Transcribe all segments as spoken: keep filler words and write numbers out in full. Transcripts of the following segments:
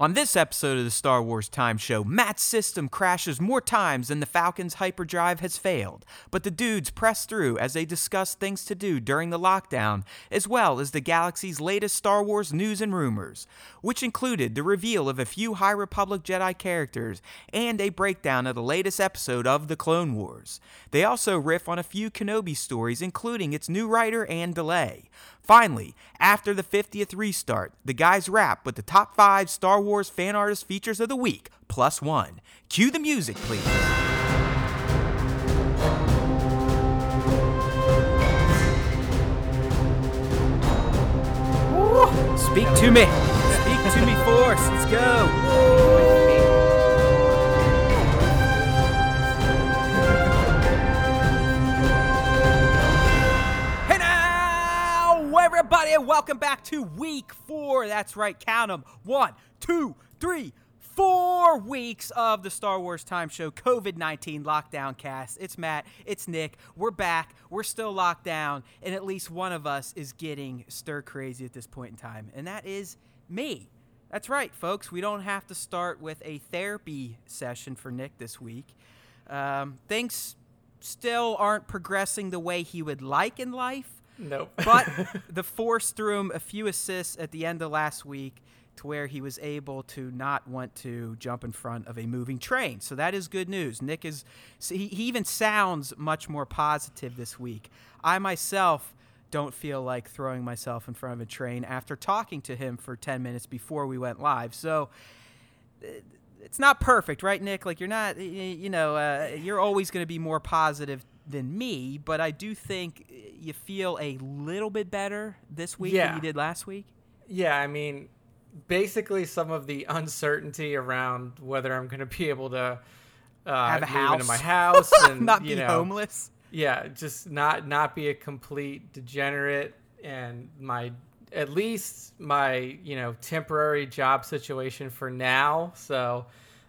On this episode of the Star Wars Time Show, Matt's system crashes more times than the Falcon's hyperdrive has failed, but the dudes press through as they discuss things to do during the lockdown, as well as the galaxy's latest Star Wars news and rumors, which included the reveal of a few High Republic Jedi characters and a breakdown of the latest episode of The Clone Wars. They also riff on a few Kenobi stories, including its new writer and delay. Finally, after the fiftieth restart, the guys wrap with the top five Star Wars fan artist features of the week, plus one. Cue the music, please. Woo. Speak to me. Speak to me, Force. Let's go. Woo. Everybody, and welcome back to week four. That's right, count them. One, two, three, four weeks of the Star Wars Time Show covid nineteen lockdown cast. It's Matt, it's Nick. We're back. We're still locked down, and at least one of us is getting stir crazy at this point in time, and that is me. That's right, folks. We don't have to start with a therapy session for Nick this week. Um, things still aren't progressing the way he would like in life. Nope. But the Force threw him a few assists at the end of last week to where he was able to not want to jump in front of a moving train. So that is good news. Nick is – he even sounds much more positive this week. I myself don't feel like throwing myself in front of a train after talking to him for ten minutes before we went live. So – it's not perfect, right, Nick? Like, you're not – you know, uh, you're always going to be more positive than me, but I do think you feel a little bit better this week yeah. than you did last week. Yeah, I mean, basically some of the uncertainty around whether I'm going to be able to uh, have a house, move into my house, and not you be know, homeless. Yeah, just not not be a complete degenerate, and my at least my you know temporary job situation for now. So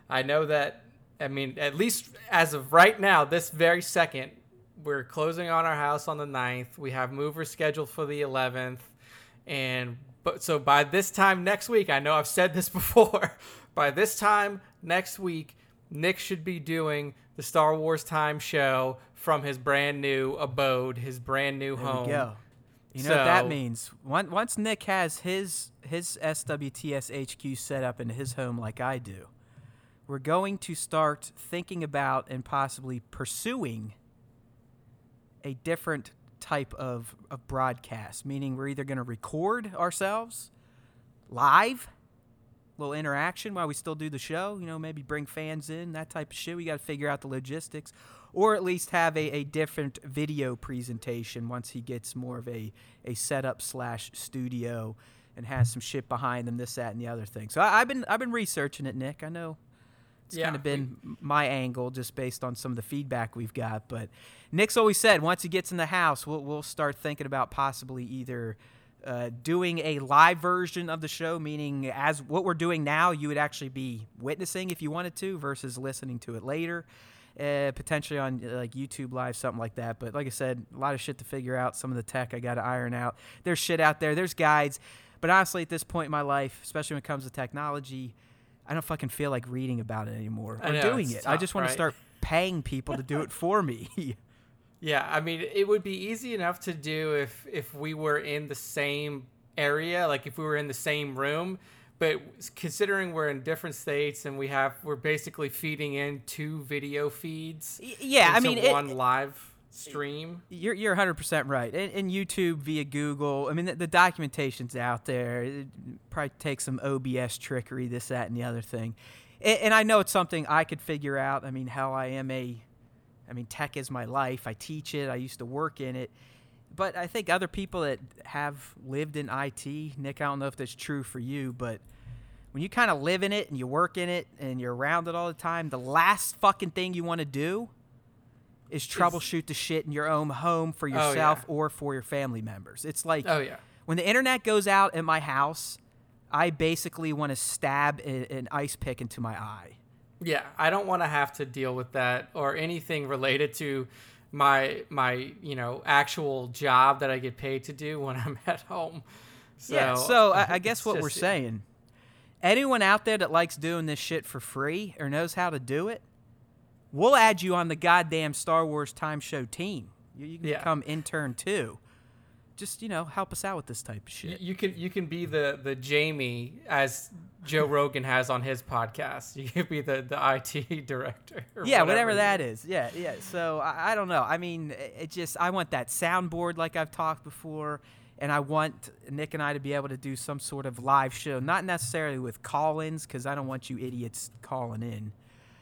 I know that I mean at least as of right now, this very second. We're closing on our house on the ninth. We have movers scheduled for the eleventh. And but so by this time next week, I know I've said this before, by this time next week, Nick should be doing the Star Wars Time Show from his brand new abode, his brand new there home. We go. You know so, what that means. Once Nick has his his S W T S H Q set up in his home like I do, we're going to start thinking about and possibly pursuing a different type of, of broadcast, meaning we're either going to record ourselves live, little interaction while we still do the show, you know, maybe bring fans in, that type of shit. We got to figure out the logistics, or at least have a, a different video presentation once he gets more of a, a setup slash studio and has some shit behind him, this, that, and the other thing. So I, I've been I've been researching it, Nick. I know. It's yeah. kind of been my angle just based on some of the feedback we've got. But Nick's always said once he gets in the house, we'll we'll start thinking about possibly either uh, doing a live version of the show, meaning as what we're doing now, you would actually be witnessing if you wanted to versus listening to it later, uh, potentially on uh, like YouTube Live, something like that. But like I said, a lot of shit to figure out. Some of the tech I got to iron out. There's shit out there. There's guides. But honestly, at this point in my life, especially when it comes to technology, I don't fucking feel like reading about it anymore or know, doing it. Tough, I just want right? to start paying people to do it for me. Yeah, I mean, it would be easy enough to do if if we were in the same area, like if we were in the same room. But considering we're in different states and we have we're basically feeding in two video feeds. Yeah, I mean, one it, live stream. You're you're one hundred percent right. And, and YouTube via Google. I mean, the, the documentation's out there. It probably takes some O B S trickery, this, that, and the other thing. And, and I know it's something I could figure out. I mean, how I am a, I mean, tech is my life. I teach it. I used to work in it. But I think other people that have lived in I T, Nick, I don't know if that's true for you, but when you kind of live in it and you work in it and you're around it all the time, the last fucking thing you want to do is troubleshoot the shit in your own home for yourself oh, yeah. or for your family members. It's like oh, yeah. when the internet goes out at my house, I basically want to stab a, an ice pick into my eye. Yeah, I don't want to have to deal with that or anything related to my my you know actual job that I get paid to do when I'm at home. So, yeah, so I, I guess what just, we're saying anyone out there that likes doing this shit for free or knows how to do it, we'll add you on the goddamn Star Wars Time Show team. You, you can yeah. become intern too. Just, you know, help us out with this type of shit. You can you can be the, the Jamie, as Joe Rogan has on his podcast. You could be the, the I T director. Or yeah, whatever, whatever that is. Yeah, yeah. So I, I don't know. I mean, it just I want that soundboard like I've talked before, and I want Nick and I to be able to do some sort of live show, not necessarily with call-ins because I don't want you idiots calling in.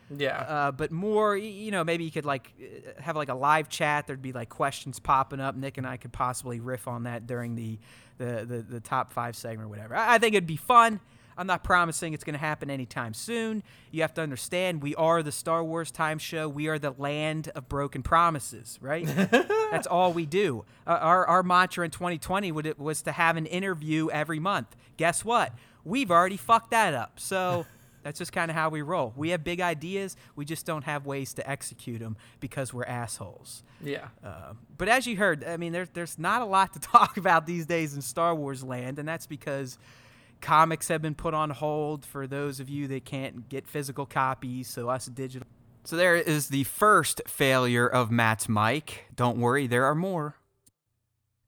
Yeah. Uh, but more, you know, maybe you could like have like a live chat. There'd be like questions popping up. Nick and I could possibly riff on that during the the, the, the top five segment or whatever. I, I think it'd be fun. I'm not promising it's going to happen anytime soon. You have to understand we are the Star Wars Time Show. We are the land of broken promises, right? That's all we do. Uh, our, our mantra in twenty twenty would, it was to have an interview every month. Guess what? We've already fucked that up. So... That's just kind of how we roll. We have big ideas. We just don't have ways to execute them because we're assholes. Yeah. Uh, but as you heard, I mean, there's, there's not a lot to talk about these days in Star Wars land, and that's because comics have been put on hold for those of you that can't get physical copies, so us digital. So there is the first failure of Matt's mic. Don't worry, there are more.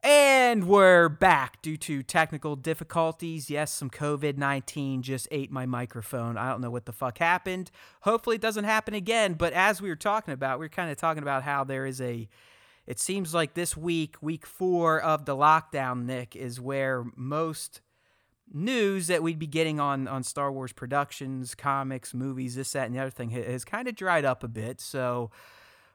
And we're back due to technical difficulties. Yes, some COVID nineteen just ate my microphone. I don't know what the fuck happened. Hopefully it doesn't happen again. But as we were talking about, we were kind of talking about how there is a, it seems like this week, week four of the lockdown, Nick, is where most news that we'd be getting on, on Star Wars productions, comics, movies, this, that, and the other thing has kind of dried up a bit. So...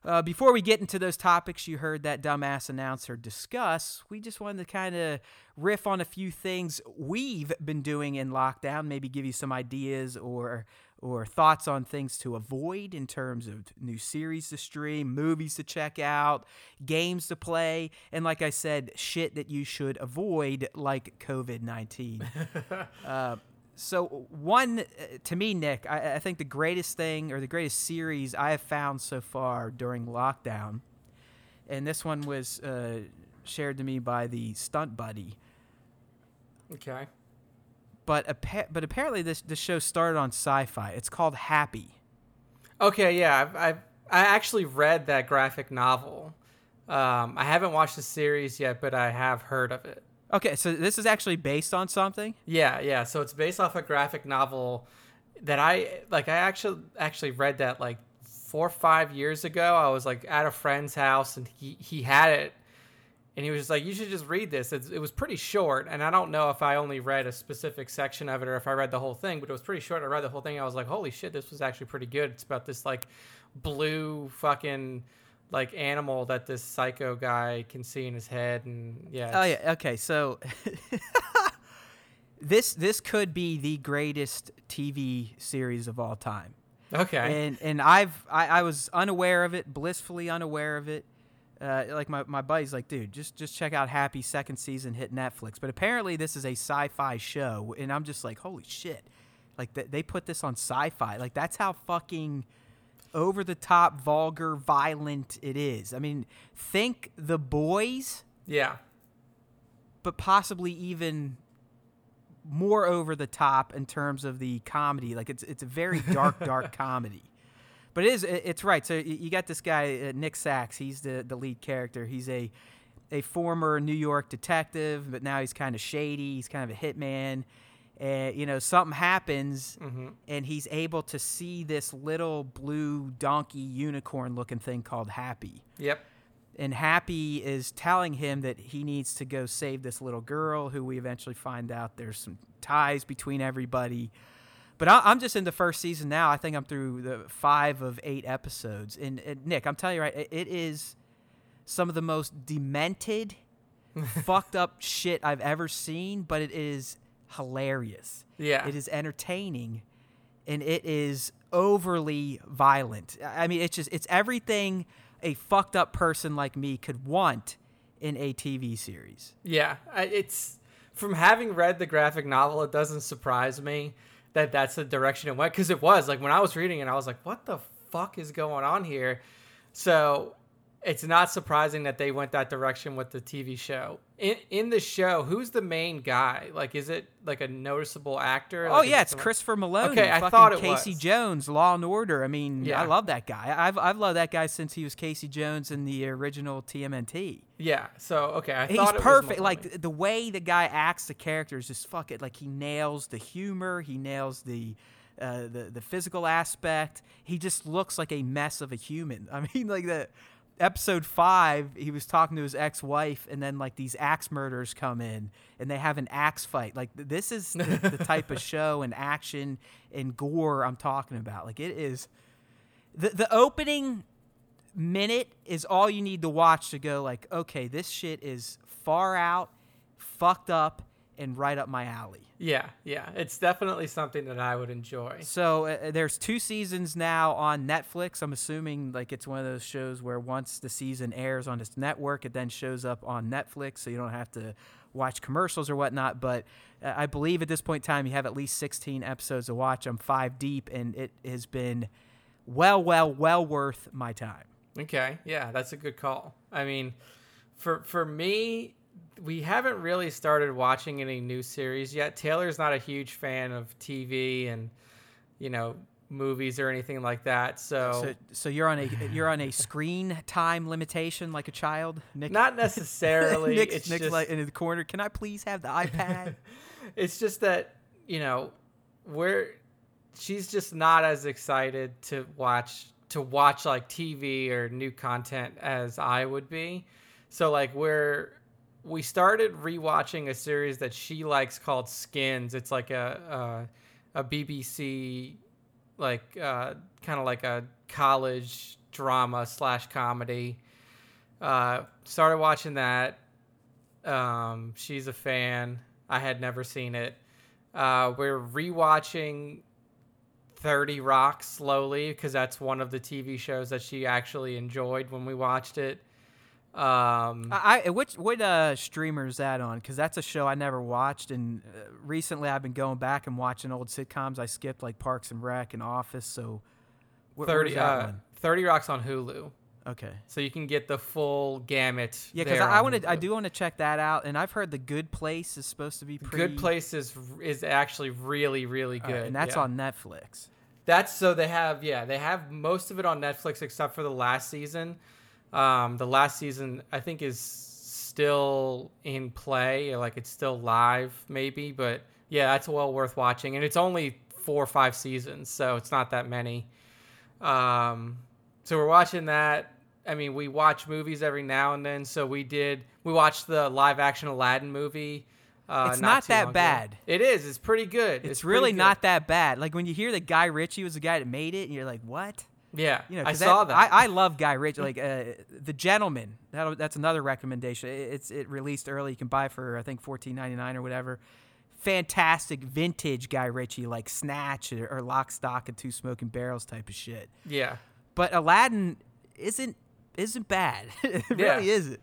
Uh, before we get into those topics you heard that dumbass announcer discuss, we just wanted to kind of riff on a few things we've been doing in lockdown, maybe give you some ideas or or thoughts on things to avoid in terms of new series to stream, movies to check out, games to play, and like I said, shit that you should avoid like COVID nineteen. uh, So one, uh, to me, Nick, I, I think the greatest thing or the greatest series I have found so far during lockdown, and this one was uh, shared to me by the Stunt Buddy. Okay. But appa- but apparently this, this show started on Sci-Fi. It's called Happy. Okay, yeah. I've, I've, I actually read that graphic novel. Um, I haven't watched the series yet, but I have heard of it. Okay, so this is actually based on something? Yeah, yeah. So it's based off a graphic novel that I like. I actually actually read that like four or five years ago. I was like at a friend's house and he, he had it, and he was just like, "You should just read this." It's, it was pretty short, and I don't know if I only read a specific section of it or if I read the whole thing, but it was pretty short. I read the whole thing. I was like, "Holy shit, this was actually pretty good." It's about this like blue fucking. like animal that this psycho guy can see in his head, and yeah. Oh yeah. Okay. So this, this could be the greatest T V series of all time. Okay. And, and I've, I, I was unaware of it, blissfully unaware of it. Uh, like my, my buddy's like, dude, just, just check out Happy, second season hit Netflix. But apparently this is a sci-fi show. And I'm just like, holy shit. Like th- they put this on Sci-Fi. Like that's how fucking over-the-top, vulgar, violent it is. I mean, think The Boys. Yeah. But possibly even more over-the-top in terms of the comedy. Like, it's it's a very dark, dark comedy. But it is, it's right. So you got this guy, Nick Sachs. He's the, the lead character. He's a, a former New York detective, but now he's kind of shady. He's kind of a hitman. And, you know, something happens, mm-hmm. and he's able to see this little blue donkey unicorn-looking thing called Happy. Yep. And Happy is telling him that he needs to go save this little girl, who we eventually find out there's some ties between everybody. But I, I'm just in the first season now. I think I'm through the five of eight episodes. And, and Nick, I'm telling you right, it is some of the most demented, fucked up shit I've ever seen, but it is... hilarious. Yeah. It is entertaining, and it is overly violent. I mean, it's just, it's everything a fucked up person like me could want in a T V series. Yeah. It's, from having read the graphic novel, it doesn't surprise me that that's the direction it went, because it was, like, when I was reading it, I was like, what the fuck is going on here? So it's not surprising that they went that direction with the T V show. In in the show, who's the main guy? Like, is it like a noticeable actor? Like, oh yeah, it's someone... Christopher Maloney. Okay, I thought it Casey was. Jones, Law and Order. I mean, yeah. I love that guy. I've I've loved that guy since he was Casey Jones in the original T M N T. Yeah. So okay, I He's thought it perfect. Was like the, the way the guy acts the character is just fuck it. Like he nails the humor. He nails the. Uh, the the physical aspect. He just looks like a mess of a human. I mean, like the episode five, he was talking to his ex-wife, and then like these axe murders come in, and they have an axe fight. Like this is the, the type of show and action and gore I'm talking about. Like it is the the opening minute is all you need to watch to go like, okay, this shit is far out, fucked up, and right up my alley. Yeah, yeah. It's definitely something that I would enjoy. So uh, there's two seasons now on Netflix. I'm assuming like it's one of those shows where once the season airs on its network, it then shows up on Netflix, so you don't have to watch commercials or whatnot. But uh, I believe at this point in time, you have at least sixteen episodes to watch. I'm five deep, and it has been well, well, well worth my time. Okay, yeah, that's a good call. I mean, for for me... we haven't really started watching any new series yet. Taylor's not a huge fan of T V and, you know, movies or anything like that. So, so, so you're on a you're on a screen time limitation, like a child. Nick, not necessarily. Nick's, it's Nick's just, like in the corner. Can I please have the iPad? It's just that, you know, we're she's just not as excited to watch to watch like T V or new content as I would be. So like we're. We started rewatching a series that she likes called Skins. It's like a a, a B B C, like uh, kind of like a college drama slash comedy. Uh, started watching that. Um, she's a fan. I had never seen it. Uh, we're rewatching thirty rock slowly because that's one of the T V shows that she actually enjoyed when we watched it. Um, I, I which what uh streamer is that on? Because that's a show I never watched, and uh, recently I've been going back and watching old sitcoms I skipped, like Parks and Rec and Office. So wh- thirty uh, thirty rock's on Hulu. Okay, so you can get the full gamut. Yeah, because I, I want to, I do want to check that out, and I've heard The Good Place is supposed to be pretty... Good Place is is actually really really good, right, and that's yeah. on Netflix. That's so they have yeah they have most of it on Netflix except for the last season. Um, the last season, I think, is still in play. Like, it's still live, maybe. But, yeah, that's well worth watching. And it's only four or five seasons, so it's not that many. Um, so we're watching that. I mean, we watch movies every now and then. So we did – we watched the live-action Aladdin movie. Uh, it's not, not that bad. Ago. It is. It's pretty good. It's, it's really not that bad. Like, when you hear that Guy Ritchie was the guy that made it, and you're like, what? Yeah, you know, I saw that. that. I, I love Guy Ritchie. Like uh, The Gentleman, that, that's another recommendation. It, it's it released early. You can buy for I think fourteen ninety-nine or whatever. Fantastic vintage Guy Ritchie, like Snatch or, or Lock, Stock, and Two Smoking Barrels type of shit. Yeah, but Aladdin isn't isn't bad. It yeah. really isn't.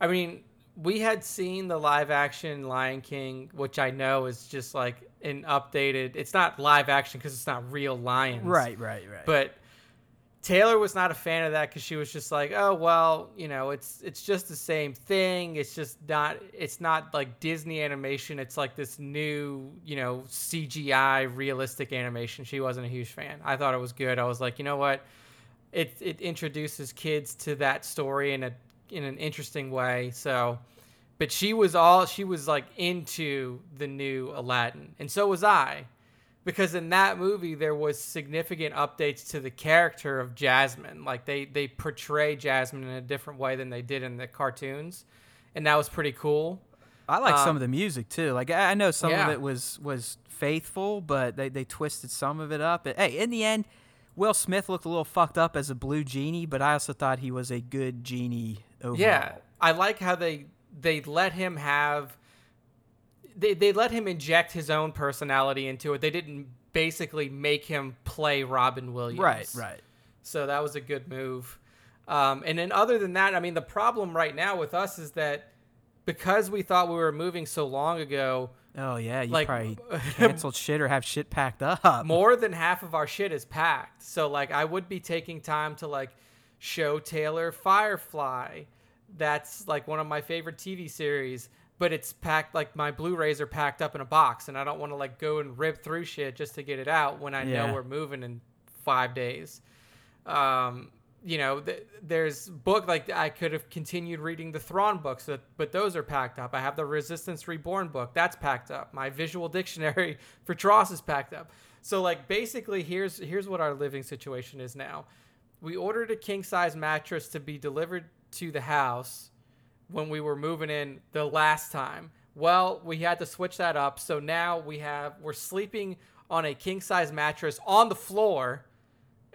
I mean, we had seen the live action Lion King, which I know is just like an updated. It's not live action because it's not real lions. Right, right, right. But Taylor was not a fan of that because she was just like, oh, well, you know, it's it's just the same thing. It's just not it's not like Disney animation. It's like this new, you know, C G I realistic animation. She wasn't a huge fan. I thought it was good. I was like, you know what? It it introduces kids to that story in a in an interesting way. So but she was all she was like into the new Aladdin. And so was I. Because in that movie, there was significant updates to the character of Jasmine. Like, they, they portray Jasmine in a different way than they did in the cartoons. And that was pretty cool. I like um, some of the music, too. Like, I know some yeah. of it was, was faithful, but they, they twisted some of it up. And, hey, in the end, Will Smith looked a little fucked up as a blue genie, but I also thought he was a good genie overall. Yeah, I like how they they let him have... They they let him inject his own personality into it. They didn't basically make him play Robin Williams. Right, right. So that was a good move. Um, and then other than that, I mean, the problem right now with us is that because we thought we were moving so long ago. Oh, yeah. You like, probably canceled shit or have shit packed up. More than half of our shit is packed. So, like, I would be taking time to, like, show Taylor Firefly. That's like one of my favorite T V series, but it's packed, like my Blu-rays are packed up in a box, and I don't want to like go and rip through shit just to get it out when I yeah. know we're moving in five days. Um, you know, th- there's book, like I could have continued reading the Thrawn books, but, but those are packed up. I have the Resistance Reborn book. That's packed up. My visual dictionary for Tross is packed up. So like, basically here's, here's what our living situation is now. We ordered a king size mattress to be delivered to the house when we were moving in the last time. Well, we had to switch that up. So now we have, we're sleeping on a king size mattress on the floor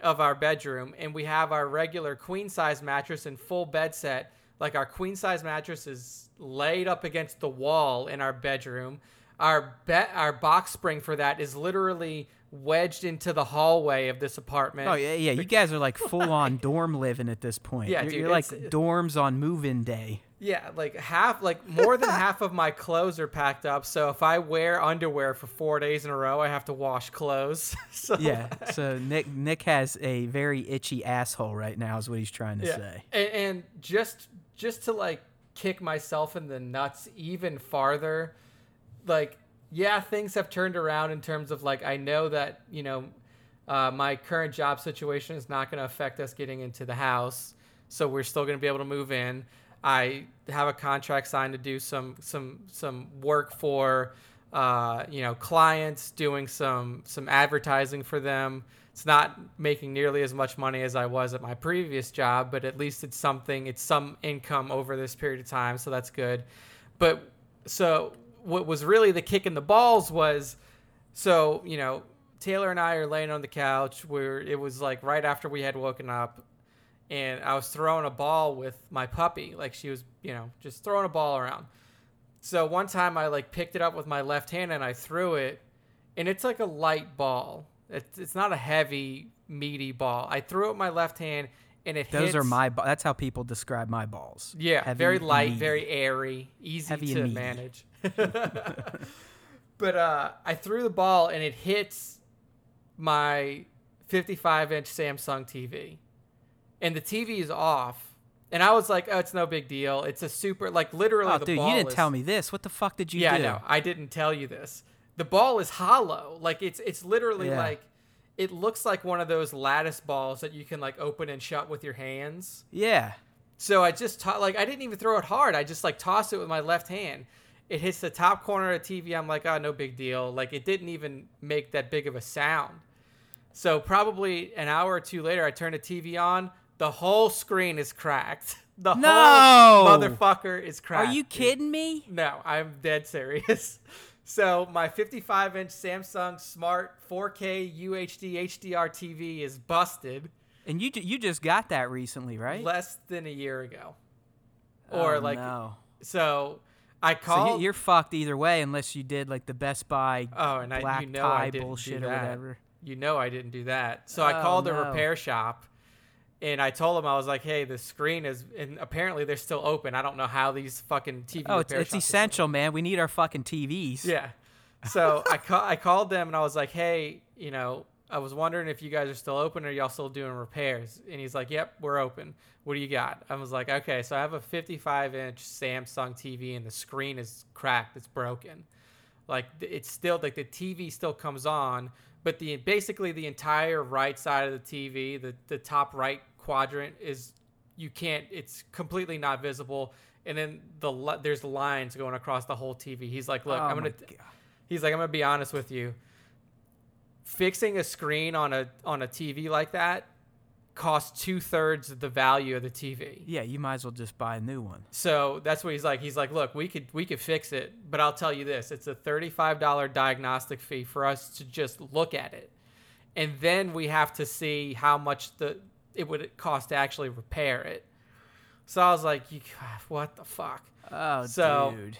of our bedroom, and we have our regular queen size mattress and full bed set. Like our queen size mattress is laid up against the wall in our bedroom. Our bed, our box spring for that is literally wedged into the hallway of this apartment. Oh yeah, yeah. You guys are like full on dorm living at this point. Yeah, you're, dude, you're like dorms on move-in day. Yeah, like half, like more than half of my clothes are packed up. So if I wear underwear for four days in a row, I have to wash clothes. So yeah. Like, so Nick Nick has a very itchy asshole right now, is what he's trying to yeah. say. And, and just just to like kick myself in the nuts even farther, like. Yeah, things have turned around in terms of like, I know that, you know, uh, my current job situation is not going to affect us getting into the house. So we're still going to be able to move in. I have a contract signed to do some, some, some work for, uh, you know, clients, doing some, some advertising for them. It's not making nearly as much money as I was at my previous job, but at least it's something, it's some income over this period of time. So that's good. But so what was really the kick in the balls was, so, you know, Taylor and I are laying on the couch where it was like right after we had woken up, and I was throwing a ball with my puppy. Like she was, you know, just throwing a ball around. So one time I like picked it up with my left hand and I threw it, and it's like a light ball. It's, it's not a heavy, meaty ball. I threw it with my left hand and it Those hits. Those are my balls. That's how people describe my balls. Yeah. Heavy, very light, meaty. Very airy, easy heavy to manage. But uh I threw the ball and it hits my fifty-five inch Samsung T V, and the T V is off, and I was like, oh, it's no big deal, it's a super, like, literally oh, the dude ball you didn't is, tell me this what the fuck did you yeah, do yeah I know I didn't tell you this the ball is hollow, like it's it's literally yeah. like it looks like one of those lattice balls that you can like open and shut with your hands. Yeah. So I just t- like I didn't even throw it hard, I just like tossed it with my left hand. It hits the top corner of the T V. I'm like, oh, no big deal. Like, it didn't even make that big of a sound. So probably an hour or two later, I turn the T V on. The whole screen is cracked. The no! whole motherfucker is cracked. Are you kidding me? No, I'm dead serious. So my fifty-five inch Samsung Smart four K U H D H D R T V is busted. And you you just got that recently, right? Less than a year ago. Or oh, like no. So... I called. So you're fucked either way, unless you did like the Best Buy oh, and I, black you know tie I didn't bullshit do that. Or whatever. You know I didn't do that. So oh, I called no. the repair shop, and I told them, I was like, "Hey, the screen is," and apparently they're still open. I don't know how these fucking T V. Oh, repair it's, it's essential, man. We need our fucking T Vs. Yeah. So I ca- I called them and I was like, "Hey, you know, I was wondering if you guys are still open or y'all still doing repairs." And he's like, "Yep, we're open. What do you got?" I was like, "Okay, so I have a fifty-five inch Samsung T V and the screen is cracked. It's broken. Like it's still like the T V still comes on, but the basically the entire right side of the T V, the, the top right quadrant is you can't. It's completely not visible. And then the there's lines going across the whole T V." He's like, "Look, oh I'm gonna." God. He's like, "I'm gonna be honest with you. Fixing a screen on a on a T V like that costs two thirds the value of the T V. Yeah, you might as well just buy a new one." So that's what he's like. He's like, "Look, we could we could fix it, but I'll tell you this: it's a thirty-five dollars diagnostic fee for us to just look at it, and then we have to see how much the it would cost to actually repair it." So I was like, "You, what the fuck?" Oh, so, dude.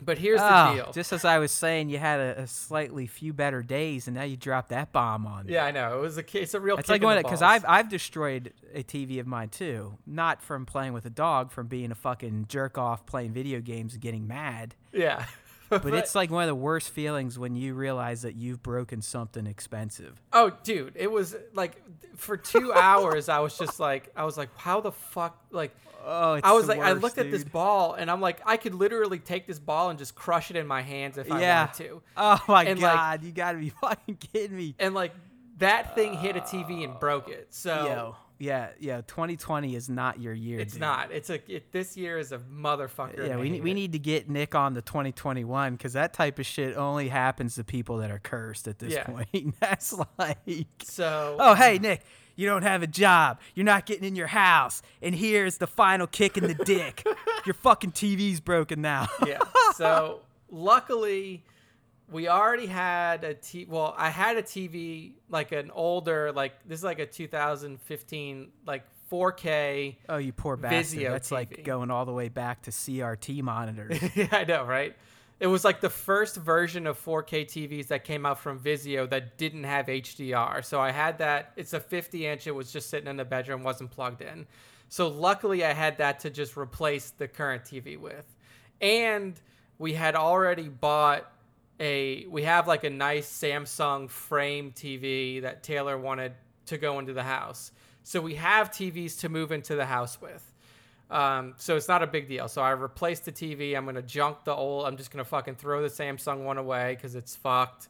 But here's oh, the deal. Just as I was saying, you had a, a slightly few better days, and now you dropped that bomb on me. Yeah, I know. It was a it's a real. It's kick like one because I've I've destroyed a T V of mine too, not from playing with a dog, from being a fucking jerk off playing video games and getting mad. Yeah. But, but it's like one of the worst feelings when you realize that you've broken something expensive. Oh, dude, it was like for two hours, I was just like, I was like, how the fuck? Like, oh, it's I was like, worst, I looked dude. at this ball and I'm like, I could literally take this ball and just crush it in my hands if I yeah. wanted to. Oh, my and God. Like, you got to be fucking kidding me. And like that thing uh, hit a T V and broke it. So. Yo. Yeah, yeah. twenty twenty is not your year. It's dude. not. It's a. It, this year is a motherfucker. Yeah, we need, we need to get Nick on the twenty twenty-one because that type of shit only happens to people that are cursed at this yeah. point. That's like so. Oh, hey, Nick, you don't have a job. You're not getting in your house, and here's the final kick in the dick. Your fucking T V's broken now. Yeah. So luckily, we already had a T. Well, I had a T V, like an older, like this is like a two thousand fifteen, like four K. Oh, you poor bastard! Vizio That's T V. Like going all the way back to C R T monitors. Yeah, I know, right? It was like the first version of four K T Vs that came out from Vizio that didn't have H D R. So I had that. It's a fifty inch. It was just sitting in the bedroom, wasn't plugged in. So luckily, I had that to just replace the current T V with, and we had already bought. A we have like a nice Samsung frame T V that Taylor wanted to go into the house. So we have T Vs to move into the house with. Um, so it's not a big deal. So I replaced the T V. I'm going to junk the old. I'm just going to fucking throw the Samsung one away because it's fucked.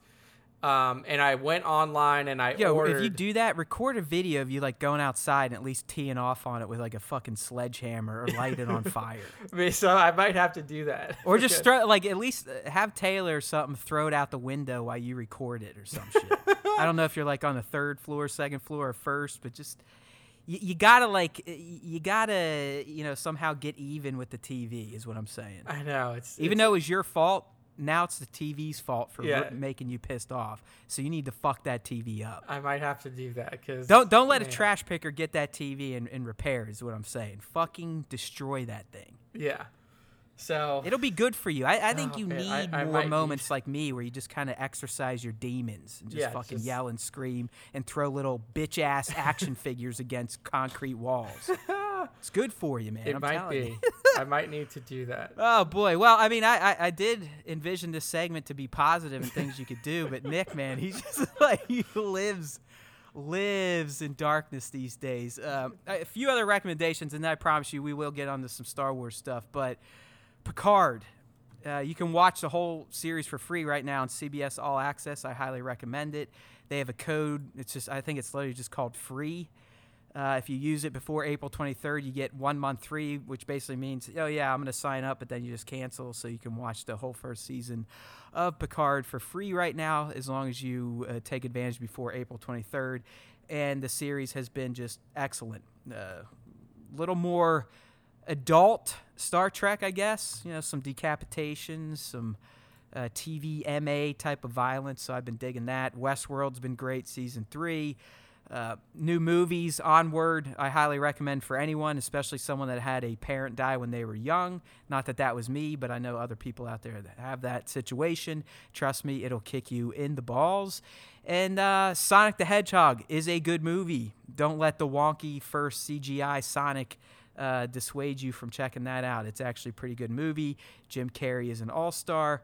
Um, and I went online and I Yo, ordered. If you do that, record a video of you like going outside and at least teeing off on it with like a fucking sledgehammer or light it on fire. I mean, so I might have to do that. Or just throw, like at least have Taylor or something throw it out the window while you record it or some shit. I don't know if you're like on the third floor, second floor, or first, but just you, you gotta like you gotta you know somehow get even with the T V is what I'm saying. I know it's even it's, though it's your fault. Now it's the T V's fault for yeah. making you pissed off. So you need to fuck that T V up. I might have to do that. Cause don't don't let man. a trash picker get that T V and, and repair is what I'm saying. Fucking destroy that thing. Yeah. So it'll be good for you. I, I think oh, you man, need I, I more moments be. like me where you just kind of exercise your demons and just yeah, fucking just... yell and scream and throw little bitch ass action figures against concrete walls. It's good for you, man. It I'm might be. I might need to do that. Oh boy. Well, I mean, I, I, I did envision this segment to be positive and things you could do, but Nick, man, he's just like he lives. lives in darkness these days. Um, a few other recommendations, and I promise you we will get onto some Star Wars stuff, but Picard. Uh, you can watch the whole series for free right now on C B S All Access. I highly recommend it. They have a code. It's just I think it's literally just called free. Uh, if you use it before April twenty-third, you get one month free, which basically means, oh, yeah, I'm going to sign up, but then you just cancel. So you can watch the whole first season of Picard for free right now, as long as you uh, take advantage before April twenty-third. And the series has been just excellent. Uh, little more adult Star Trek, I guess. You know, some decapitations, some uh, T V M A type of violence. So I've been digging that. Westworld's been great, season three. Uh, new movies, Onward, I highly recommend for anyone, especially someone that had a parent die when they were young. Not that that was me, but I know other people out there that have that situation. Trust me, it'll kick you in the balls. And uh, Sonic the Hedgehog is a good movie. Don't let the wonky first C G I Sonic uh, dissuade you from checking that out. It's actually a pretty good movie. Jim Carrey is an all-star.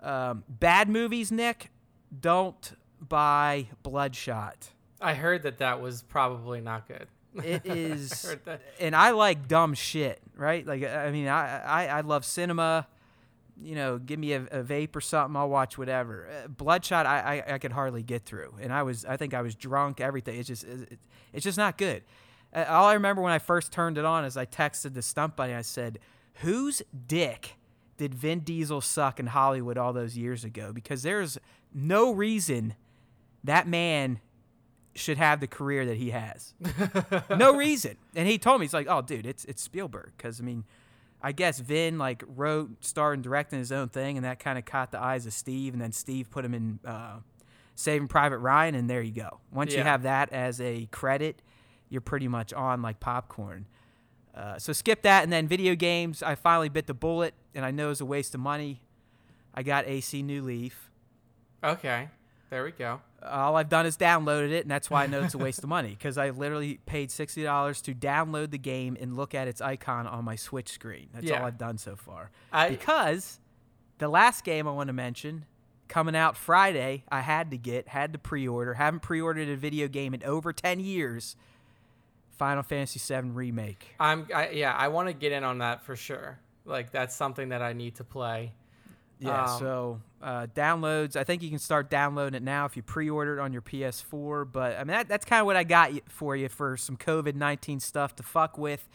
Um, bad movies, Nick, don't buy Bloodshot. I heard that that was probably not good. It is, I and I like dumb shit, right? Like, I mean, I, I, I love cinema. You know, give me a, a vape or something, I'll watch whatever. Uh, Bloodshot, I, I, I could hardly get through, and I was, I think I was drunk. Everything, it's just, it, it's just not good. Uh, all I remember when I first turned it on is I texted the stump buddy. I said, "Whose dick did Vin Diesel suck in Hollywood all those years ago? Because there's no reason that man." Should have the career that he has. No reason. And he told me, he's like, oh, dude, it's it's Spielberg. Because, I mean, I guess Vin, like, wrote, starred, and directed his own thing, and that kind of caught the eyes of Steve, and then Steve put him in uh, Saving Private Ryan, and there you go. Once yeah. you have that as a credit, you're pretty much on like popcorn. Uh, so skip that, and then video games. I finally bit the bullet, and I know it was a waste of money. I got A C New Leaf. Okay. There we go. All I've done is downloaded it, and that's why I know it's a waste of money, because I literally paid sixty dollars to download the game and look at its icon on my Switch screen. That's yeah. all I've done so far. I, because the last game I want to mention, coming out Friday, I had to get, had to pre-order, haven't pre-ordered a video game in over ten years, Final Fantasy seven Remake. I'm, I, yeah, I want to get in on that for sure. Like, that's something that I need to play. Yeah, um, so uh, downloads, I think you can start downloading it now if you pre-order it on your P S four. But, I mean, that, that's kind of what I got for you for some covid nineteen stuff to fuck with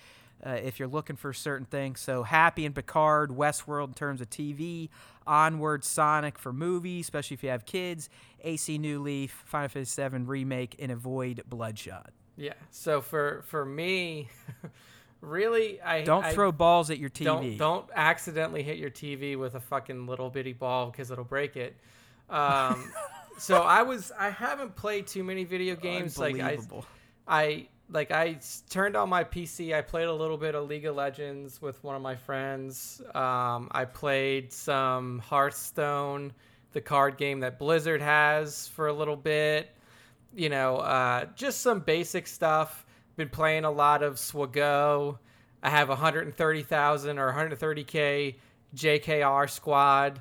uh, if you're looking for certain things. So Happy and Picard, Westworld in terms of T V, Onward, Sonic for movies, especially if you have kids, A C New Leaf, Final Fantasy seven Remake, and avoid Bloodshot. Yeah, so for, for me... Really, I don't I, throw balls at your T V. Don't, don't accidentally hit your T V with a fucking little bitty ball because it'll break it. Um, so I was, I haven't played too many video games. Like I, I like I turned on my P C. I played a little bit of League of Legends with one of my friends. Um, I played some Hearthstone, the card game that Blizzard has, for a little bit. You know, uh, just some basic stuff. Been playing a lot of Swago. I have one hundred thirty thousand or one hundred thirty K J K R squad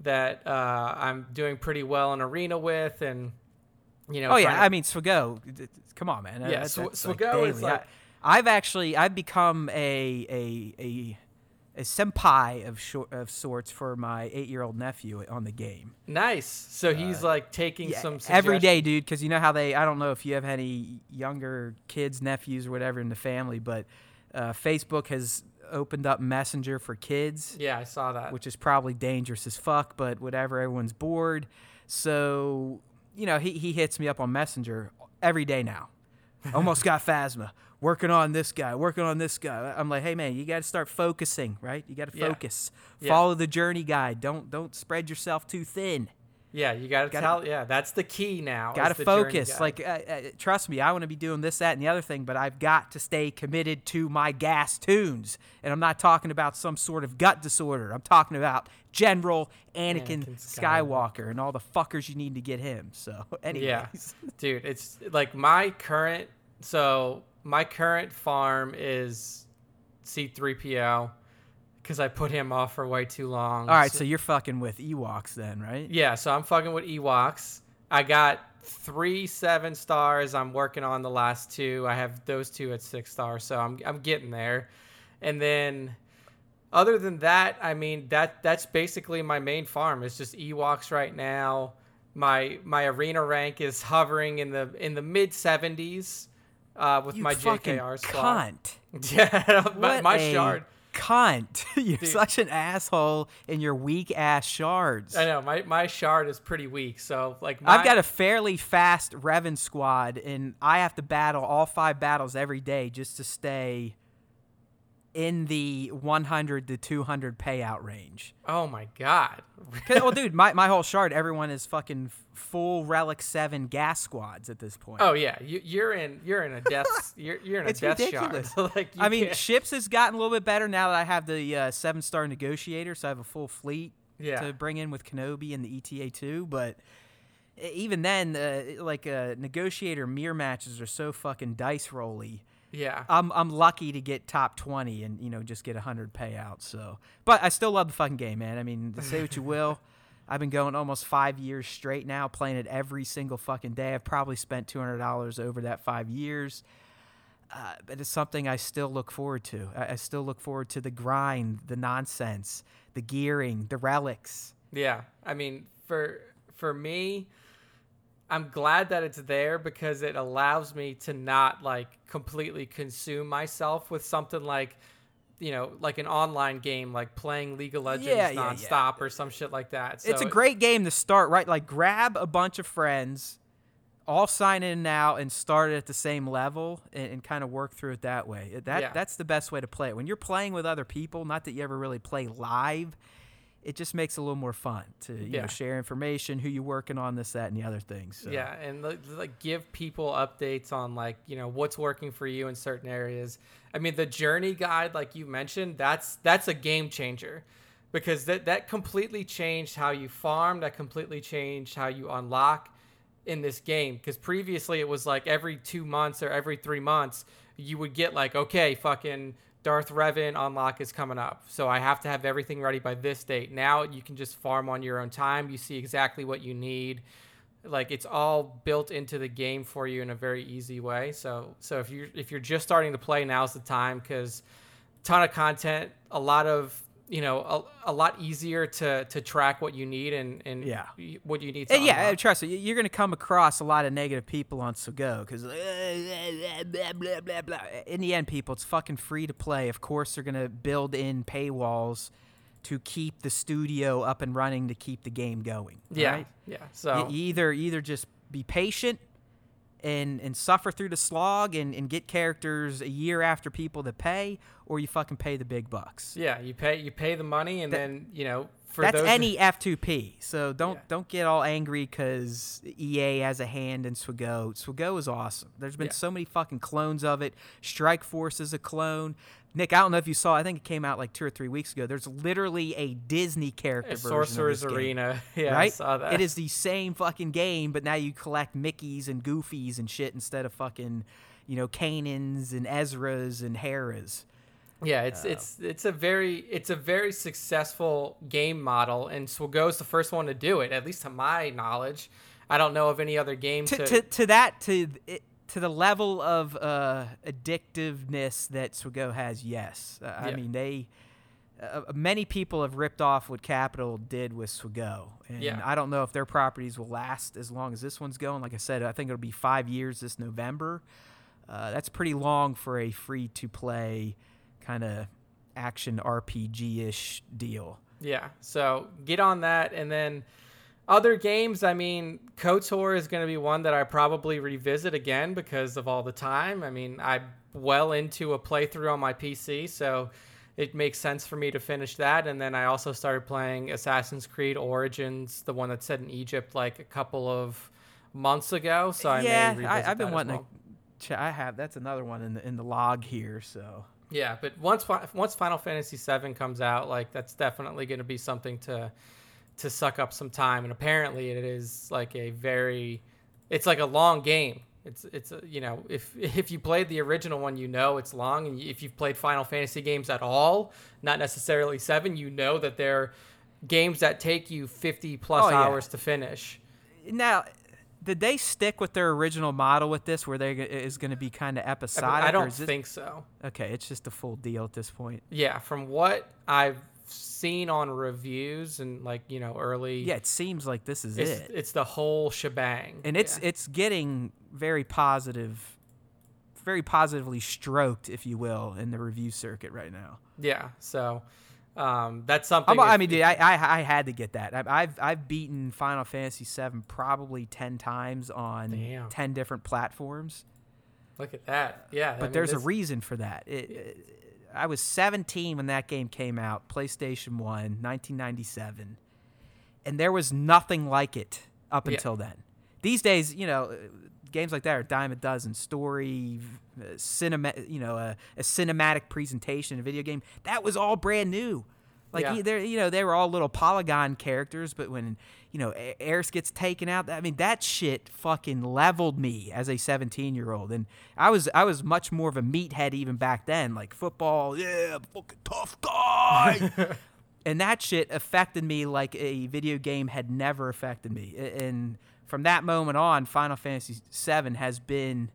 that uh, I'm doing pretty well in arena with, and you know. Oh yeah, to... I mean Swago. Come on, man. Yeah, that's, Sw- that's Swago like is like I, I've actually I've become a a a, a senpai of shor- of sorts for my eight year old nephew on the game. Nice. So he's uh, like taking yeah, some suggestions. Every day, dude, because you know how they, I don't know if you have any younger kids, nephews or whatever in the family, but uh, Facebook has opened up Messenger for kids. Yeah, I saw that. Which is probably dangerous as fuck, but whatever, everyone's bored. So, you know, he, he hits me up on Messenger every day now. Almost got Phasma. Working on this guy, working on this guy. I'm like, hey man, you got to start focusing, right? You got to focus. Yeah. Follow yeah. the journey guide. Don't don't spread yourself too thin. Yeah, you got to tell. Yeah, that's the key now. Got to focus. Like, uh, uh, trust me, I want to be doing this, that, and the other thing, but I've got to stay committed to my gas tunes. And I'm not talking about some sort of gut disorder. I'm talking about General Anakin, Anakin Skywalker, Skywalker and all the fuckers you need to get him. So, anyways, yeah. Dude, it's like my current. So. My current farm is C three P O because I put him off for way too long. All right, so, so you're fucking with Ewoks then, right? Yeah, so I'm fucking with Ewoks. I got three seven stars. I'm working on the last two. I have those two at six stars, so I'm I'm getting there. And then other than that, I mean, that that's basically my main farm. It's just Ewoks right now. My my arena rank is hovering in the in the mid seventies. Uh, with you my J K R squad. Cunt. Yeah, my, my shard. Cunt. You're Dude. Such an asshole in your weak ass shards. I know. My, my shard is pretty weak. So like my... I've got a fairly fast Revan squad, and I have to battle all five battles every day just to stay in the one hundred to two hundred payout range. Oh my god. Well, dude, my, my whole shard, everyone is fucking full Relic seven gas squads at this point. Oh yeah, you, you're in you're in a death you're you're in a it's death ridiculous. Shard. Like, I mean, can't. Ships has gotten a little bit better now that I have the uh, seven star Negotiator, so I have a full fleet yeah. to bring in with Kenobi and the E T A two, but even then, uh, like uh, Negotiator mirror matches are so fucking dice rolly. Yeah, I'm I'm lucky to get top twenty and you know just get one hundred payouts. So, but I still love the fucking game, man. I mean, to say what you will, I've been going almost five years straight now, playing it every single fucking day. I've probably spent two hundred dollars over that five years, uh, but it's something I still look forward to. I, I still look forward to the grind, the nonsense, the gearing, the relics. Yeah, I mean, for for me. I'm glad that it's there because it allows me to not like completely consume myself with something like, you know, like an online game, like playing League of Legends yeah, nonstop yeah, yeah. or some shit like that. So it's a great game to start, right? Like grab a bunch of friends, all sign in now and start it at the same level and, and kind of work through it that way. That yeah. That's the best way to play it. When you're playing with other people, not that you ever really play live, it just makes it a little more fun to you yeah. know, share information, who you're working on, this, that, and the other things. So. Yeah, and like give people updates on like you know what's working for you in certain areas. I mean, the journey guide, like you mentioned, that's that's a game changer because that that completely changed how you farm. That completely changed how you unlock in this game because previously it was like every two months or every three months you would get like okay, fucking. Darth Revan unlock is coming up, so I have to have everything ready by this date. Now you can just farm on your own time. You see exactly what you need. Like, it's all built into the game for you in a very easy way. So, so if you're, if you're just starting to play, now's the time, because ton of content, a lot of, you know, a, a lot easier to, to track what you need and, and yeah. what you need. To and yeah, trust me, you're going to come across a lot of negative people on Swago because uh, blah, blah, blah, blah. In the end, people, it's fucking free to play. Of course, they're going to build in paywalls to keep the studio up and running, to keep the game going. Yeah, right? yeah. So you either either just be patient and and suffer through the slog and, and get characters a year after people that pay, or you fucking pay the big bucks. Yeah, you pay you pay the money, and that, then you know for that's those any that, F two P. So don't yeah. don't get all angry because E A has a hand in Swago. Swago is awesome. There's been yeah. so many fucking clones of it. Strike Force is a clone. Nick, I don't know if you saw, I think it came out like two or three weeks ago. There's literally a Disney character version of this game. Sorcerer's Arena. Yeah, right? I saw that. It is the same fucking game, but now you collect Mickeys and Goofies and shit instead of fucking, you know, Kanans and Ezras and Heras. Yeah, it's uh, it's it's a very it's a very successful game model, and Swago's the first one to do it, at least to my knowledge. I don't know of any other game to to, to, to that to. It, To the level of uh, addictiveness that Swago has, yes. Uh, I yeah. mean, they uh, many people have ripped off what Capital did with Swago, and yeah. I don't know if their properties will last as long as this one's going. Like I said, I think it'll be five years this November. Uh, that's pretty long for a free-to-play kind of action R P G-ish deal. Yeah, so get on that, and then... Other games, I mean, KOTOR is going to be one that I probably revisit again because of all the time. I mean, I'm well into a playthrough on my P C, so it makes sense for me to finish that. And then I also started playing Assassin's Creed Origins, the one that's set in Egypt, like a couple of months ago. So I yeah, may revisit I, I've been that wanting. As well. to, I have that's another one in the in the log here. So yeah, but once once Final Fantasy seven comes out, like that's definitely going to be something to. to suck up some time. And apparently it is like a very, it's like a long game. It's, it's, a, you know, if, if you played the original one, you know, it's long. And if you've played Final Fantasy games at all, not necessarily seven, you know that they're games that take you fifty plus oh, yeah. hours to finish. Now, did they stick with their original model with this, where they is going to be kind of episodic? I don't or is think this... so. Okay. It's just a full deal at this point. Yeah. From what I've seen on reviews and like you know early yeah it seems like this is it's, it it's the whole shebang, and it's yeah. it's getting very positive very positively stroked, if you will, in the review circuit right now. Yeah so um that's something I'm, if, I mean dude, I, I I had to get that. I've I've beaten Final Fantasy seven probably ten times on damn. ten different platforms. Look at that. Yeah but I mean, there's this, a reason for that. It, yeah. it I was seventeen when that game came out, PlayStation one, nineteen ninety-seven, and there was nothing like it up yeah. until then. These days, you know, games like that are a dime a dozen, story, uh, cinema, you know, uh, a cinematic presentation, a video game. That was all brand new. Like, yeah. either, you know, they were all little polygon characters, but when, you know, Aerith gets taken out, I mean, that shit fucking leveled me as a seventeen-year-old. And I was I was much more of a meathead even back then. Like, football, yeah, fucking tough guy. And that shit affected me like a video game had never affected me. And from that moment on, Final Fantasy seven has been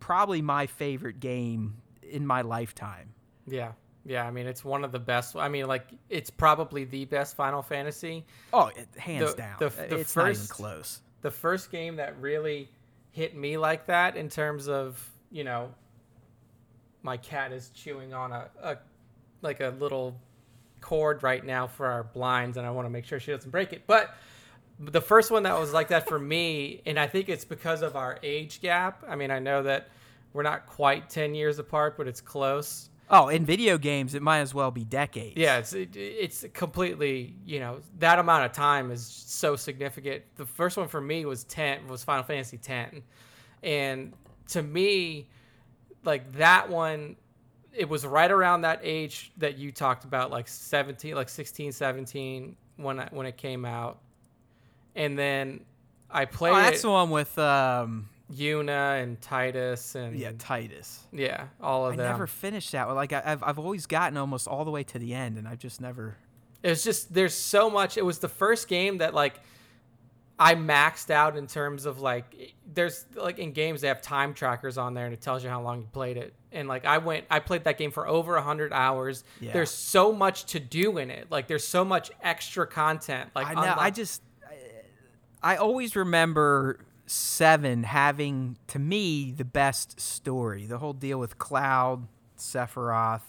probably my favorite game in my lifetime. Yeah. Yeah, I mean, it's one of the best. I mean, like, it's probably the best Final Fantasy. Oh, hands the, down. The, the it's first, not even close. The first game that really hit me like that in terms of, you know, my cat is chewing on a, a like a little cord right now for our blinds, and I want to make sure she doesn't break it. But the first one that was like that for me, and I think it's because of our age gap. I mean, I know that we're not quite ten years apart, but it's close. Oh, in video games, it might as well be decades. Yeah, it's it, it's completely, you know, that amount of time is so significant. The first one for me was ten, was Final Fantasy ten, and to me, like that one, it was right around that age that you talked about, like seventeen, like sixteen, seventeen, when I, when it came out, and then I played. Oh, that's it. The one with um, Yuna and Tidus and yeah Tidus yeah all of I them. I never finished that one. Like I, I've I've always gotten almost all the way to the end, and I've just never. It's just there's so much. It was the first game that like I maxed out in terms of like there's like in games they have time trackers on there and it tells you how long you played it, and like I went I played that game for over one hundred hours. Yeah. There's so much to do in it. Like there's so much extra content. Like I know, unlike- I just I, I always remember Seven having, to me, the best story. The whole deal with Cloud, Sephiroth,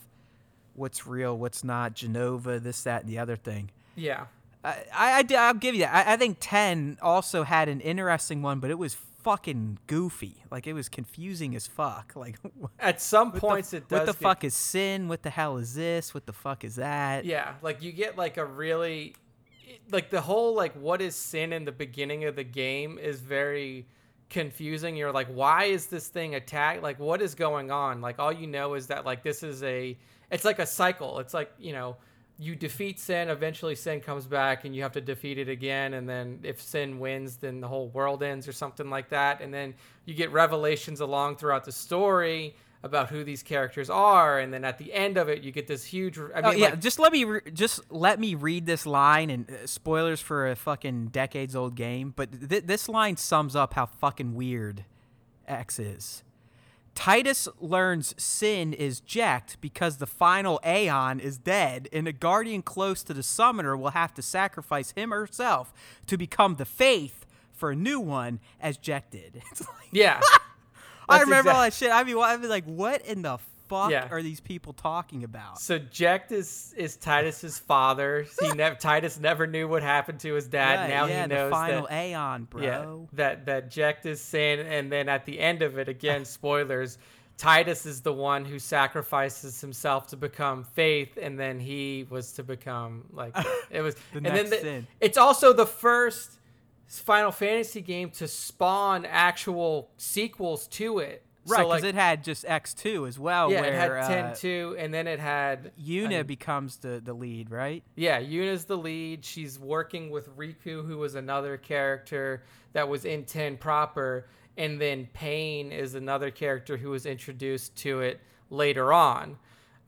what's real, what's not, Genova, this, that, and the other thing. Yeah. I, I, I'll give you that. I, I think ten also had an interesting one, but it was fucking goofy. Like, it was confusing as fuck. Like, at some points, the, it does. What the get... fuck is sin? What the hell is this? What the fuck is that? Yeah. Like, you get, like, a really... like the whole like what is sin in the beginning of the game is very confusing. You're like, why is this thing attacked? Like, what is going on? Like, all you know is that like this is a it's like a cycle. It's like, you know, you defeat sin, eventually sin comes back and you have to defeat it again, and then if sin wins then the whole world ends or something like that. And then you get revelations along throughout the story about who these characters are, and then at the end of it you get this huge I mean, oh, yeah like, just let me re- just let me read this line, and uh, spoilers for a fucking decades old game, but th- this line sums up how fucking weird X is. Tidus learns sin is Jecht because the final Aeon is dead, and a guardian close to the summoner will have to sacrifice him or herself to become the faith for a new one, as Jecht did. It's like, yeah. That's I remember exact- all that shit. I mean, I'd be like, what in the fuck yeah. are these people talking about? So Jecht is is Tidus's father. He never Tidus never knew what happened to his dad. Right, now yeah, he knows the final that, Aeon, bro. Yeah, that that Jecht is sin, and then at the end of it, again, spoilers. Tidus is the one who sacrifices himself to become faith, and then he was to become like it was. the and next then the, sin. It's also the first Final Fantasy game to spawn actual sequels to it. Right, because so like, it had just X two as well. Yeah, where, it had uh, ten two, and then it had... Yuna um, becomes the, the lead, right? Yeah, Yuna's the lead. She's working with Riku, who was another character that was in ten proper, and then Pain is another character who was introduced to it later on.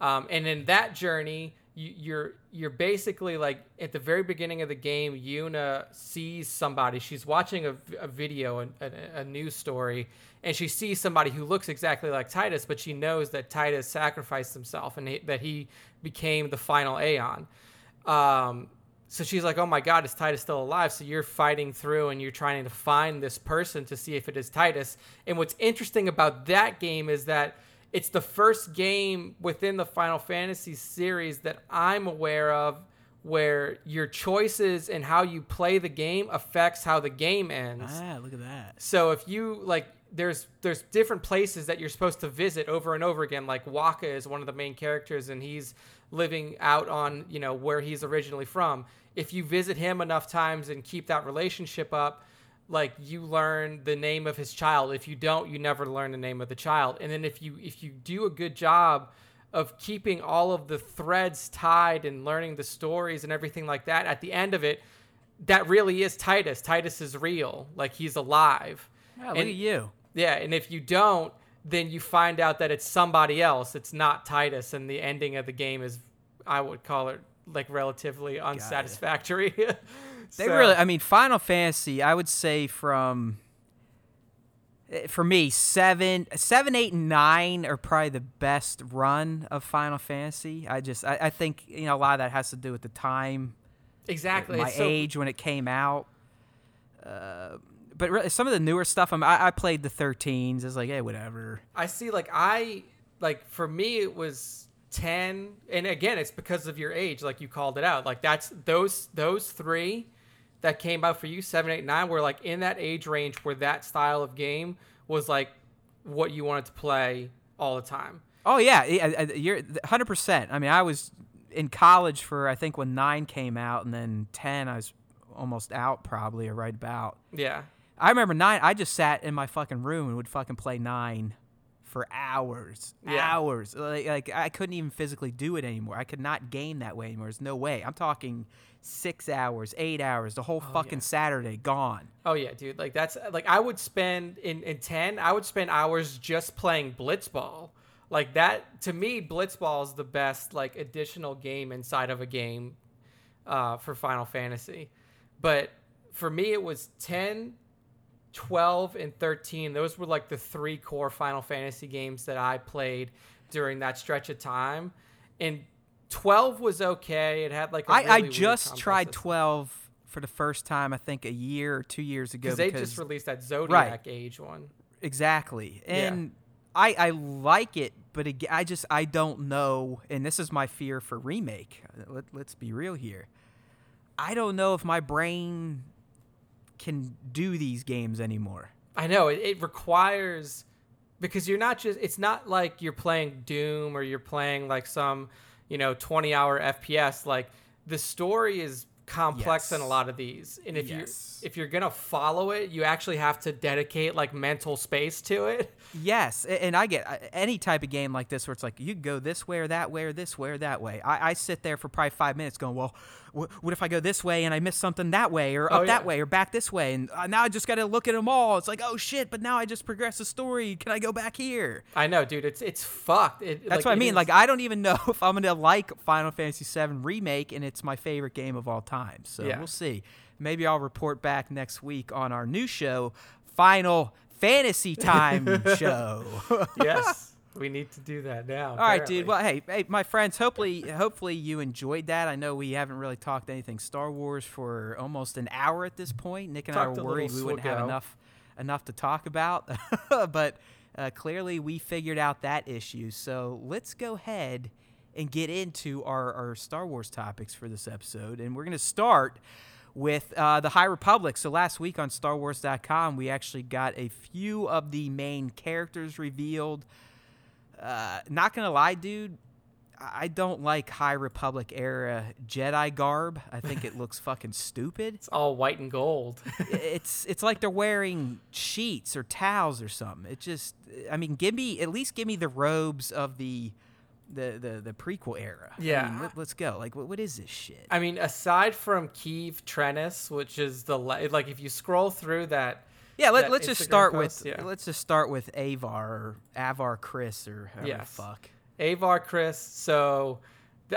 Um, and in that journey... You're you're basically like at the very beginning of the game, Yuna sees somebody. She's watching a, a video, a, a, a news story, and she sees somebody who looks exactly like Tidus, but she knows that Tidus sacrificed himself and he, that he became the final Aeon. Um, so she's like, oh my God, is Tidus still alive? So you're fighting through and you're trying to find this person to see if it is Tidus. And what's interesting about that game is that it's the first game within the Final Fantasy series that I'm aware of where your choices and how you play the game affects how the game ends. Ah, look at that. So if you, like, there's there's different places that you're supposed to visit over and over again. Like, Waka is one of the main characters, and he's living out on, you know, where he's originally from. If you visit him enough times and keep that relationship up, like, you learn the name of his child. If you don't, you never learn the name of the child. And then if you if you do a good job of keeping all of the threads tied and learning the stories and everything like that, at the end of it, that really is Tidus. Tidus is real. Like, he's alive. Yeah, and, look at you. Yeah, and if you don't, then you find out that it's somebody else. It's not Tidus, and the ending of the game is, I would call it, like, relatively unsatisfactory. They so. really, I mean, Final Fantasy, I would say from, for me, seven, seven, eight, and nine are probably the best run of Final Fantasy. I just, I, I think, you know, a lot of that has to do with the time. Exactly. My so, age when it came out. Uh, but really, some of the newer stuff, I, mean, I, I played the thirteens. It's like, hey, whatever. I see, like, I, like, for me, it was... ten, and again it's because of your age, like you called it out, like that's those those three that came out for you, seven, eight, nine, were like in that age range where that style of game was like what you wanted to play all the time. Oh yeah, you're one hundred percent. I mean, I was in college for, I think, when nine came out, and then ten I was almost out, probably, or right about. Yeah, I remember nine, I just sat in my fucking room and would fucking play nine for hours, yeah. hours. Like, like I couldn't even physically do it anymore. I could not game that way anymore. There's no way. I'm talking six hours, eight hours, the whole oh, fucking yeah. Saturday gone. Oh yeah, dude. Like that's like I would spend in, in ten, I would spend hours just playing Blitzball. Like that to me, Blitzball is the best like additional game inside of a game uh, for Final Fantasy. But for me, it was ten, twelve, and thirteen. Those were like the three core Final Fantasy games that I played during that stretch of time. And twelve was okay. It had like a I, really I just tried twelve for the first time, I think, a year or two years ago. Because they just released that Zodiac right, Age one. Exactly. And yeah. I, I like it, but it, I just I don't know. And this is my fear for Remake. Let, let's be real here. I don't know if my brain can do these games anymore. I know. It, it requires... Because you're not just... It's not like you're playing Doom or you're playing like some, you know, twenty-hour F P S. Like, the story is complex yes. in a lot of these. And if yes. you're, if you're going to follow it, you actually have to dedicate, like, mental space to it. Yes. And I get any type of game like this where it's like, you go this way or that way or this way or that way. I, I sit there for probably five minutes going, well... what if I go this way and I miss something that way or up oh, yeah. that way or back this way? And now I just got to look at them all. It's like, oh shit, but now I just progressed the story. Can I go back here? I know, dude. It's it's fucked. It, That's like, what I mean. Is... Like, I don't even know if I'm going to like Final Fantasy seven Remake, and it's my favorite game of all time. So yeah. we'll see. Maybe I'll report back next week on our new show, Final Fantasy Time Show. Yes. We need to do that now. All apparently. Right, dude. Well, hey, hey, my friends, hopefully hopefully you enjoyed that. I know we haven't really talked anything Star Wars for almost an hour at this point. Nick and talked I were worried we wouldn't have enough enough to talk about. But uh, clearly we figured out that issue. So let's go ahead and get into our, our Star Wars topics for this episode. And we're going to start with uh, the High Republic. So last week on Star Wars dot com, we actually got a few of the main characters revealed. Uh, not gonna lie, dude, I don't like High Republic era Jedi garb. I think it looks fucking stupid. It's all white and gold. it's it's like they're wearing sheets or towels or something. It just, I mean, give me at least give me the robes of the the the, the prequel era. Yeah, I mean, let, let's go. Like, what what is this shit? I mean, aside from Keeve Trennis, which is the like, if you scroll through that. Yeah, let, let's Instagram just start post, with yeah. let's just start with Avar or Avar Kriss or however yes. the fuck. Avar Kriss. So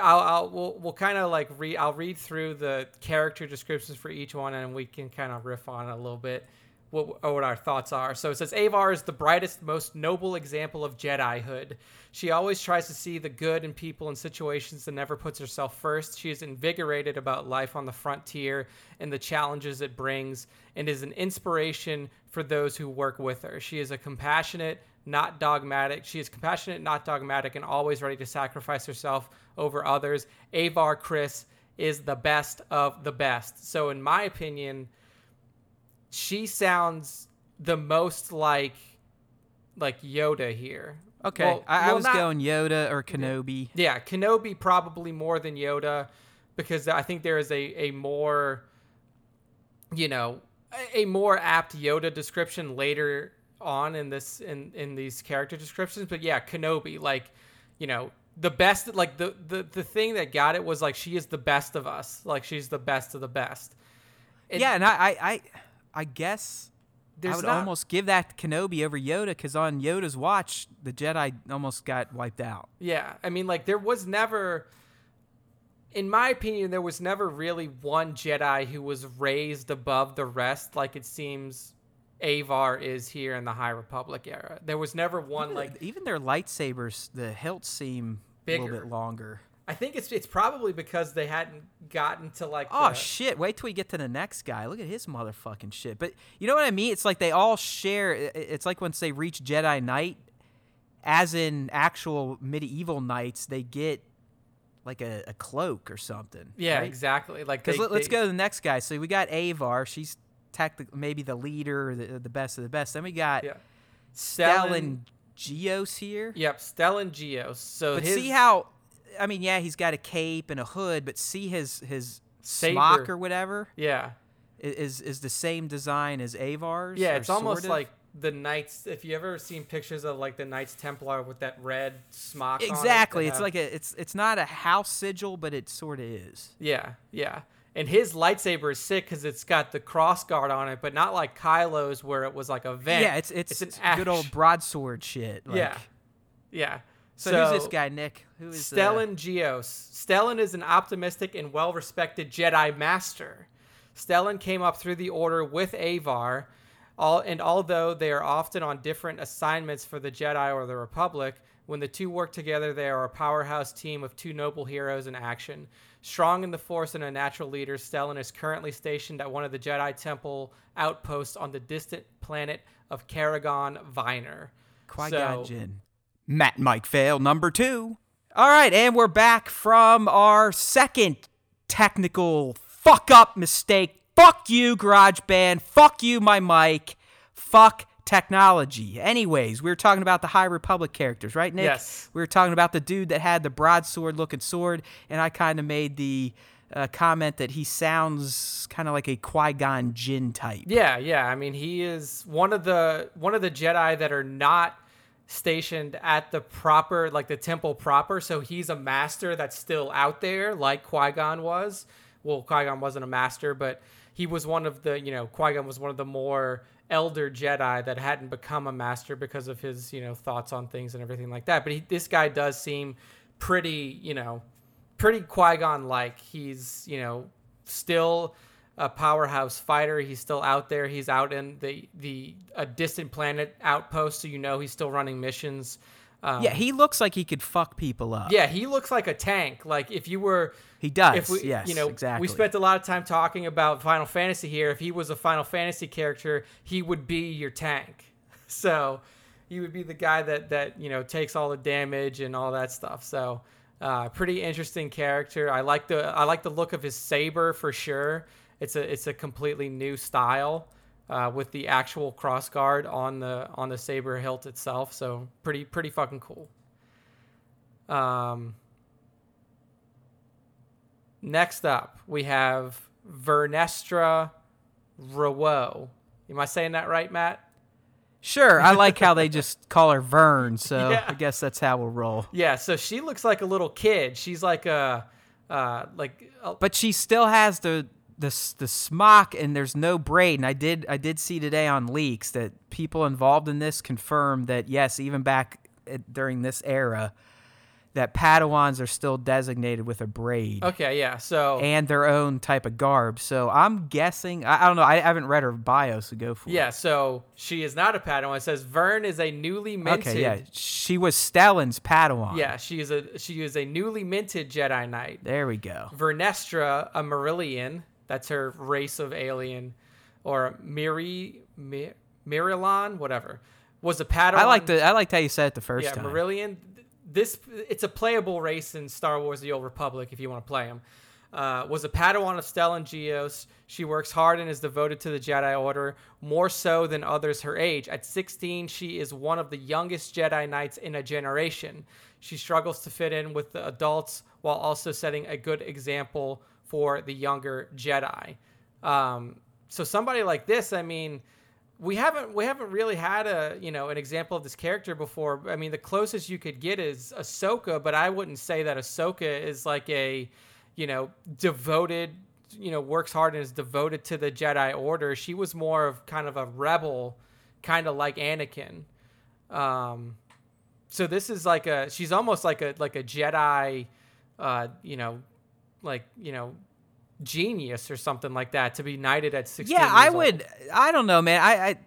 I'll, I'll we'll we'll kind of like read I'll read through the character descriptions for each one, and we can kind of riff on it a little bit what what our thoughts are. So it says Avar is the brightest, most noble example of Jedihood. She always tries to see the good in people and situations and never puts herself first. She is invigorated about life on the frontier and the challenges it brings, and is an inspiration for those who work with her. She is a compassionate, not dogmatic. She is compassionate, not dogmatic, and always ready to sacrifice herself over others. Avar Kriss is the best of the best. So in my opinion, she sounds the most like like Yoda here. Okay, well, I, I well, was not, going Yoda or Kenobi. Yeah, Kenobi probably more than Yoda, because I think there is a, a more, you know, a, a more apt Yoda description later on in this in, in these character descriptions. But yeah, Kenobi, like, you know, the best, like the, the, the thing that got it was like she is the best of us. Like she's the best of the best. And yeah, and I I, I, I guess... There's I would not, almost give that to Kenobi over Yoda, because on Yoda's watch, the Jedi almost got wiped out. Yeah, I mean, like, there was never, in my opinion, there was never really one Jedi who was raised above the rest, like it seems Avar is here in the High Republic era. There was never one, even, like... Even their lightsabers, the hilts seem bigger. A little bit longer. I think it's it's probably because they hadn't gotten to like. Oh the... shit! Wait till we get to the next guy. Look at his motherfucking shit. But you know what I mean? It's like they all share. It's like once they reach Jedi Knight, as in actual medieval knights, they get like a, a cloak or something. Yeah, right? Exactly. Like because let's they... go to the next guy. So we got Avar. She's tactic maybe the leader, the, the best of the best. Then we got yeah. Stellan Geos here. Yep, Stellan Geos. So but his... see how. I mean, yeah, he's got a cape and a hood, but see his his Saber. Smock or whatever? Yeah. Is is the same design as Avar's? Yeah, it's almost sort of? Like the Knights, if you ever seen pictures of like the Knights Templar with that red smock exactly on it, it's have, like a it's it's not a house sigil, but it sort of is. Yeah, yeah. And his lightsaber is sick because it's got the cross guard on it, but not like Kylo's where it was like a vent. Yeah, it's it's, it's, an it's good old broadsword shit. Like. Yeah, yeah. So, so who's this guy, Nick? Who is Stellan Geos? Stellan is an optimistic and well-respected Jedi master. Stellan came up through the Order with Avar, all, and although they are often on different assignments for the Jedi or the Republic, when the two work together, they are a powerhouse team of two noble heroes in action. Strong in the Force and a natural leader, Stellan is currently stationed at one of the Jedi Temple outposts on the distant planet of Karragon Viner. Qui-Gon Jinn. Matt and Mike fail number two. All right, and we're back from our second technical fuck-up mistake. Fuck you, GarageBand. Fuck you, my mic. Fuck technology. Anyways, we were talking about the High Republic characters, right, Nick? Yes. We were talking about the dude that had the broadsword-looking sword, and I kind of made the uh, comment that he sounds kind of like a Qui-Gon Jinn type. Yeah, yeah. I mean, he is one of the one of the Jedi that are not stationed at the proper, like the temple proper, so he's a master that's still out there, like Qui-Gon was. Well, Qui-Gon wasn't a master, but he was one of the, you know, Qui-Gon was one of the more elder Jedi that hadn't become a master because of his, you know, thoughts on things and everything like that. But he, this guy does seem pretty, you know, pretty Qui-Gon-like. He's, you know, still a powerhouse fighter. He's still out there. He's out in the the a distant planet outpost, so you know he's still running missions. Um, yeah, he looks like he could fuck people up. Yeah, he looks like a tank. Like if you were, he does. If we, yes, you know, exactly. We spent a lot of time talking about Final Fantasy here. If he was a Final Fantasy character, he would be your tank. So he would be the guy that that you know takes all the damage and all that stuff. So uh, pretty interesting character. I like the I like the look of his saber for sure. It's a it's a completely new style uh, with the actual cross guard on the on the saber hilt itself. So pretty pretty fucking cool. Um. Next up, we have Vernestra Rwo. Am I saying that right, Matt? Sure. I like how they just call her Vern, so yeah. I guess that's how we'll roll. Yeah. So she looks like a little kid. She's like a uh, like. A- but she still has the. the the smock, and there's no braid. And I did I did see today on leaks that people involved in this confirmed that yes, even back at, during this era, that Padawans are still designated with a braid. Okay, yeah. So and their own type of garb. So I'm guessing I, I don't know. I haven't read her bio, so go for it. Yeah. So she is not a Padawan. It says Vern is a newly minted. Okay, yeah. She was Stellan's Padawan. Yeah. She is a she is a newly minted Jedi Knight. There we go. Vernestra, a Merillian. That's her race of alien, or Miri, Mir, Mirilon, whatever. Was a Padawan. I liked the I liked how you said it the first yeah, time. Yeah, Merillian. This it's a playable race in Star Wars: The Old Republic if you want to play them. Uh, was a Padawan of Stellan Geos. She works hard and is devoted to the Jedi Order more so than others her age. At sixteen, she is one of the youngest Jedi Knights in a generation. She struggles to fit in with the adults while also setting a good example for the younger Jedi. Um, so somebody like this, I mean, we haven't we haven't really had a you know an example of this character before. I mean, the closest you could get is Ahsoka, but I wouldn't say that Ahsoka is like a you know devoted, you know works hard and is devoted to the Jedi Order. She was more of kind of a rebel, kind of like Anakin. Um, so this is like a she's almost like a like a Jedi, uh, you know. like, you know, genius or something like that to be knighted at sixteen Yeah, I would, old. I don't know, man. I, I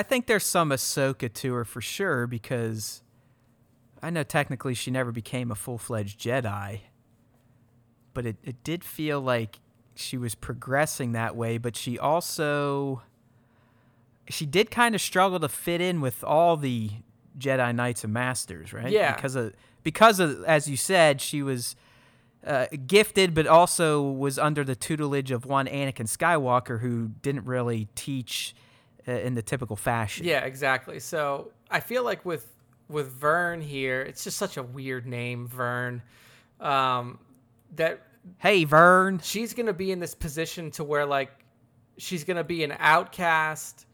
I think there's some Ahsoka to her for sure because I know technically she never became a full-fledged Jedi, but it, it did feel like she was progressing that way, but she also, she did kind of struggle to fit in with all the Jedi Knights and Masters, right? Yeah. Because of, because of as you said, she was... Uh, gifted, but also was under the tutelage of one Anakin Skywalker who didn't really teach uh, in the typical fashion. Yeah, exactly. So I feel like with with Vern here, it's just such a weird name, Vern. Um, that hey, Vern. She's gonna be in this position to where like she's gonna be an outcast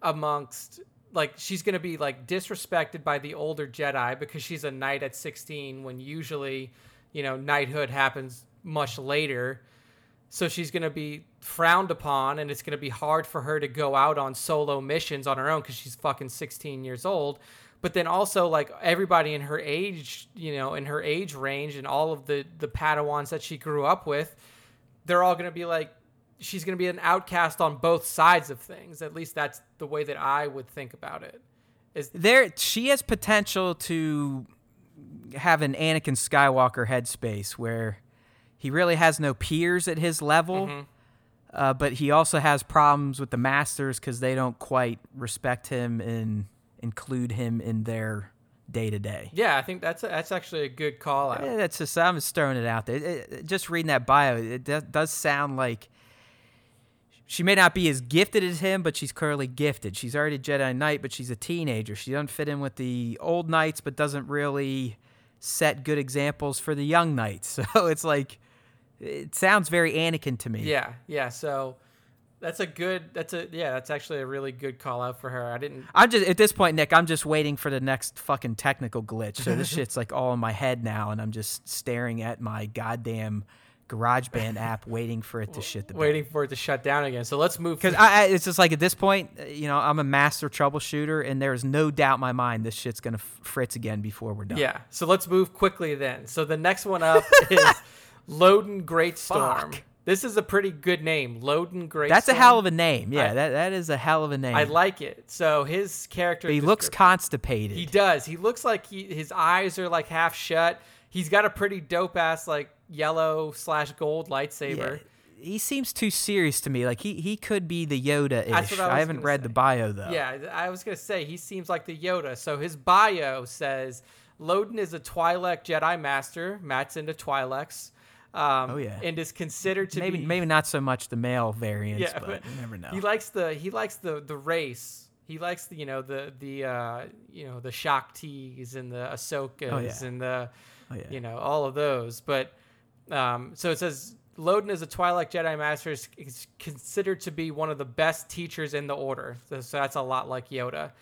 amongst like she's going to be like disrespected by the older Jedi because she's a knight at sixteen when usually, you know, knighthood happens much later. So she's going to be frowned upon, and it's going to be hard for her to go out on solo missions on her own because she's fucking sixteen years old. But then also, like, everybody in her age, you know, in her age range and all of the, the Padawans that she grew up with, they're all going to be like, she's going to be an outcast on both sides of things. At least that's the way that I would think about it. Is there, she has potential to have an Anakin Skywalker headspace where he really has no peers at his level, mm-hmm. uh, but he also has problems with the masters because they don't quite respect him and include him in their day-to-day. Yeah, I think that's a, that's actually a good call out. Yeah, that's just, I'm just throwing it out there. It, it, just reading that bio, it does, does sound like she may not be as gifted as him, but she's clearly gifted. She's already a Jedi Knight, but she's a teenager. She doesn't fit in with the old knights, but doesn't really set good examples for the young knights. So it's like, it sounds very Anakin to me. Yeah, yeah. So that's a good, that's a, yeah, that's actually a really good call out for her. I didn't. I'm just, at this point, Nick, I'm just waiting for the next fucking technical glitch. So this shit's like all in my head now, and I'm just staring at my goddamn GarageBand app waiting for it to shit the bed. Waiting for it to shut down again. So let's move. Because I, I, it's just like at this point, you know, I'm a master troubleshooter, and there's no doubt in my mind this shit's going to fritz again before we're done. Yeah. So let's move quickly then. So the next one up is Loden Greatstorm. Fuck. This is a pretty good name, Loden Greatstorm. That's a hell of a name. Yeah, I, that that is a hell of a name. I like it. So his character... But he looks constipated. He does. He looks like he, his eyes are like half shut. He's got a pretty dope-ass like yellow slash gold lightsaber. Yeah, he seems too serious to me. Like he, he could be the Yoda-ish. That's what I, was I haven't read say. the bio, though. Yeah, I was going to say, he seems like the Yoda. So his bio says, Loden is a Twi'lek Jedi Master. Matt's into Twi'leks. Um, oh, yeah. And is considered to maybe, be... Maybe not so much the male variants, yeah, but, but you never know. He likes the he likes the, the race. He likes the, you know, the the uh, you know, the Shaktis and the Ahsokas oh, yeah. and the oh, yeah. you know, all of those. But um, so it says Loden is a Twi'lek Jedi Master, is considered to be one of the best teachers in the order. So, so that's a lot like Yoda.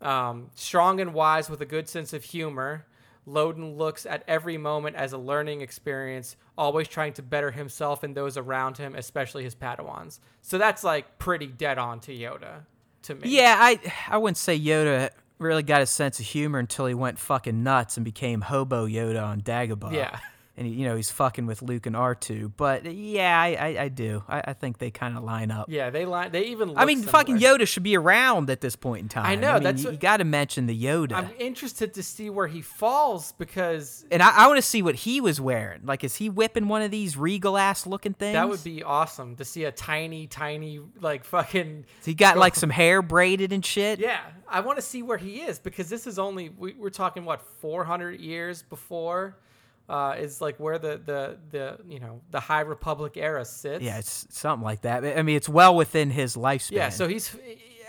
Um, strong and wise with a good sense of humor. Loden looks at every moment as a learning experience, always trying to better himself and those around him, especially his Padawans. So that's like pretty dead on to Yoda to me. Yeah, I I wouldn't say Yoda really got his sense of humor until he went fucking nuts and became Hobo Yoda on Dagobah. Yeah. And, you know, he's fucking with Luke and R two. But, yeah, I, I, I do. I, I think they kind of line up. Yeah, they line. They even look I mean, similar. Fucking Yoda should be around at this point in time. I know. I mean, that's you, you got to mention the Yoda. I'm interested to see where he falls because... And I, I want to see what he was wearing. Like, is he whipping one of these regal-ass looking things? That would be awesome to see a tiny, tiny, like, fucking... So he got, like, some hair braided and shit? Yeah. I want to see where he is because this is only... We, we're talking, what, four hundred years before... Uh, is like where the, the, the you know the High Republic era sits. Yeah, it's something like that. I mean, it's well within his lifespan. Yeah, so he's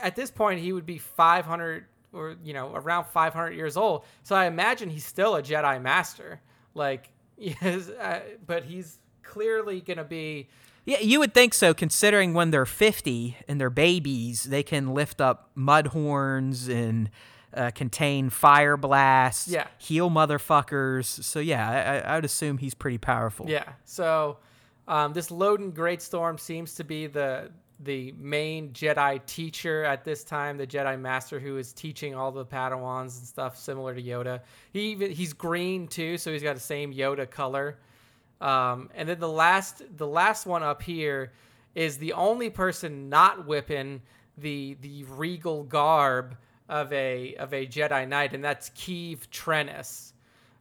at this point he would be five hundred or you know around five hundred years old. So I imagine he's still a Jedi Master. Like, yes, uh, but he's clearly gonna be. Yeah, you would think so, considering when they're fifty and they're babies, they can lift up mud horns and. Uh, contain fire blasts, yeah. heal motherfuckers. So yeah, I, I would assume he's pretty powerful. Yeah. So um, this Loden Greatstorm seems to be the the main Jedi teacher at this time, the Jedi Master who is teaching all the Padawans and stuff, similar to Yoda. He even he's green too, so he's got the same Yoda color. Um, and then the last the last one up here is the only person not whipping the the regal garb of a of a Jedi Knight, and that's Keeve Trennis.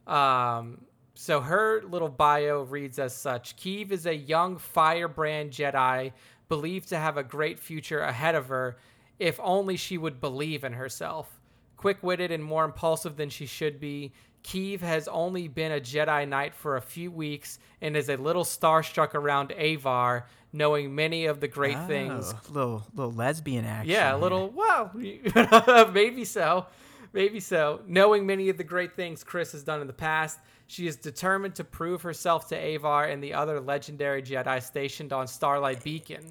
Um, so her little bio reads as such. Keeve is a young firebrand Jedi, believed to have a great future ahead of her, if only she would believe in herself. Quick-witted and more impulsive than she should be, Keeve has only been a Jedi Knight for a few weeks and is a little starstruck around Avar, knowing many of the great oh, things. Little little lesbian action. Yeah, a little, well, maybe so. Maybe so. Knowing many of the great things Kriss has done in the past, she is determined to prove herself to Avar and the other legendary Jedi stationed on Starlight Beacon.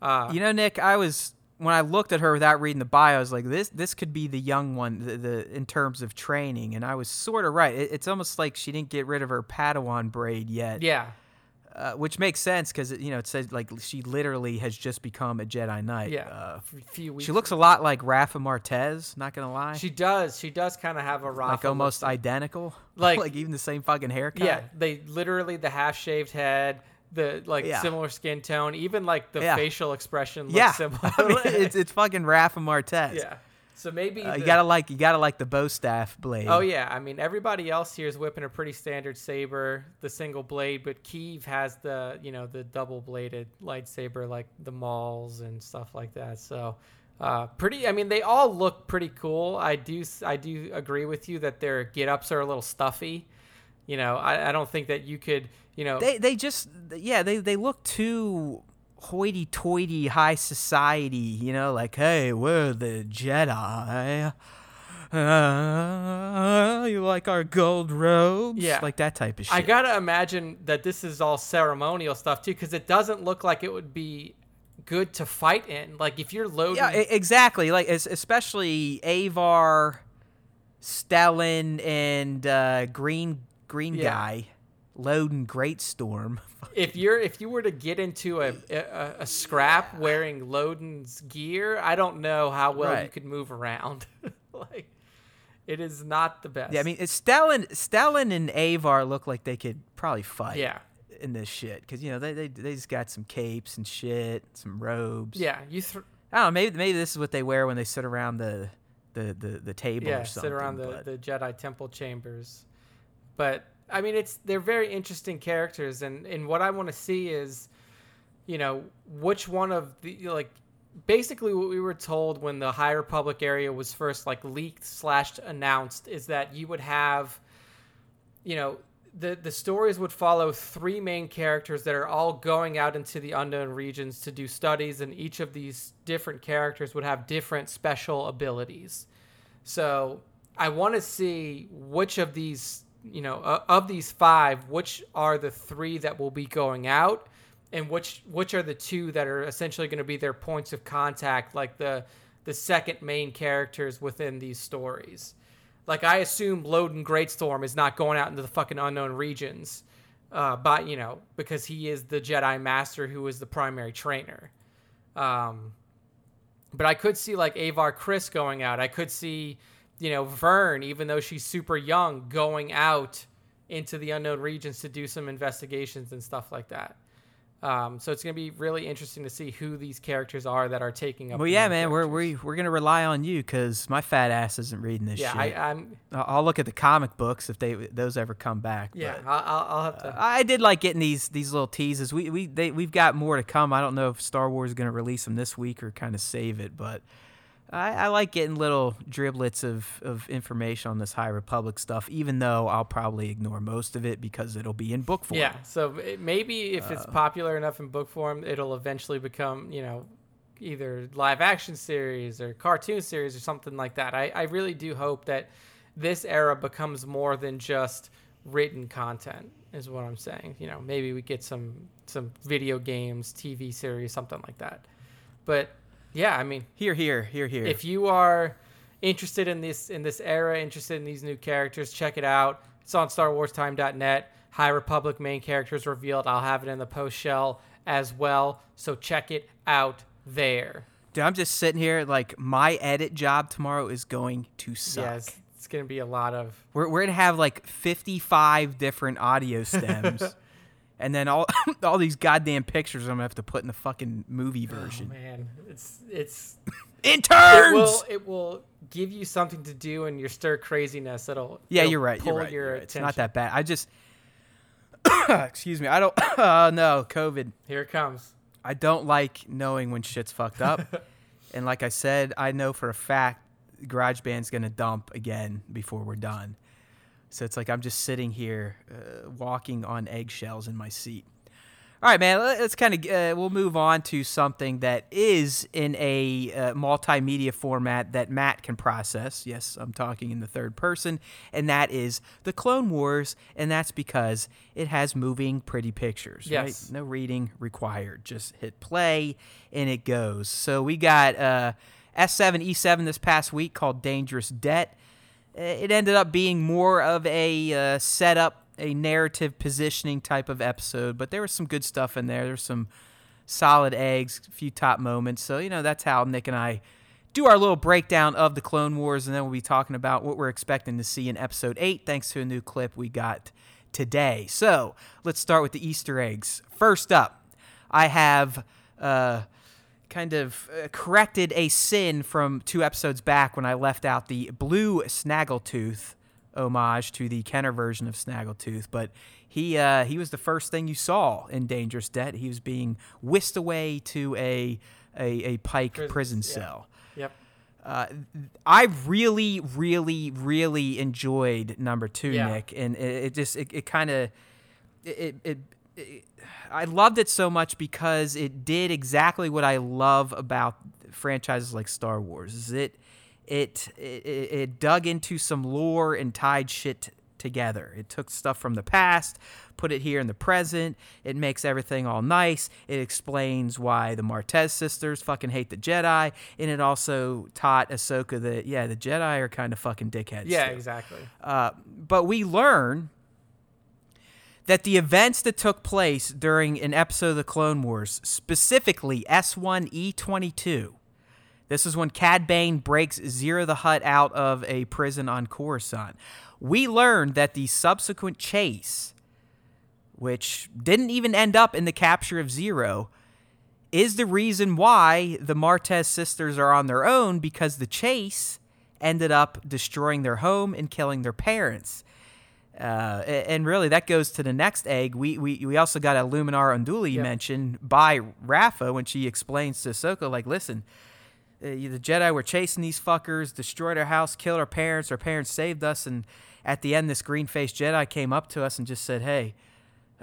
Uh, you know, Nick, I was when I looked at her without reading the bio, I was like, this this could be the young one the, the in terms of training. And I was sort of right. It, it's almost like she didn't get rid of her Padawan braid yet. Yeah. Uh, which makes sense because, you know, it says, like, she literally has just become a Jedi Knight. Yeah, uh, for a few weeks. She looks a lot like Rafa Martez, not going to lie. She does. She does kind of have a Rafa. Like, almost look. Identical. Like, like, even the same fucking haircut. Yeah, they literally, the half-shaved head, the, like, yeah. similar skin tone, even, like, the yeah. facial expression looks yeah. similar. I mean, it's, it's fucking Rafa Martez. Yeah. So maybe uh, the, you gotta like you gotta like the bow staff blade. Oh yeah, I mean everybody else here is whipping a pretty standard saber, the single blade, but Keeve has the you know the double bladed lightsaber like the Mauls and stuff like that. So uh, pretty. I mean they all look pretty cool. I do I do agree with you that their get-ups are a little stuffy. You know I, I don't think that you could you know they they just yeah they they look too hoity-toity high society, you know, like, hey, we're the Jedi. Uh, you like our gold robes? Yeah. Like that type of shit. I got to imagine that this is all ceremonial stuff, too, because it doesn't look like it would be good to fight in. Like, if you're loading... Yeah, exactly. Like, especially Avar, Stellan, and uh, Green, Green yeah. Guy. Loden Greatstorm. if you're if you were to get into a a, a scrap yeah. wearing Loden's gear, I don't know how well right. you could move around. Like it is not the best. Yeah, I mean, it's Stellan Stellan and Avar look like they could probably fight. Yeah. In this shit, because you know they they they just got some capes and shit, some robes. Yeah, you. Th- I don't know. Maybe maybe this is what they wear when they sit around the the the, the table. Yeah, or something, sit around the, but... the Jedi Temple chambers, but. I mean, it's they're very interesting characters, and, and what I want to see is, you know, which one of the, like, basically what we were told when the High Republic area was first, like, leaked slash announced is that you would have, you know, the, the stories would follow three main characters that are all going out into the unknown regions to do studies, and each of these different characters would have different special abilities. So I want to see which of these... you know, uh, of these five, which are the three that will be going out and which, which are the two that are essentially going to be their points of contact, like the, the second main characters within these stories. Like I assume Loden Greatstorm is not going out into the fucking unknown regions, uh, but you know, because he is the Jedi Master who is the primary trainer. Um, but I could see like Avar Kriss going out. I could see, you know, Vern, even though she's super young, going out into the unknown regions to do some investigations and stuff like that. Um, so it's going to be really interesting to see who these characters are that are taking up. Well, yeah, man, characters. we're, we're, we're going to rely on you because my fat ass isn't reading this yeah, shit. I, I'm, I'll look at the comic books if they, those ever come back. Yeah. But, I'll, I'll have to, uh, I did like getting these, these little teases. We, we, they, we've got more to come. I don't know if Star Wars is going to release them this week or kind of save it, but I, I like getting little driblets of, of information on this High Republic stuff, even though I'll probably ignore most of it because it'll be in book form. Yeah, so it, maybe if uh, it's popular enough in book form, it'll eventually become, you know, either live action series or cartoon series or something like that. I, I really do hope that this era becomes more than just written content is what I'm saying. You know, maybe we get some, some video games, T V series, something like that. But... yeah, I mean, here, here, here, here. If you are interested in this in this era, interested in these new characters, check it out. It's on star wars time dot net. High Republic main characters revealed. I'll have it in the post shell as well. So check it out there. Dude, I'm just sitting here like my edit job tomorrow is going to suck. Yes, it's going to be a lot of. We're we're gonna have like fifty-five different audio stems. And then all all these goddamn pictures I'm going to have to put in the fucking movie version. Oh, man. It's... it's interns! It will, it will give you something to do in your stir craziness. It'll Yeah, it'll you're right. Pull you're right, your you're right. It's not that bad. I just... excuse me. I don't... oh, no. COVID. Here it comes. I don't like knowing when shit's fucked up. And like I said, I know for a fact GarageBand's going to dump again before we're done. So it's like I'm just sitting here uh, walking on eggshells in my seat. All right, man, let's kind of, uh, we'll move on to something that is in a uh, multimedia format that Matt can process. Yes, I'm talking in the third person, and that is the Clone Wars, and that's because it has moving pretty pictures, yes. right? No reading required. Just hit play, and it goes. So we got uh, S seven E seven this past week called Dangerous Debt. It ended up being more of a uh, setup, a narrative positioning type of episode, but there was some good stuff in there. There's some solid eggs, a few top moments. So, you know, that's how Nick and I do our little breakdown of the Clone Wars, and then we'll be talking about what we're expecting to see in Episode eight, thanks to a new clip we got today. So, let's start with the Easter eggs. First up, I have uh, kind of corrected a sin from two episodes back when I left out the blue Snaggletooth homage to the Kenner version of Snaggletooth, but he uh, he was the first thing you saw in Dangerous Debt. He was being whisked away to a a, a Pike prison, prison cell. Yeah. Yep. Uh, I really, really, really enjoyed number two, yeah. Nick, and it, it just it, it kind of it, it, it I loved it so much because it did exactly what I love about franchises like Star Wars. Is it. It, it it dug into some lore and tied shit together. It took stuff from the past, put it here in the present. It makes everything all nice. It explains why the Martez sisters fucking hate the Jedi, and it also taught Ahsoka that yeah, the Jedi are kind of fucking dickheads. Yeah, too. Exactly. Uh, but we learn that the events that took place during an episode of the Clone Wars, specifically S one E twenty-two. This is when Cad Bane breaks Zero the Hutt out of a prison on Coruscant. We learned that the subsequent chase, which didn't even end up in the capture of Zero, is the reason why the Martez sisters are on their own, because the chase ended up destroying their home and killing their parents. Uh, and really, that goes to the next egg. We we, we also got a Luminar Unduli yep. mentioned by Rapha when she explains to Ahsoka, like, listen, Uh, the Jedi were chasing these fuckers, destroyed our house, killed our parents. Our parents saved us, and at the end, this green-faced Jedi came up to us and just said, "Hey,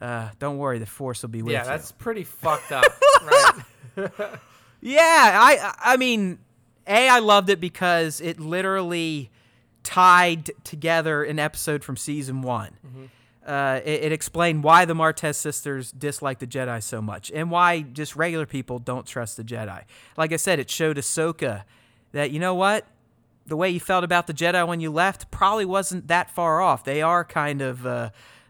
uh, don't worry, the Force will be with you." Yeah, that's pretty fucked up, right? Yeah, I, I mean, A, I loved it because it literally tied together an episode from season one. Mm-hmm. Uh, it, it explained why the Martez sisters dislike the Jedi so much and why just regular people don't trust the Jedi. Like I said, it showed Ahsoka that, you know what, the way you felt about the Jedi when you left probably wasn't that far off. They are kind of uh,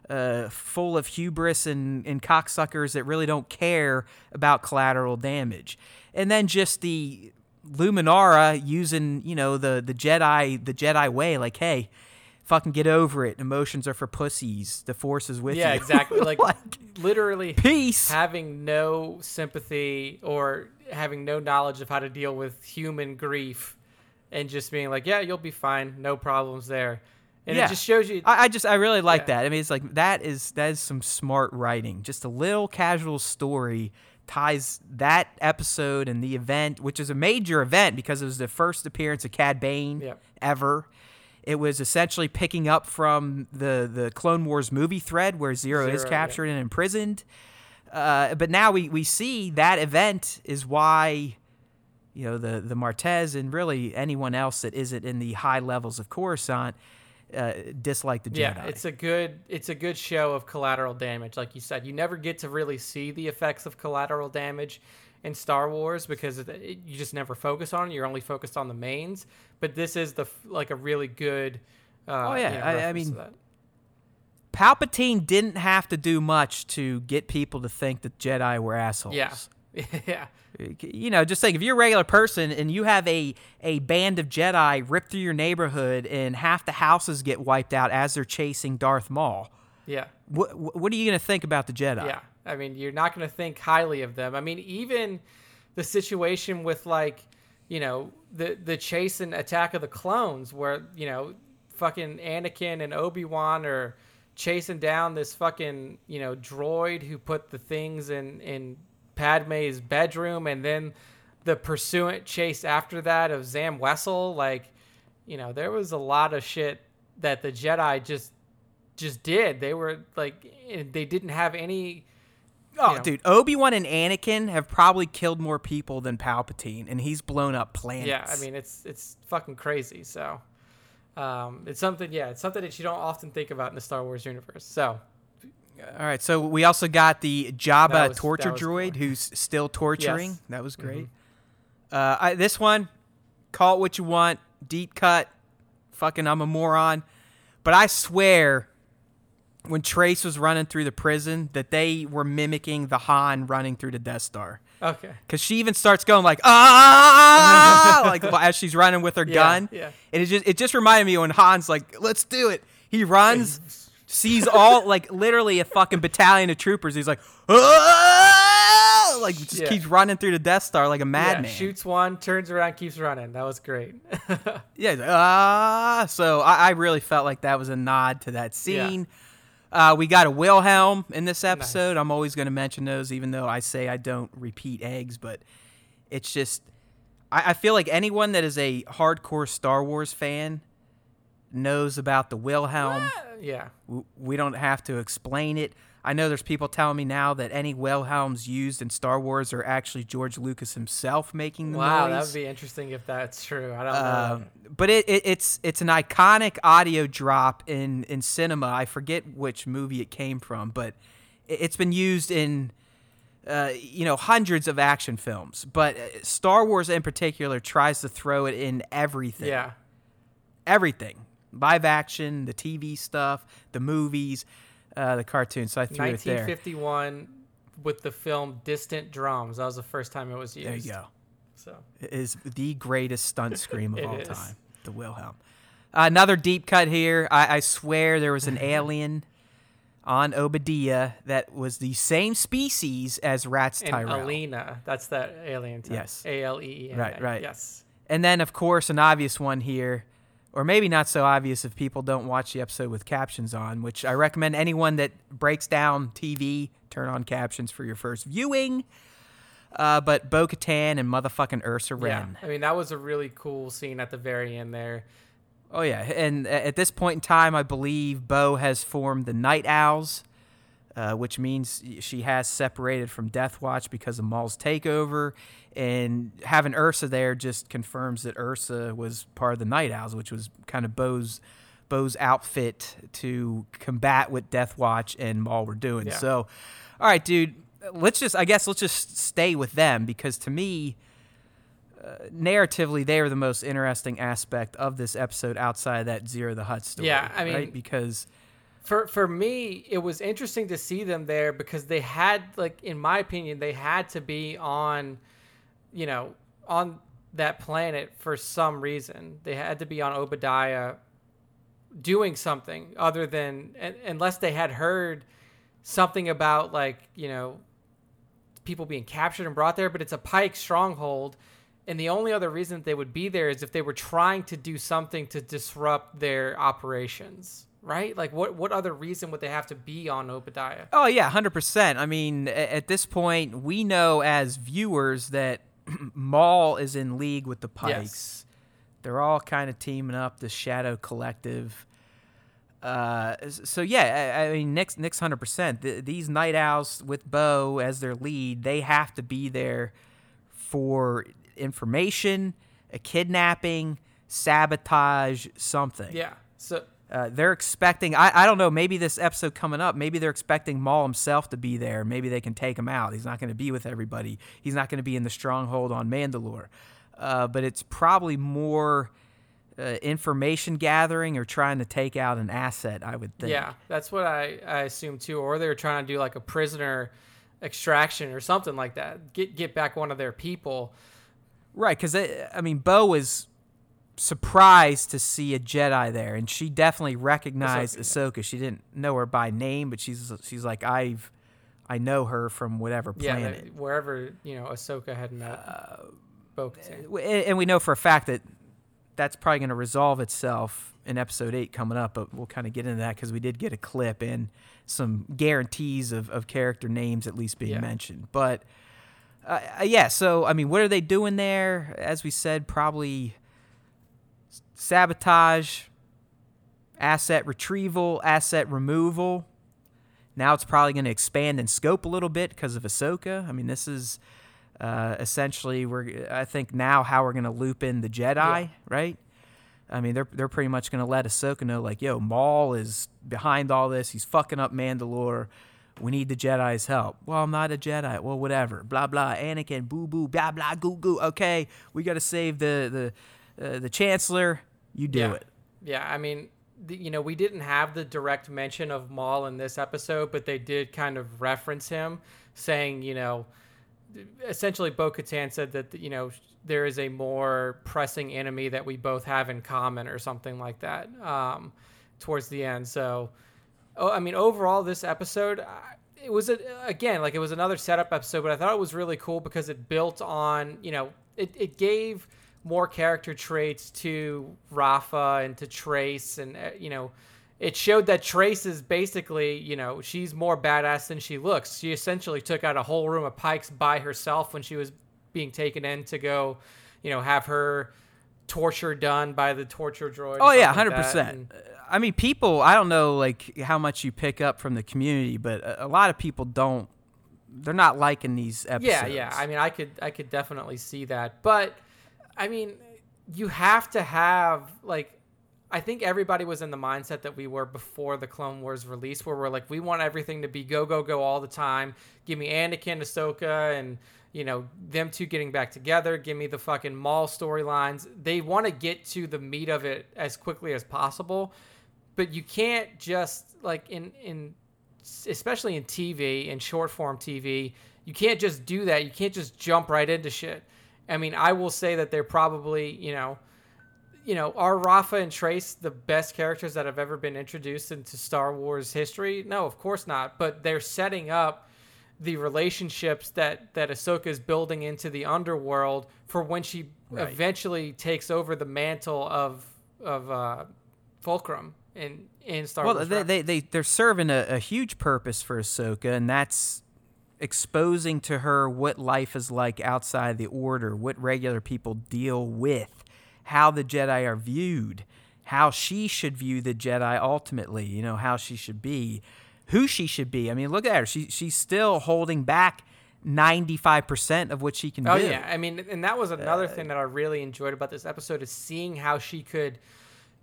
uh, full of hubris and, and cocksuckers that really don't care about collateral damage. And then just the Luminara using, you know, the, the Jedi the Jedi way, like, hey, fucking get over it. Emotions are for pussies. The Force is with yeah, you. Yeah, exactly. Like, like literally peace. Having no sympathy or having no knowledge of how to deal with human grief and just being like, yeah, you'll be fine. No problems there. And yeah. It just shows you. I, I just, I really like yeah. that. I mean, it's like, that is, that is some smart writing. Just a little casual story ties that episode and the event, which is a major event because it was the first appearance of Cad Bane yeah. ever. It was essentially picking up from the, the Clone Wars movie thread where Zero, Zero is captured yeah. and imprisoned. Uh, but now we, we see that event is why, you know, the, the Martez and really anyone else that isn't in the high levels of Coruscant uh, dislike the Jedi. Yeah, it's a good it's a good show of collateral damage. Like you said, you never get to really see the effects of collateral damage in Star Wars because it, it, you just never focus on it. You're only focused on the mains. But this is the like a really good. Uh, oh yeah, you know, I, I mean, Palpatine didn't have to do much to get people to think that Jedi were assholes. Yeah, yeah. You know, just think if you're a regular person and you have a a band of Jedi rip through your neighborhood and half the houses get wiped out as they're chasing Darth Maul. Yeah. What what are you gonna think about the Jedi? Yeah. I mean, you're not going to think highly of them. I mean, even the situation with, like, you know, the, the chase and Attack of the Clones where, you know, fucking Anakin and Obi-Wan are chasing down this fucking, you know, droid who put the things in, in Padme's bedroom, and then the pursuant chase after that of Zam Wessel. Like, you know, there was a lot of shit that the Jedi just just did. They were, like, they didn't have any Oh, you know. Dude, Obi-Wan and Anakin have probably killed more people than Palpatine, and he's blown up planets. Yeah, I mean, it's it's fucking crazy. So, um, it's something. Yeah, it's something that you don't often think about in the Star Wars universe. So, all right. So we also got the Jabba was, torture droid cool. who's still torturing. Yes. That was great. Mm-hmm. Uh, I, this one, call it what you want, deep cut. Fucking, I'm a moron, but I swear. When Trace was running through the prison, that they were mimicking the Han running through the Death Star. Okay. Because she even starts going like, ah, like as she's running with her yeah, gun. Yeah. And it just it just reminded me when Han's like, let's do it. He runs, sees all like literally a fucking battalion of troopers. He's like, ah, like just yeah. keeps running through the Death Star like a madman. Yeah, shoots one, turns around, keeps running. That was great. yeah. Like, ah, so I, I really felt like that was a nod to that scene. Yeah. Uh, we got a Wilhelm in this episode. Nice. I'm always going to mention those, even though I say I don't repeat eggs. But it's just, I, I feel like anyone that is a hardcore Star Wars fan knows about the Wilhelm. Yeah. We, we don't have to explain it. I know there's people telling me now that any Wilhelms used in Star Wars are actually George Lucas himself making the wow, noise. Wow, that would be interesting if that's true. I don't uh, know. But it, it, it's it's an iconic audio drop in, in cinema. I forget which movie it came from, but it, it's been used in uh, you know hundreds of action films. But Star Wars in particular tries to throw it in everything. Yeah, everything. Live action, the T V stuff, the movies. Uh, the cartoon, so I threw it there. nineteen fifty-one with the film Distant Drums. That was the first time it was used. There you go. So it is the greatest stunt scream of all is. time, the Wilhelm. Uh, another deep cut here. I, I swear there was an alien on Obadiah that was the same species as Rats and Tyrell. Alina. That's that alien type. Yes. A L E E N A. Right, right. Yes. And then, of course, an obvious one here. Or maybe not so obvious if people don't watch the episode with captions on, which I recommend anyone that breaks down T V, turn on captions for your first viewing. Uh, but Bo-Katan and motherfucking Ursa Wren. Yeah. I mean, that was a really cool scene at the very end there. Oh, yeah. And at this point in time, I believe Bo has formed the Night Owls, uh, which means she has separated from Death Watch because of Maul's takeover. And having Ursa there just confirms that Ursa was part of the Night Owls, which was kind of Bo's, Bo's outfit to combat what Death Watch and Maul were doing. Yeah. So, all right, dude, let's just, I guess let's just stay with them because to me, uh, narratively, they are the most interesting aspect of this episode outside of that Zero the Hutt story. Yeah, I mean, right? Because... For for me, it was interesting to see them there because they had, like, in my opinion, they had to be on... you know, on that planet for some reason. They had to be on Obadiah doing something other than, unless they had heard something about, like, you know, people being captured and brought there, but it's a Pike stronghold. And the only other reason that they would be there is if they were trying to do something to disrupt their operations. Right? Like, what, what other reason would they have to be on Obadiah? Oh, yeah, one hundred percent. I mean, at this point, we know as viewers that Maul is in league with the Pikes. Yes. They're all kind of teaming up, the Shadow Collective. Uh, so, yeah, I, I mean, Nick's, Nick's one hundred percent. The, these Night Owls with Bo as their lead, they have to be there for information, a kidnapping, sabotage, something. Yeah. So uh, they're expecting, I, I don't know, maybe this episode coming up, maybe they're expecting Maul himself to be there. Maybe they can take him out. He's not going to be with everybody. He's not going to be in the stronghold on Mandalore. Uh, but it's probably more uh, information gathering or trying to take out an asset, I would think. Yeah, that's what I, I assume too. Or they're trying to do like a prisoner extraction or something like that. Get, get back one of their people. Right, because, I mean, Bo is... surprised to see a Jedi there, and she definitely recognized Ahsoka. Yeah. Ahsoka. She didn't know her by name, but she's she's like I've I know her from whatever planet, yeah, the, wherever you know Ahsoka had met uh, Bo-Katan. And we know for a fact that that's probably going to resolve itself in Episode Eight coming up, but we'll kind of get into that because we did get a clip and some guarantees of of character names at least being yeah. mentioned. But uh, yeah, so I mean, what are they doing there? As we said, probably. Sabotage, asset retrieval, asset removal. Now it's probably going to expand in scope a little bit because of Ahsoka. I mean, this is uh, essentially we're I think now how we're going to loop in the Jedi, yeah. right? I mean, they're they're pretty much going to let Ahsoka know, like, yo, Maul is behind all this. He's fucking up Mandalore. We need the Jedi's help. Well, I'm not a Jedi. Well, whatever. Blah, blah, Anakin, boo-boo, blah, blah, goo-goo. Okay, we got to save the the, uh, the Chancellor. You do yeah. it. Yeah, I mean, the, you know, we didn't have the direct mention of Maul in this episode, but they did kind of reference him, saying, you know, essentially Bo-Katan said that, you know, there is a more pressing enemy that we both have in common or something like that um, towards the end. So, oh, I mean, overall, this episode, it was, a, again, like it was another setup episode, but I thought it was really cool because it built on, you know, it, it gave more character traits to Rafa and to Trace. And, uh, you know, it showed that Trace is basically, you know, she's more badass than she looks. She essentially took out a whole room of pikes by herself when she was being taken in to go, you know, have her torture done by the torture droid. Oh, yeah, one hundred percent. Like and, I mean, people, I don't know, like, how much you pick up from the community, but a, a lot of people don't, they're not liking these episodes. Yeah, yeah. I mean, I could, I could definitely see that. But, I mean, you have to have, like, I think everybody was in the mindset that we were before the Clone Wars release, where we're like, we want everything to be go, go, go all the time. Give me Anakin, Ahsoka, and, you know, them two getting back together. Give me the fucking Maul storylines. They want to get to the meat of it as quickly as possible. But you can't just, like, in, in especially in T V, in short-form T V, you can't just do that. You can't just jump right into shit. I mean, I will say that they're probably, you know, you know, are Rafa and Trace the best characters that have ever been introduced into Star Wars history? No, of course not. But they're setting up the relationships that, that Ahsoka is building into the underworld for when she right. eventually takes over the mantle of of uh, Fulcrum. In, in Star Wars. Well, they, they, they, they're serving a, a huge purpose for Ahsoka, and that's exposing to her what life is like outside the Order, what regular people deal with, how the Jedi are viewed, how she should view the Jedi ultimately, you know, how she should be, who she should be. I mean, look at her. She She's still holding back ninety-five percent of what she can oh, do. Oh, yeah. I mean, and that was another uh, thing that I really enjoyed about this episode is seeing how she could,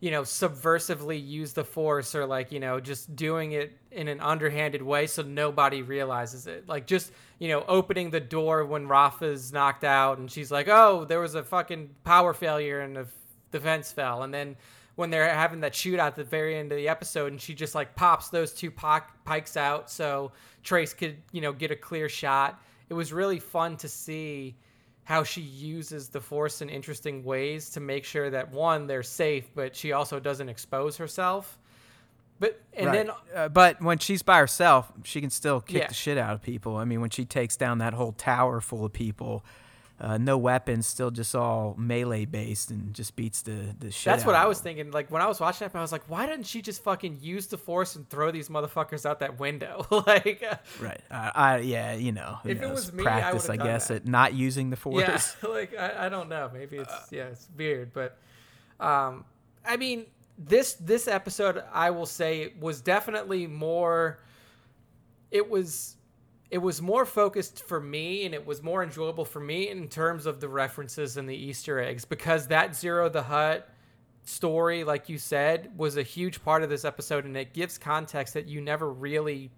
you know, subversively use the Force, or like, you know, just doing it in an underhanded way so nobody realizes it. Like just, you know, opening the door when Rafa's knocked out and she's like, oh, there was a fucking power failure and the, the fence fell. And then when they're having that shootout at the very end of the episode and she just like pops those two pikes out so Trace could, you know, get a clear shot. It was really fun to see how she uses the Force in interesting ways to make sure that, one, they're safe, but she also doesn't expose herself. But and right. then, uh, but when she's by herself, she can still kick yeah. the shit out of people. I mean, when she takes down that whole tower full of people, uh, no weapons, still just all melee based, and just beats the the shit. That's out what I was thinking. Like when I was watching that, I was like, why didn't she just fucking use the Force and throw these motherfuckers out that window? Like, uh, right? Uh, I yeah, you know, if knows, it was me, practice, I, I guess, that. At not using the Force. Yeah, like I, I don't know. Maybe it's uh, yeah, it's weird, but um, I mean, this this episode, I will say, was definitely more. It was. It was more focused for me, and it was more enjoyable for me in terms of the references and the Easter eggs, because that Zero the Hutt story, like you said, was a huge part of this episode, and it gives context that you never really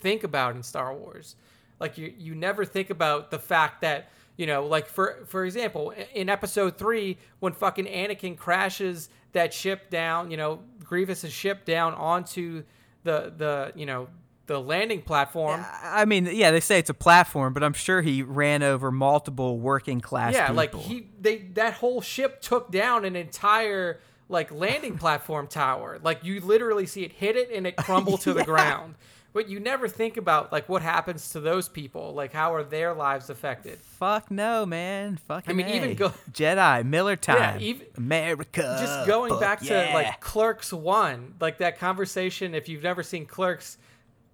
think about in Star Wars. Like you, you never think about the fact that, you know, like for for example, in Episode Three, when fucking Anakin crashes that ship down, you know, Grievous's ship down onto the the you know. the landing platform. I mean, yeah, they say it's a platform, but I'm sure he ran over multiple working class yeah, people. Yeah, like he, they, that whole ship took down an entire like landing platform tower. Like you literally see it hit it and it crumble to yeah. the ground. But you never think about like what happens to those people. Like how are their lives affected? Fuck no, man. Fucking I mean, a. even go Jedi Miller time. Yeah, even, America. Just going Fuck back yeah. to like Clerks One, like that conversation. If you've never seen Clerks.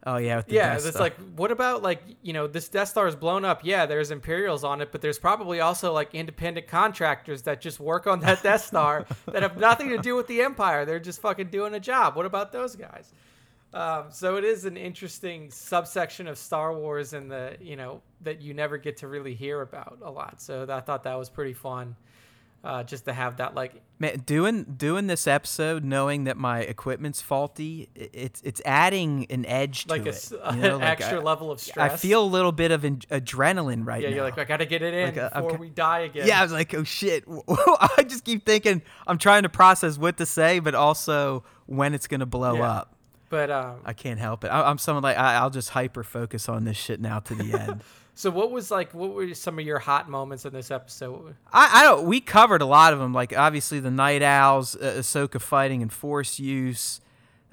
Oh, yeah. With the yeah. It's like, what about like, you know, this Death Star is blown up. Yeah, there's Imperials on it, but there's probably also like independent contractors that just work on that Death Star that have nothing to do with the Empire. They're just fucking doing a job. What about those guys? Um, so it is an interesting subsection of Star Wars, and the you know that you never get to really hear about a lot. So I thought that was pretty fun, uh, just to have that like Man, doing doing this episode, knowing that my equipment's faulty. It's it's adding an edge like to a, it, you know, an like extra I, level of stress. I feel a little bit of an adrenaline right yeah, now. Yeah, you're like I gotta get it in like a, before okay. we die again. Yeah, I was like, oh shit. I just keep thinking I'm trying to process what to say, but also when it's gonna blow yeah. up. But um, I can't help it. I, I'm someone like I, I'll just hyper focus on this shit now to the end. So what was like? What were some of your hot moments in this episode? I, I don't. We covered a lot of them. Like obviously the Night Owls, uh, Ahsoka fighting and Force use,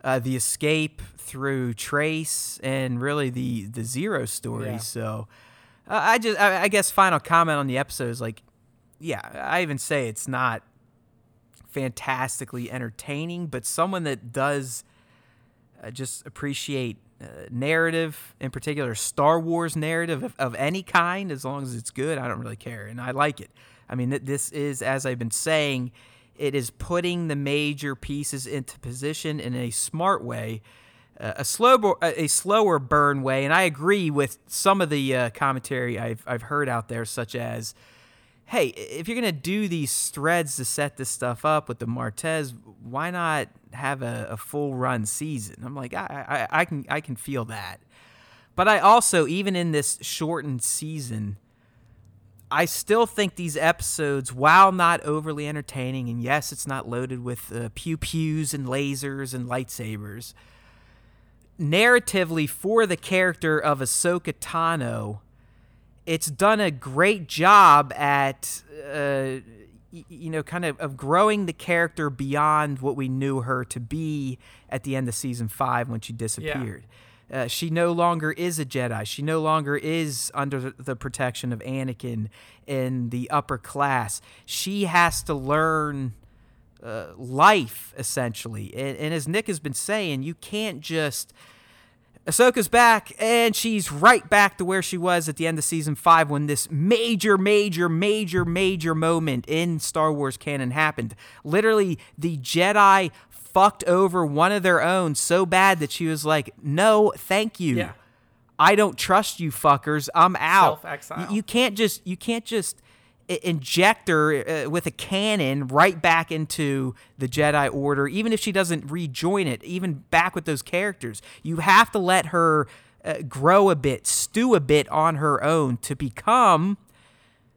uh, the escape through Trace, and really the the Zero story. Yeah. So uh, I just I, I guess final comment on the episode is like, yeah, I even say it's not fantastically entertaining, but someone that does. I just appreciate uh, narrative, in particular Star Wars narrative of, of any kind, as long as it's good. I don't really care, and I like it. I mean, th- this is, as I've been saying, it is putting the major pieces into position in a smart way, uh, a slow, bo- a slower burn way, and I agree with some of the uh, commentary I've I've heard out there, such as, hey, if you're going to do these threads to set this stuff up with the Martez, why not have a, a full run season? I'm like, I, I, I can I can feel that. But I also, even in this shortened season, I still think these episodes, while not overly entertaining, and yes, it's not loaded with uh, pew-pews and lasers and lightsabers, narratively for the character of Ahsoka Tano, it's done a great job at, uh, you know, kind of, of growing the character beyond what we knew her to be at the end of season five when she disappeared. Yeah. Uh, she no longer is a Jedi. She no longer is under the protection of Anakin in the upper class. She has to learn uh, life, essentially. And, and as Nick has been saying, you can't just... Ahsoka's back, and she's right back to where she was at the end of season five when this major, major, major, major moment in Star Wars canon happened. Literally, the Jedi fucked over one of their own so bad that she was like, no, thank you. Yeah. I don't trust you fuckers. I'm out. Self-exile. You, you can't just, you can't just inject her uh, with a cannon right back into the Jedi Order, even if she doesn't rejoin it, even back with those characters. You have to let her uh, grow a bit, stew a bit on her own to become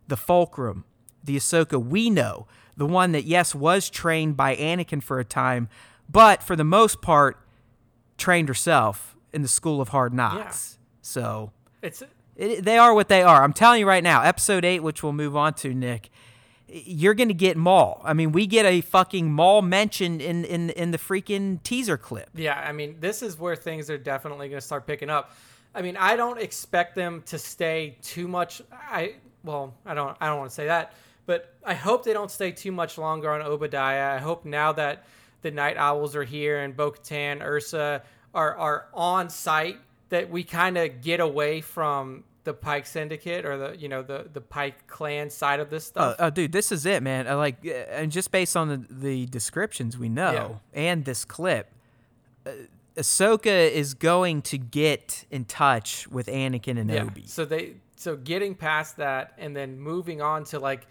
the Fulcrum, the Ahsoka we know, the one that, yes, was trained by Anakin for a time, but for the most part, trained herself in the School of Hard Knocks. Yeah. So... it's. It, they are what they are. I'm telling you right now, episode eight, which we'll move on to, Nick, you're going to get Maul. I mean, we get a fucking Maul mentioned in, in, in the freaking teaser clip. Yeah, I mean, this is where things are definitely going to start picking up. I mean, I don't expect them to stay too much. I Well, I don't I don't want to say that, but I hope they don't stay too much longer on Obadiah. I hope now that the Night Owls are here and Bo-Katan, Ursa are, are on site, that we kind of get away from the Pike Syndicate or the, you know, the, the Pike clan side of this stuff. Oh, oh dude, this is it, man. I like, and just based on the, the descriptions we know yeah. and this clip, uh, Ahsoka is going to get in touch with Anakin and yeah. Obi. So they, so getting past that and then moving on to like,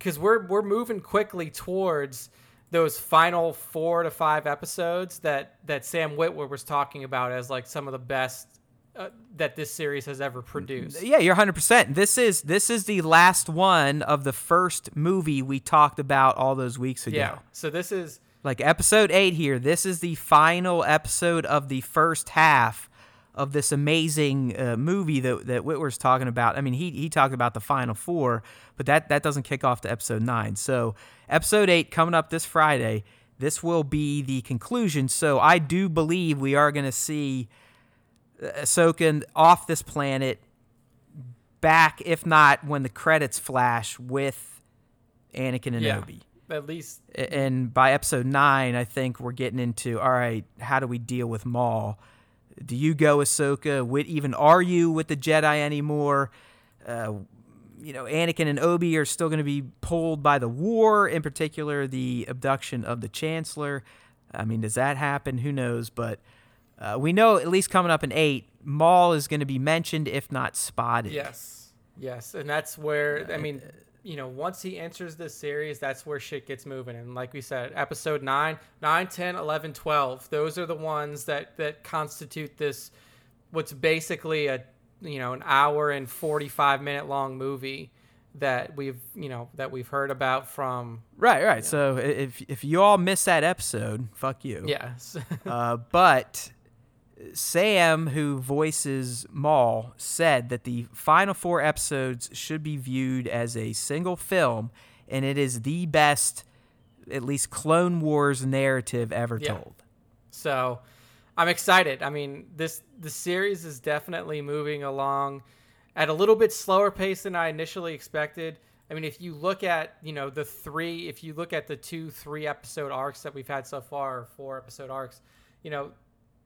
because we're we're moving quickly towards those final four to five episodes that, that Sam Witwer was talking about as like some of the best uh, that this series has ever produced. Yeah, you're one hundred percent. This is this is the last one of the first movie we talked about all those weeks ago. Yeah, so this is... like episode eight here. This is the final episode of the first half of this amazing uh, movie that, that Witwer's talking about. I mean, he he talked about the final four, but that, that doesn't kick off to episode nine. So... Episode eight coming up this Friday. This will be the conclusion. So I do believe we are going to see Ahsoka off this planet back, if not when the credits flash, with Anakin and yeah, Obi. At least. And by episode nine, I think we're getting into, all right, how do we deal with Maul? Do you go, Ahsoka? What, even are you with the Jedi anymore? Uh You know, Anakin and Obi are still going to be pulled by the war, in particular the abduction of the Chancellor. I mean, does that happen? Who knows? But Uh, we know at least coming up in eight, Maul is going to be mentioned, if not spotted. Yes, yes, and that's where uh, I mean, you know, once he enters this series, that's where shit gets moving. And like we said, episode nine, nine, ten, eleven, twelve, those are the ones that that constitute this what's basically a you know an hour and forty-five minute long movie that we've you know that we've heard about from right right so know. if if you all miss that episode, fuck you. Yes. uh but Sam, who voices Maul, said that the final four episodes should be viewed as a single film, and it is the best, at least Clone Wars narrative ever yeah. told. So I'm excited. I mean, this the series is definitely moving along at a little bit slower pace than I initially expected. I mean, if you look at, you know, the three, if you look at the two, three episode arcs that we've had so far, or four episode arcs, you know,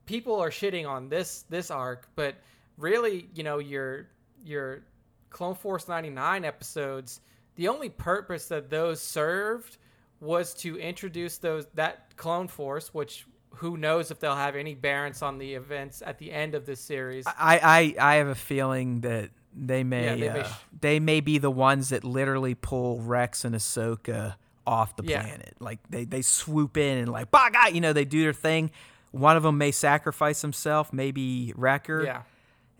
people are shitting on this, this arc, but really, you know, your, your Clone Force ninety-nine episodes, the only purpose that those served was to introduce those, that Clone Force, which who knows if they'll have any bearance on the events at the end of this series. I, I, I have a feeling that, They may, yeah, they, uh, may sh- they may be the ones that literally pull Rex and Ahsoka off the yeah. planet. Like they, they swoop in and like, bah, God, you know, they do their thing. One of them may sacrifice himself, maybe Wrecker, yeah.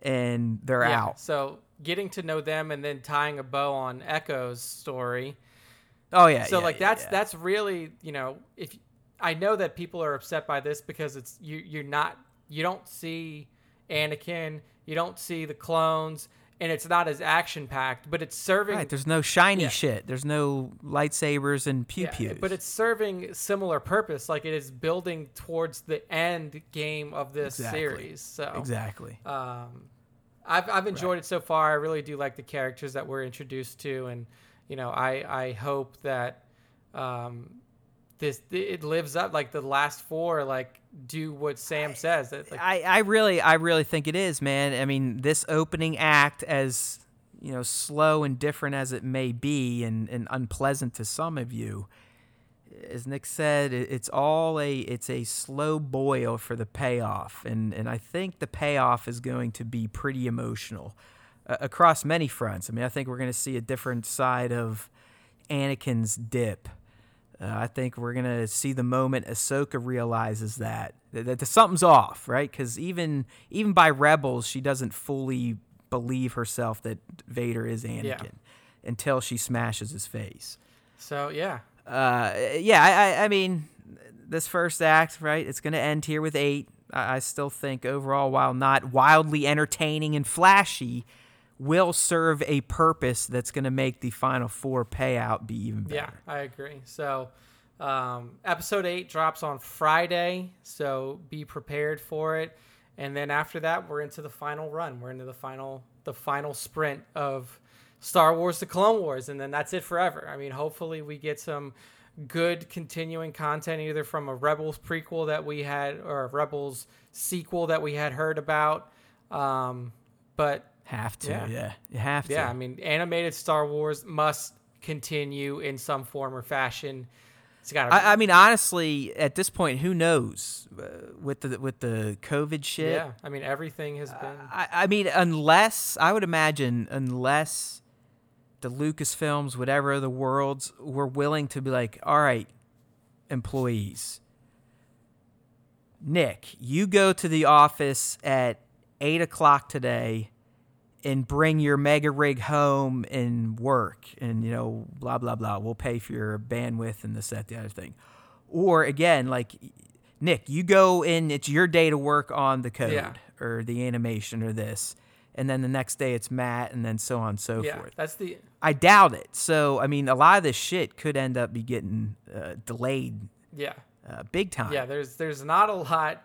and they're yeah. out. So getting to know them and then tying a bow on Echo's story. Oh yeah. So yeah, like yeah, that's yeah. that's really, you know, if I know that people are upset by this because it's you you're not you don't see Anakin, you don't see the clones. And it's not as action-packed, but it's serving... Right, there's no shiny yeah. shit. There's no lightsabers and pew-pews. Yeah, but it's serving similar purpose. Like, it is building towards the end game of this exactly. series. So Exactly. Um, I've I've enjoyed right. it so far. I really do like the characters that we're introduced to. And, you know, I, I hope that um, this it lives up. Like, the last four, like... do what Sam I, says. That, like, I, I really, I really think it is, man. I mean, this opening act, as you know, slow and different as it may be, and, and unpleasant to some of you, as Nick said, it's all a, it's a slow boil for the payoff, and and I think the payoff is going to be pretty emotional uh, across many fronts. I mean, I think we're going to see a different side of Anakin's dip. Uh, I think we're going to see the moment Ahsoka realizes that, that, that something's off, right? Because even even by Rebels, she doesn't fully believe herself that Vader is Anakin yeah. until she smashes his face. So, yeah. Uh, yeah, I, I, I mean, this first act, right, it's going to end here with eight. I, I still think overall, while not wildly entertaining and flashy, will serve a purpose that's going to make the final four payout be even better. Yeah, I agree. So um, episode eight drops on Friday, so be prepared for it. And then after that, we're into the final run. We're into the final the final sprint of Star Wars The Clone Wars, and then that's it forever. I mean, hopefully we get some good continuing content either from a Rebels prequel that we had or a Rebels sequel that we had heard about. Um, but... Have to, yeah. yeah. You have to. Yeah, I mean, animated Star Wars must continue in some form or fashion. It's got to. I, I mean, honestly, at this point, who knows uh, with the with the COVID shit? Yeah, I mean, everything has been. Uh, I, I mean, unless I would imagine, unless the Lucasfilms, whatever the worlds, were willing to be like, all right, employees, Nick, you go to the office at eight o'clock today. And bring your mega rig home and work and, you know, blah, blah, blah. We'll pay for your bandwidth and this, that, the other thing. Or, again, like, Nick, you go in, it's your day to work on the code yeah. or the animation or this. And then the next day it's Matt and then so on and so yeah, forth. That's the. I doubt it. So, I mean, a lot of this shit could end up be getting uh, delayed yeah, uh, big time. Yeah, there's there's not a lot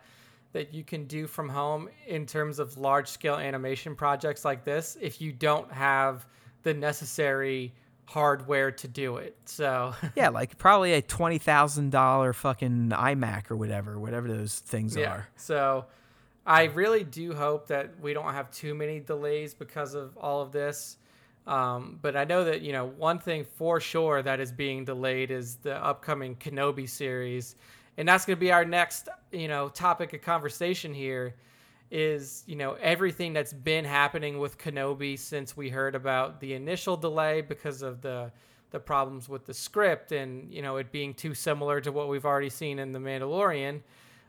that you can do from home in terms of large scale animation projects like this if you don't have the necessary hardware to do it. So yeah, like probably a twenty thousand dollars fucking iMac or whatever, whatever those things yeah. are. So I really do hope that we don't have too many delays because of all of this. Um, but I know that, you know, one thing for sure that is being delayed is the upcoming Kenobi series. and that's going to be our next, you know, topic of conversation here is, you know, everything that's been happening with Kenobi since we heard about the initial delay because of the the problems with the script and, you know, it being too similar to what we've already seen in The Mandalorian.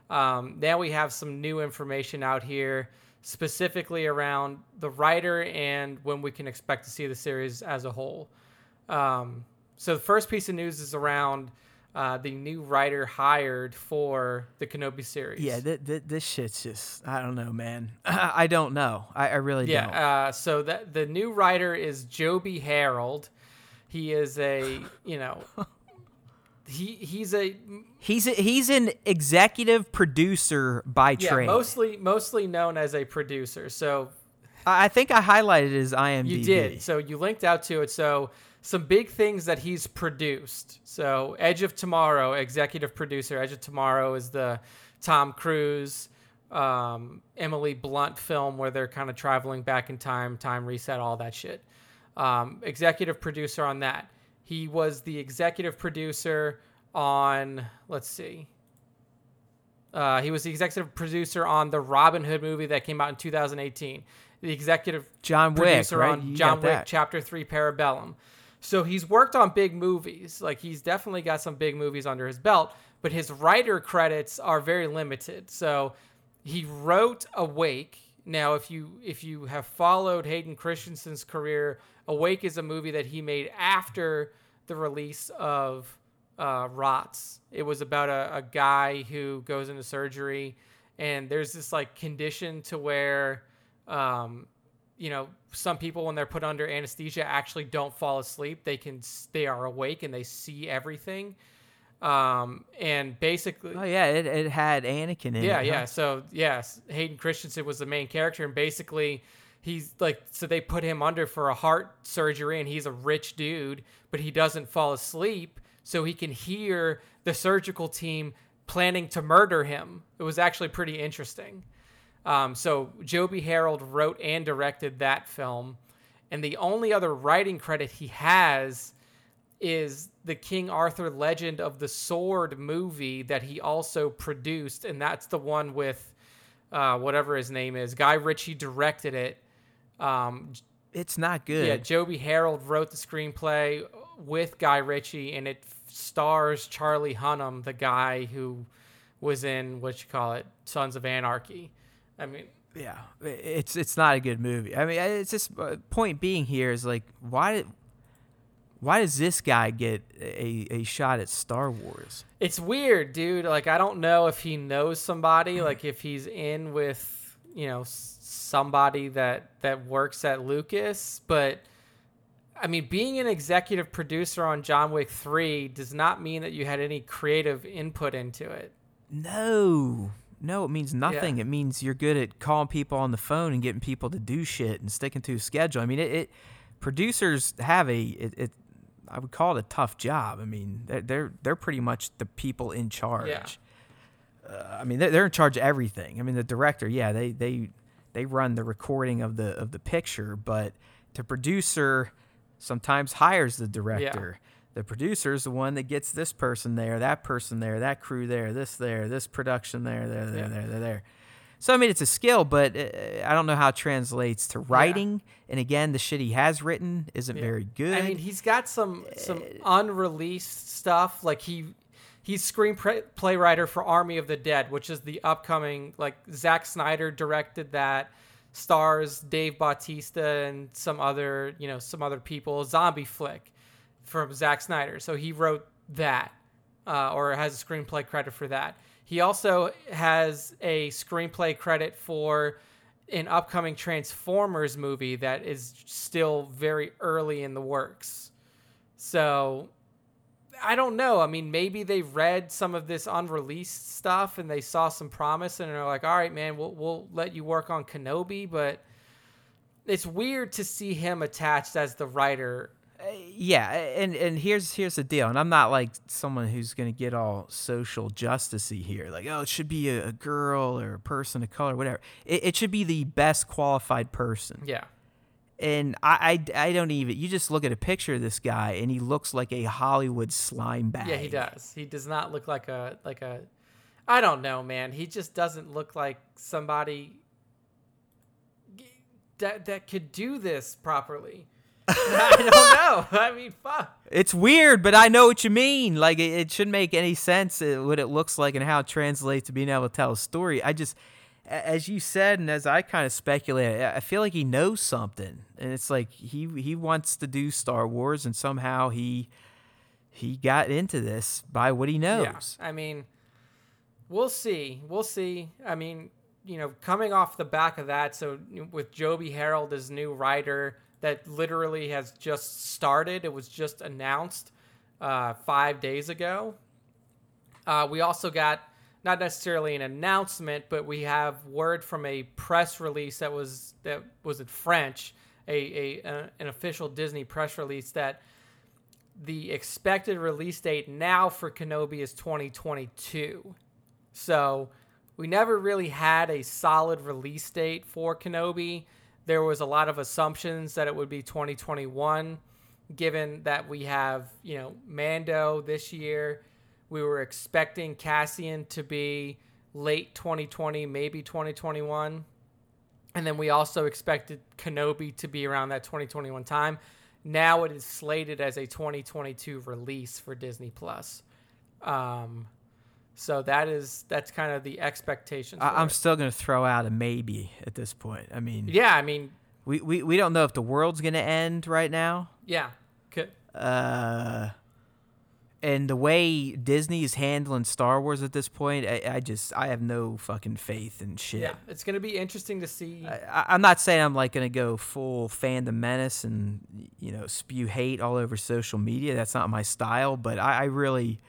Um, now we have some new information out here specifically around the writer and when we can expect to see the series as a whole. Um, so the first piece of news is around uh, the new writer hired for the Kenobi series. Yeah, th- th- this shit's just, I don't know, man. I don't know. I, I really yeah, don't. Yeah, uh, so that the new writer is Joby Harold. He is a, you know, he he's a he's a, he's an executive producer by yeah, trade. Mostly mostly known as a producer. So I think I highlighted his I M D B. You did. So you linked out to it. So some big things that he's produced. So Edge of Tomorrow, executive producer. Edge of Tomorrow is the Tom Cruise, um, Emily Blunt film where they're kind of traveling back in time, time reset, all that shit. Um, executive producer on that. He was the executive producer on, let's see. Uh, he was the executive producer on the Robin Hood movie that came out in two thousand eighteen. The executive John producer Wick, right? on you John Wick Chapter three Parabellum. So he's worked on big movies. Like he's definitely got some big movies under his belt, but his writer credits are very limited. So he wrote Awake. Now, if you if you have followed Hayden Christensen's career, Awake is a movie that he made after the release of uh, R O T S. It was about a, a guy who goes into surgery, and there's this like condition to where, um, you know, some people when they're put under anesthesia actually don't fall asleep. They can they are awake and they see everything. Um, and basically, oh yeah, it, it had Anakin in yeah, it. Yeah. Huh? Yeah. So yes, Hayden Christensen was the main character and basically he's like, so they put him under for a heart surgery and he's a rich dude, but he doesn't fall asleep. So he can hear the surgical team planning to murder him. It was actually pretty interesting. Um, so Joby Harold wrote and directed that film. And the only other writing credit he has is the King Arthur Legend of the Sword movie that he also produced, and that's the one with uh, whatever his name is. Guy Ritchie directed it. Um, it's not good. Yeah, Joby Harold wrote the screenplay with Guy Ritchie, and it stars Charlie Hunnam, the guy who was in, what you call it, Sons of Anarchy. I mean... Yeah, it's it's not a good movie. I mean, it's just... Uh, point being here is, like, why... did Why does this guy get a, a shot at Star Wars? It's weird, dude. Like, I don't know if he knows somebody, like if he's in with, you know, somebody that, that works at Lucas. But, I mean, being an executive producer on John Wick three does not mean that you had any creative input into it. No. No, it means nothing. Yeah. It means you're good at calling people on the phone and getting people to do shit and sticking to a schedule. I mean, it, it producers have a... It, it, I would call it a tough job. I mean, they're they're, they're pretty much the people in charge. Yeah. Uh, I mean, they're, they're in charge of everything. I mean, the director, yeah, they they they run the recording of the of the picture, but the producer sometimes hires the director. Yeah. The producer is the one that gets this person there, that person there, that crew there, this there, this production there, there, there, yeah. there, there, there. So, I mean, it's a skill, but I don't know how it translates to writing. Yeah. And again, the shit he has written isn't yeah. very good. I mean, he's got some some unreleased stuff. Like, he he's screenplay writer for Army of the Dead, which is the upcoming, like, Zack Snyder directed that, stars Dave Bautista and some other, you know, some other people, zombie flick from Zack Snyder. So he wrote that uh, or has a screenplay credit for that. He also has a screenplay credit for an upcoming Transformers movie that is still very early in the works. So I don't know. I mean, maybe they read some of this unreleased stuff and they saw some promise and they're like, all right, man, we'll, we'll let you work on Kenobi. But it's weird to see him attached as the writer. Yeah, and, and here's here's the deal, and I'm not like someone who's going to get all social justicey here, like, oh, it should be a, a girl or a person of color, whatever. It, it should be the best qualified person. Yeah. And I, I, I don't even, you just look at a picture of this guy, and he looks like a Hollywood slime bag. Yeah, he does. He does not look like a like a I don't know, man. He just doesn't look like somebody that that could do this properly. I don't know. I mean, fuck. It's weird, but I know what you mean. Like, it, it shouldn't make any sense what it looks like and how it translates to being able to tell a story. I just, as you said, and as I kind of speculated, I feel like he knows something, and it's like he he wants to do Star Wars, and somehow he he got into this by what he knows. Yeah. I mean, we'll see. We'll see. I mean, you know, coming off the back of that, so with Joby Harold as new writer. That literally has just started. It was just announced uh, five days ago. Uh, we also got, not necessarily an announcement, but we have word from a press release that was that was in French, a, a, a an official Disney press release that the expected release date now for Kenobi is twenty twenty-two. So we never really had a solid release date for Kenobi. There was a lot of assumptions that it would be twenty twenty-one, given that we have, you know, Mando this year. We were expecting Cassian to be late twenty twenty, maybe twenty twenty-one. And then we also expected Kenobi to be around that twenty twenty-one time. Now it is slated as a twenty twenty-two release for Disney Plus. Um, So that is that's kind of the expectation. I'm it. still going to throw out a maybe at this point. I mean, yeah, I mean, we we, we don't know if the world's going to end right now. Yeah, could. Uh, and the way Disney is handling Star Wars at this point, I, I just I have no fucking faith in shit. Yeah, it's going to be interesting to see. I, I'm not saying I'm like going to go full fandom menace and, you know, spew hate all over social media. That's not my style. But I, I really.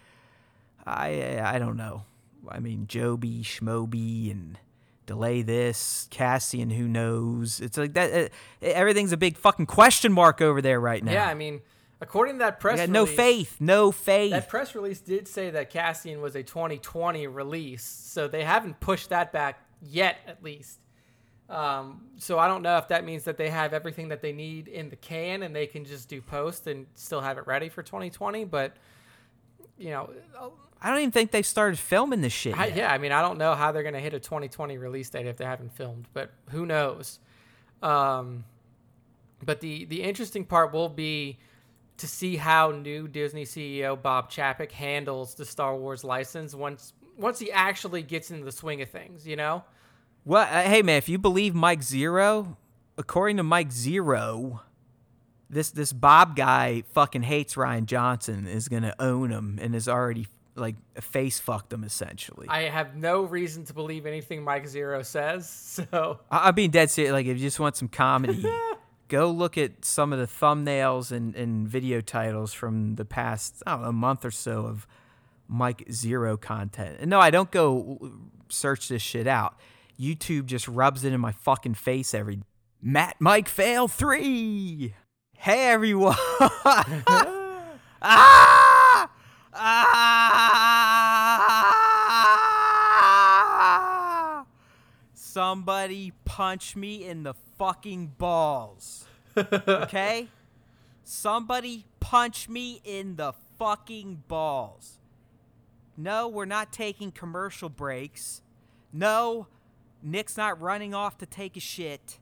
I I don't know. I mean, Joby, Shmoby, and delay this, Cassian, who knows? It's like that. It, everything's a big fucking question mark over there right now. Yeah, I mean, according to that press release. No faith, no faith. That press release did say that Cassian was a twenty twenty release, so they haven't pushed that back yet, at least. Um, so I don't know if that means that they have everything that they need in the can and they can just do post and still have it ready for twenty twenty, but... You know, I don't even think they started filming this shit. I, yeah, I mean, I don't know how they're going to hit a twenty twenty release date if they haven't filmed, but who knows? Um, but the, the interesting part will be to see how new Disney C E O Bob Chapek handles the Star Wars license once once he actually gets into the swing of things, you know? Well, uh, hey, man, if you believe Mike Zero, according to Mike Zero... This this Bob guy fucking hates Rian Johnson, is going to own him, and has already, like, face-fucked him, essentially. I have no reason to believe anything Mike Zero says, so... I, I'm being dead serious. Like, if you just want some comedy, go look at some of the thumbnails and, and video titles from the past, I don't know, a month or so of Mike Zero content. And no, I don't go search this shit out. YouTube just rubs it in my fucking face every... Matt Mike Fail three! Hey everyone! ah! Ah! Somebody punch me in the fucking balls. Okay? Somebody punch me in the fucking balls. No, we're not taking commercial breaks. No, Nick's not running off to take a shit.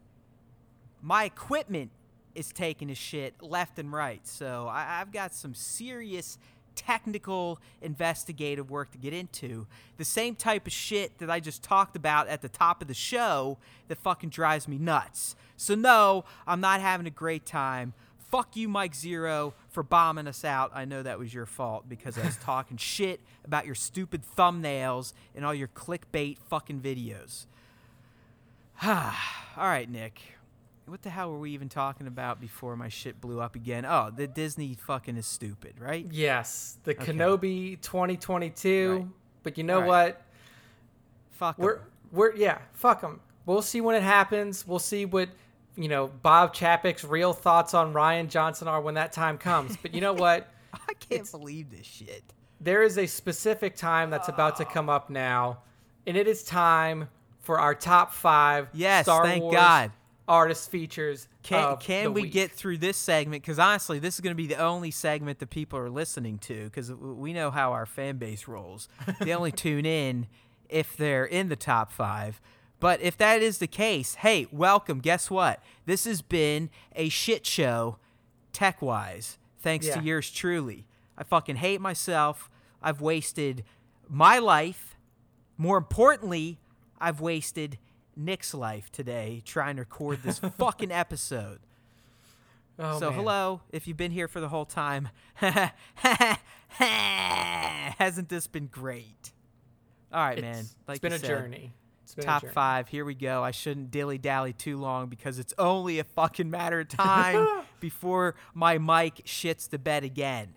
My equipment is taking a shit left and right, so I, I've got some serious technical investigative work to get into. The same type of shit that I just talked about at the top of the show that fucking drives me nuts. So no, I'm not having a great time. Fuck you, Mike Zero, for bombing us out. I know that was your fault because I was talking shit about your stupid thumbnails and all your clickbait fucking videos. All right, Nick. What the hell were we even talking about before my shit blew up again? Oh, the Disney fucking is stupid, right? Yes. The okay. Kenobi twenty twenty-two. Right. But you know right. what? Fuck them. We're, we're, yeah, fuck them. We'll see when it happens. We'll see what, you know, Bob Chapek's real thoughts on Rian Johnson are when that time comes. But you know what? I can't it's, believe this shit. There is a specific time that's oh. about to come up now. And it is time for our top five yes, Star thank Wars God. Artist features. Can can we week. get through this segment? Because honestly, this is going to be the only segment that people are listening to. Because we know how our fan base rolls. They only tune in if they're in the top five. But if that is the case, hey, welcome. Guess what? This has been a shit show tech-wise, thanks yeah. to yours truly. I fucking hate myself. I've wasted my life. More importantly, I've wasted Nick's life today trying to record this fucking episode. Oh, so, man. Hello, if you've been here for the whole time. Hasn't this been great? All right, it's, man. Like it's been a said, journey. Top five. Here we go. I shouldn't dilly-dally too long because it's only a fucking matter of time before my mic shits the bed again.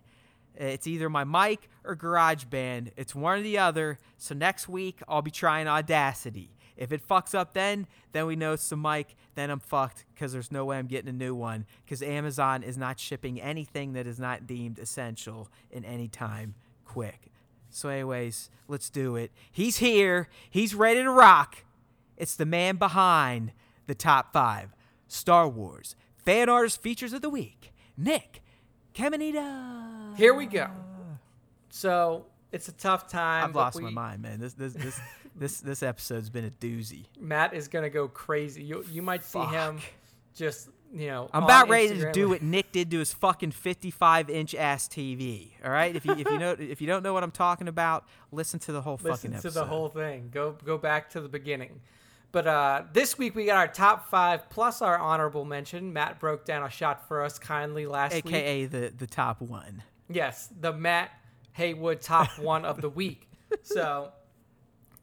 It's either my mic or GarageBand. It's one or the other. So next week, I'll be trying Audacity. If it fucks up then, then we know it's the mic. Then I'm fucked because there's no way I'm getting a new one because Amazon is not shipping anything that is not deemed essential in any time quick. So anyways, let's do it. He's here. He's ready to rock. It's the man behind the top five Star Wars fan artist features of the week, Nick Caminita. Here we go. So it's a tough time. I've lost we... my mind, man. This this this this this episode's been a doozy. Matt is gonna go crazy. You you might see Fuck. him just you know. I'm about ready Instagram to do what Nick did to his fucking fifty-five inch ass T V. All right. If you if you know if you don't know what I'm talking about, listen to the whole listen fucking episode. Listen to the whole thing. Go go back to the beginning. But uh, this week we got our top five plus our honorable mention. Matt broke down a shot for us kindly last A K A week. A K A the the top one. Yes, the Matt Haywood top one of the week. So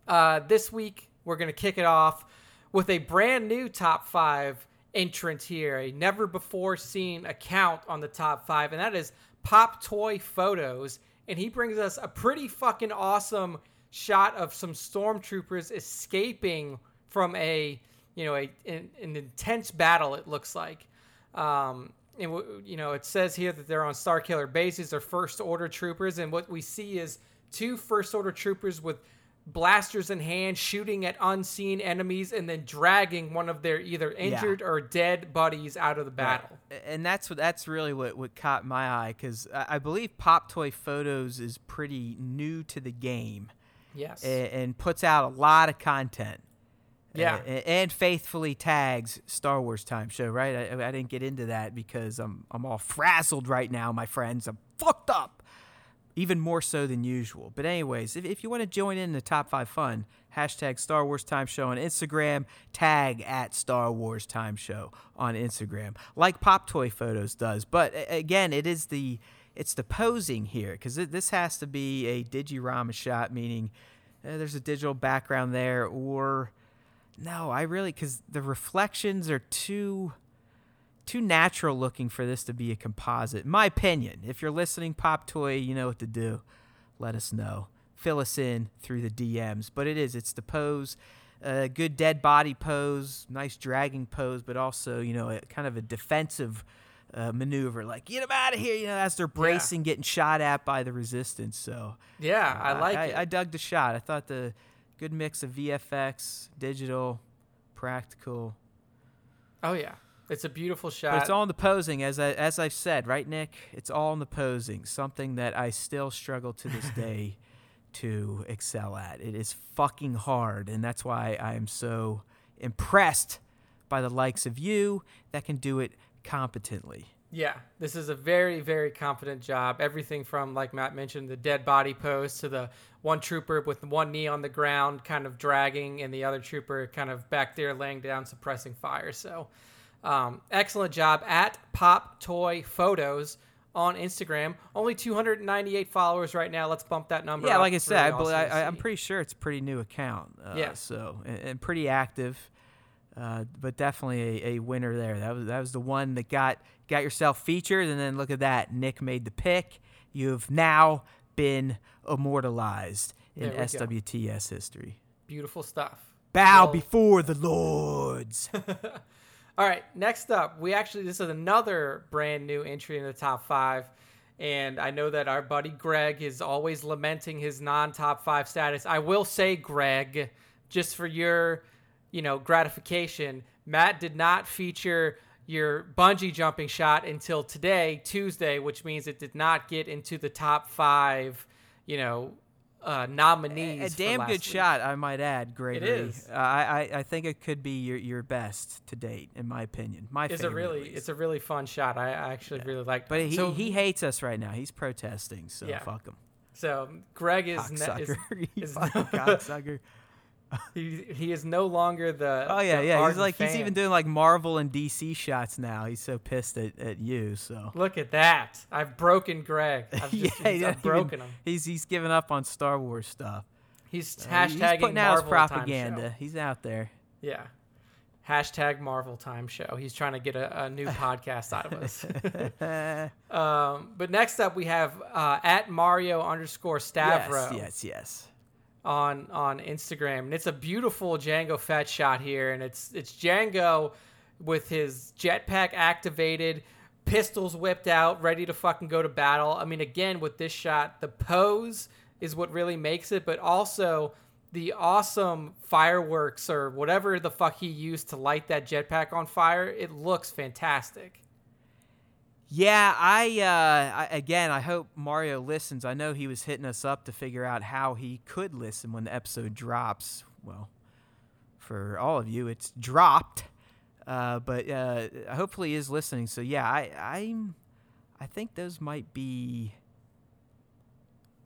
uh, this week we're going to kick it off with a brand new top five entrant here. A never before seen account on the top five. And that is Pop Toy Photos. And he brings us a pretty fucking awesome shot of some stormtroopers escaping from a, you know, a an, an intense battle, it looks like. Um, and, w- you know, it says here that they're on Starkiller Base. These are First Order troopers. And what we see is two First Order troopers with blasters in hand shooting at unseen enemies and then dragging one of their either injured yeah. or dead buddies out of the battle. Right. And that's what that's really what, what caught my eye, because I, I believe Pop Toy Photos is pretty new to the game. Yes. And, and puts out a lot of content. Yeah, and, and faithfully tags Star Wars Time Show, right? I, I didn't get into that because I'm I'm all frazzled right now, my friends. I'm fucked up, even more so than usual. But anyways, if, if you want to join in the top five fun, hashtag Star Wars Time Show on Instagram, tag at Star Wars Time Show on Instagram, like Pop Toy Photos does. But again, it is the it's the posing here, because this has to be a digirama shot, meaning uh, there's a digital background there, or no, I really, because the reflections are too too natural looking for this to be a composite. In my opinion, if you're listening, Pop Toy, you know what to do. Let us know. Fill us in through the D Ms. But it is, it's the pose, a uh, good dead body pose, nice dragging pose, but also, you know, a, kind of a defensive uh, maneuver, like get them out of here, you know, as they're bracing, yeah. getting shot at by the resistance. So yeah, uh, I like I, it. I, I dug the shot. I thought the good mix of V F X, digital, practical. Oh, yeah. It's a beautiful shot. But it's all in the posing, as, I, as I've said, right, Nick? It's all in the posing, something that I still struggle to this day to excel at. It is fucking hard, and that's why I am so impressed by the likes of you that can do it competently. Yeah, this is a very, very competent job. Everything from, like Matt mentioned, the dead body pose to the one trooper with one knee on the ground kind of dragging and the other trooper kind of back there laying down, suppressing fire. So um, excellent job at Pop Toy Photos on Instagram. Only two hundred ninety-eight followers right now. Let's bump that number yeah, up. Yeah, like I said, really I, awesome I, I'm pretty sure it's a pretty new account. Uh, yeah. So, and, and pretty active. Uh, but definitely a, a winner there. That was that was the one that got got yourself featured, and then look at that. Nick made the pick. You have now been immortalized in S W T S go. history. Beautiful stuff. Bow well, before the Lords. All right, next up, we actually this is another brand new entry in the top five, and I know that our buddy Greg is always lamenting his non-top five status. I will say, Greg, just for your you know, gratification, Matt did not feature your bungee jumping shot until today, Tuesday, which means it did not get into the top five, you know, uh, nominees. A, a damn for last good week. Shot, I might add, Gregory. It is. Uh, I I think it could be your, your best to date, in my opinion. My it's favorite. A really, it's a really fun shot. I actually yeah. really like it. But he, so, he hates us right now. He's protesting, so yeah. fuck him. So Greg is... Cocksucker. Ne- is, is cocksucker. He he is no longer the oh yeah the yeah he's like fan. He's even doing like Marvel and D C shots now. He's so pissed at, at you. So look at that. I've broken Greg. I've just, yeah, he's, I've broken even, him. He's he's giving up on Star Wars stuff. He's so hashtagging he's putting out Marvel his propaganda. Time show. He's out there. Yeah. Hashtag Marvel Time Show. He's trying to get a, a new podcast out of us. um, but next up we have uh, at Mario underscore Stavro. Yes, yes, yes. on on Instagram, and it's a beautiful Jango Fett shot here, and it's it's Jango with his jetpack activated, pistols whipped out, ready to fucking go to battle. I mean, again, with this shot, the pose is what really makes it, but also the awesome fireworks or whatever the fuck he used to light that jetpack on fire. It looks fantastic. Yeah, I, uh, I again, I hope Mario listens. I know he was hitting us up to figure out how he could listen when the episode drops. Well, for all of you, it's dropped, uh, but uh, hopefully he is listening. So, yeah, I I'm, I think those might be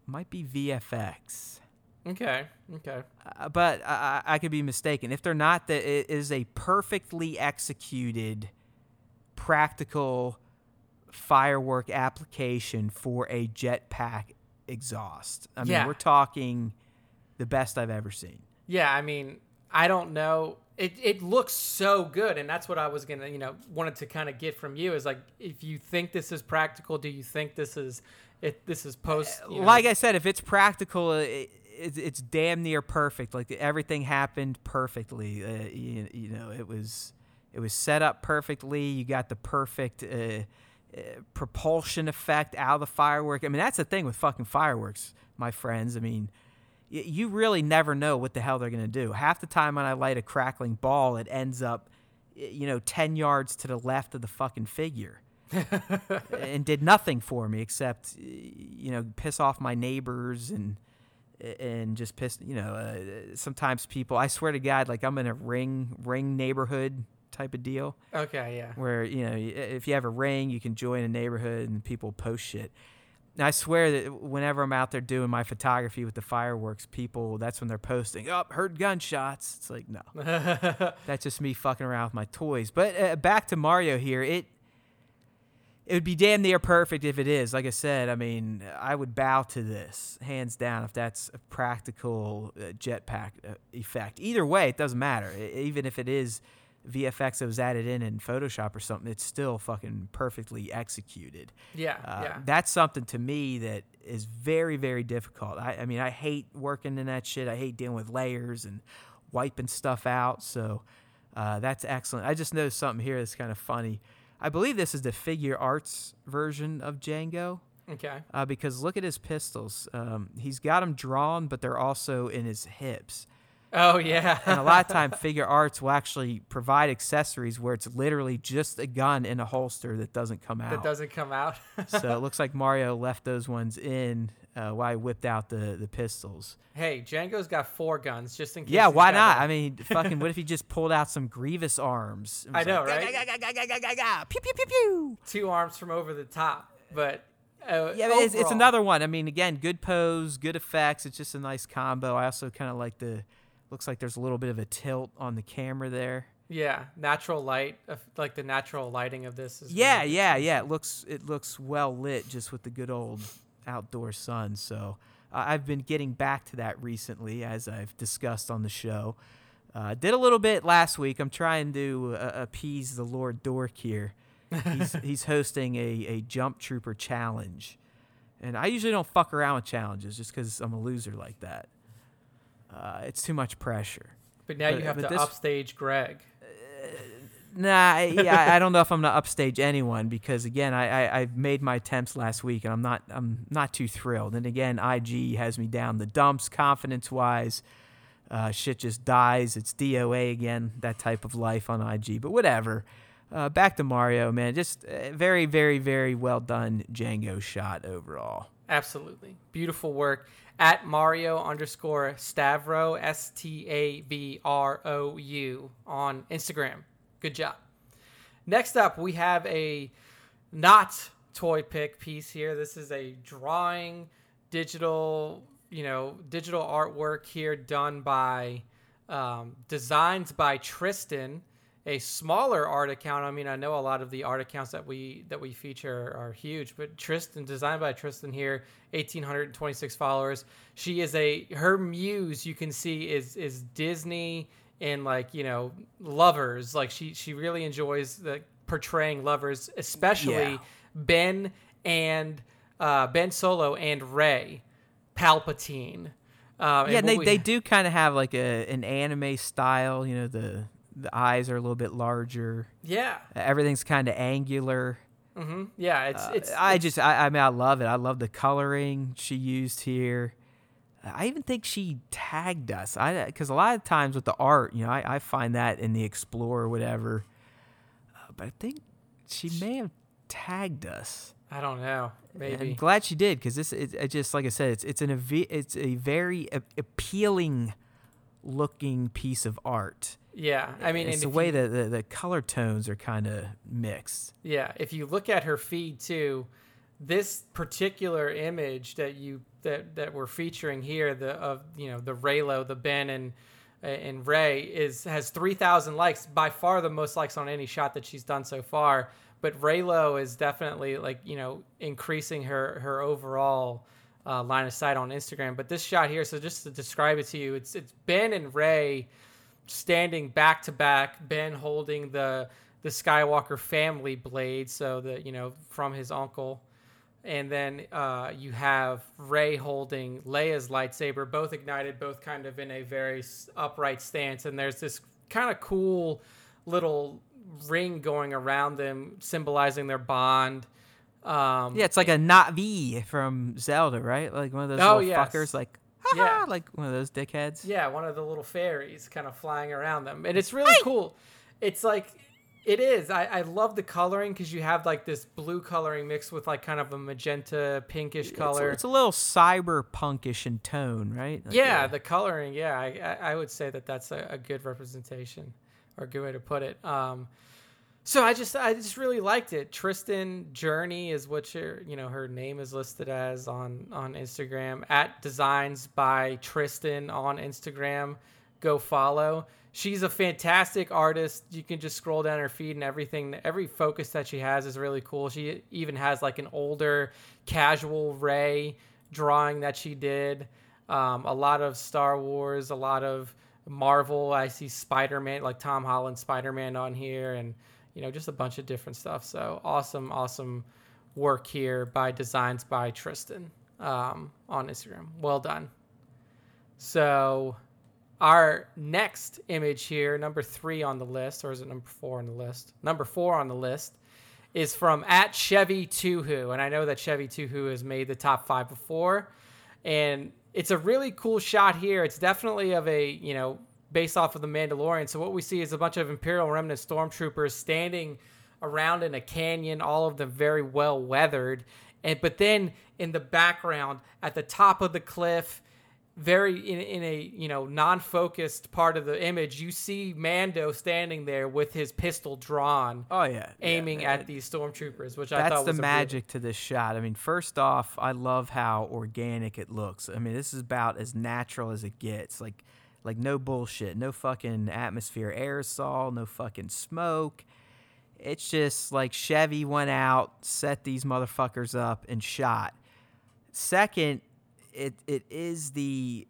might be V F X. Okay, okay. Uh, but I, I could be mistaken. If they're not, that it is a perfectly executed, practical firework application for a jetpack exhaust. I mean, yeah. we're talking the best I've ever seen. Yeah, I mean, I don't know. It it looks so good, and that's what I was gonna, you know, wanted to kind of get from you is like, if you think this is practical, do you think this is if this is post? You know? Like I said, if it's practical, it, it, it's damn near perfect. Like everything happened perfectly. Uh, you, you know, it was it was set up perfectly. You got the perfect. Uh, Uh, propulsion effect out of the firework. I mean, that's the thing with fucking fireworks, my friends. I mean, y- you really never know what the hell they're going to do. Half the time when I light a crackling ball, it ends up, you know, ten yards to the left of the fucking figure and did nothing for me except, you know, piss off my neighbors and and just piss, you know, uh, sometimes people, I swear to God, like I'm in a ring, ring neighborhood type of deal. Okay, yeah. Where, you know, if you have a ring, you can join a neighborhood and people post shit. And I swear that whenever I'm out there doing my photography with the fireworks, people, that's when they're posting, oh, heard gunshots. It's like, no. That's just me fucking around with my toys. But uh, back to Mario here. It it would be damn near perfect if it is. Like I said, I mean, I would bow to this, hands down, if that's a practical uh, jetpack uh, effect. Either way, it doesn't matter. It, even if it is V F X that was added in in Photoshop or something, it's still fucking perfectly executed. Yeah, uh, yeah. That's something to me that is very, very difficult. I, I mean, I hate working in that shit. I hate dealing with layers and wiping stuff out. So uh, that's excellent. I just noticed something here that's kind of funny. I believe this is the figure arts version of Jango. Okay. Uh, because look at his pistols. Um, he's got them drawn, but they're also in his hips. Oh, yeah. And a lot of time, figure arts will actually provide accessories where it's literally just a gun in a holster that doesn't come out. That doesn't come out. So it looks like Mario left those ones in uh, while he whipped out the, the pistols. Hey, Jango's got four guns just in case. Yeah, why not? Them. I mean, fucking, what if he just pulled out some Grievous arms? I know, like, right? Ga, ga, ga, ga, ga, ga, ga. Pew, pew, pew, pew. Two arms from over the top, but... Uh, yeah, it's, it's another one. I mean, again, good pose, good effects. It's just a nice combo. I also kind of like the... Looks like there's a little bit of a tilt on the camera there. Yeah, natural light, like the natural lighting of this. Is yeah, really yeah, yeah. It looks it looks well lit just with the good old outdoor sun. So uh, I've been getting back to that recently, as I've discussed on the show. Uh, did a little bit last week. I'm trying to uh, appease the Lord Dork here. He's he's hosting a, a Jump Trooper challenge. And I usually don't fuck around with challenges just because I'm a loser like that. Uh, it's too much pressure. But now but, you have to this, upstage Greg. Uh, nah, I, yeah, I don't know if I'm gonna upstage anyone because again, I, I I made my attempts last week and I'm not I'm not too thrilled. And again, I G has me down the dumps confidence wise. Uh, shit just dies. It's D O A again. That type of life on I G. But whatever. Uh, back to Mario, man. Just uh, very, very, very well done Jango shot overall. Absolutely beautiful work. at Mario underscore Stavro, S T A V R O U, on Instagram. Good job. Next up, we have a not toy pick piece here. This is a drawing, digital, you know, digital artwork here done by, um, designed by Tristan, a smaller art account. I mean, I know a lot of the art accounts that we that we feature are huge, but Tristan, designed by Tristan here, one thousand eight hundred twenty-six followers. She is a, her muse, you can see, is is Disney and, like, you know, lovers. Like, she she really enjoys the portraying lovers, especially yeah. Ben and uh, Ben Solo and Rey Palpatine. Uh, yeah, and they we, they do kind of have like a an anime style, you know, the. The eyes are a little bit larger. Yeah. Uh, everything's kind of angular. Mm-hmm. Yeah. It's, uh, it's, I it's, just, I, I mean, I love it. I love the coloring she used here. I even think she tagged us. I, cause a lot of times with the art, you know, I, I find that in the Explorer or whatever, uh, but I think she may have tagged us. I don't know. Maybe. And I'm glad she did. Cause this is just, like I said, it's, it's an, it's a very a- appealing looking piece of art. Yeah, I mean, it's the way that the, the color tones are kind of mixed. Yeah, if you look at her feed too, this particular image that you that, that we're featuring here, the of you know the Raylo, the Ben and uh, and Rey is has three thousand likes, by far the most likes on any shot that she's done so far. But Raylo is definitely, like, you know, increasing her her overall uh, line of sight on Instagram. But this shot here, so just to describe it to you, it's it's Ben and Rey standing back to back, Ben holding the the Skywalker family blade, so that, you know, from his uncle, and then uh, you have Rey holding Leia's lightsaber, both ignited, both kind of in a very upright stance, and there's this kind of cool little ring going around them, symbolizing their bond. Um, yeah, it's like a Na'vi from Zelda, right? Like one of those oh, little yes. fuckers, like. Yeah, like one of those dickheads. Yeah, one of the little fairies kind of flying around them. And it's really hey! cool. It's like, it is. I, I love the coloring, because you have like this blue coloring mixed with like kind of a magenta, pinkish color. It's, it's a little cyberpunkish in tone, right? Like, yeah, yeah, the coloring. Yeah, I, I would say that that's a, a good representation, or a good way to put it. Um, so I just I just really liked it. Tristan Journey is what her, you know, her name is listed as on, on Instagram, at Designs by Tristan on Instagram. Go follow. She's a fantastic artist. You can just scroll down her feed and everything. Every focus that she has is really cool. She even has like an older casual Rey drawing that she did. Um, a lot of Star Wars, a lot of Marvel. I see Spider-Man, like Tom Holland Spider-Man on here, and you know, just a bunch of different stuff. So awesome, awesome work here by Designs by Tristan um, on Instagram. Well done. So our next image here, number three on the list, or is it number four on the list? Number four on the list is from at Chevy Tuhu. And I know that Chevy Tuhu has made the top five before. And it's a really cool shot here. It's definitely of a, you know, based off of The Mandalorian. So what we see is a bunch of Imperial Remnant stormtroopers standing around in a canyon, all of them very well weathered. And but then in the background, at the top of the cliff, very in, in a, you know, non-focused part of the image, you see Mando standing there with his pistol drawn. Oh yeah, aiming yeah, at these stormtroopers, which I thought was the magic to this shot. I mean, first off, I love how organic it looks. I mean, this is about as natural as it gets. Like. Like, no bullshit, no fucking atmosphere aerosol, no fucking smoke. It's just like Chevy went out, set these motherfuckers up, and shot. Second, it it is the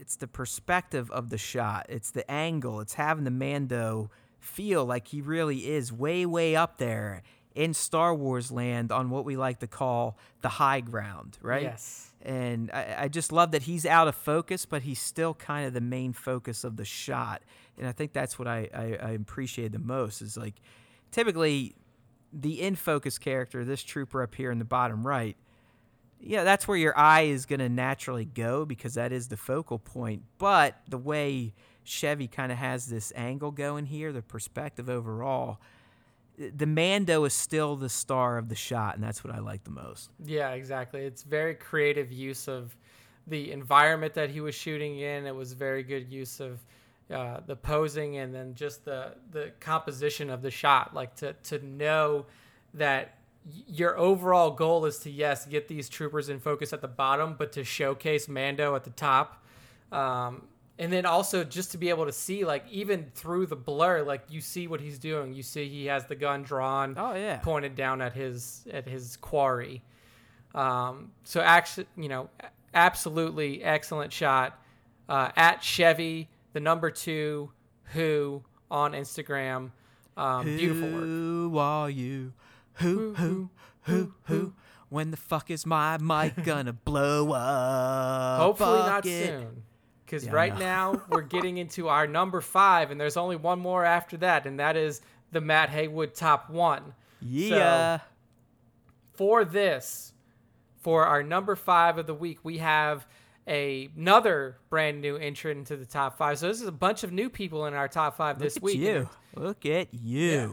it's the perspective of the shot. It's the angle. It's having the Mando feel like he really is way, way up there in Star Wars land on what we like to call the high ground, right? Yes. And I, I just love that he's out of focus, but he's still kind of the main focus of the shot. And I think that's what I, I, I appreciate the most is, like, typically the in-focus character, this trooper up here in the bottom right, yeah, that's where your eye is going to naturally go because that is the focal point. But the way Chevy kind of has this angle going here, the perspective overall, the Mando is still the star of the shot, and that's what I like the most. Yeah, exactly. It's very creative use of the environment that he was shooting in. It was very good use of uh, the posing, and then just the the composition of the shot. Like to to know that your overall goal is to, yes, get these troopers in focus at the bottom, but to showcase Mando at the top. Um, and then also just to be able to see, like, even through the blur, like, you see what he's doing. You see he has the gun drawn, oh, yeah. pointed down at his at his quarry. Um, so, actually, you know, absolutely excellent shot. Uh, at Chevy, the number two, who, on Instagram. Um, who beautiful work. Who are you? Who, who, who, who, when the fuck is my mic gonna blow up? Hopefully not soon. Because yeah, right now we're getting into our number five, and there's only one more after that, and that is the Matt Haywood top one. Yeah. So for this, for our number five of the week, we have a, another brand new entrant into the top five. So this is a bunch of new people in our top five Look this week. You. Look at you.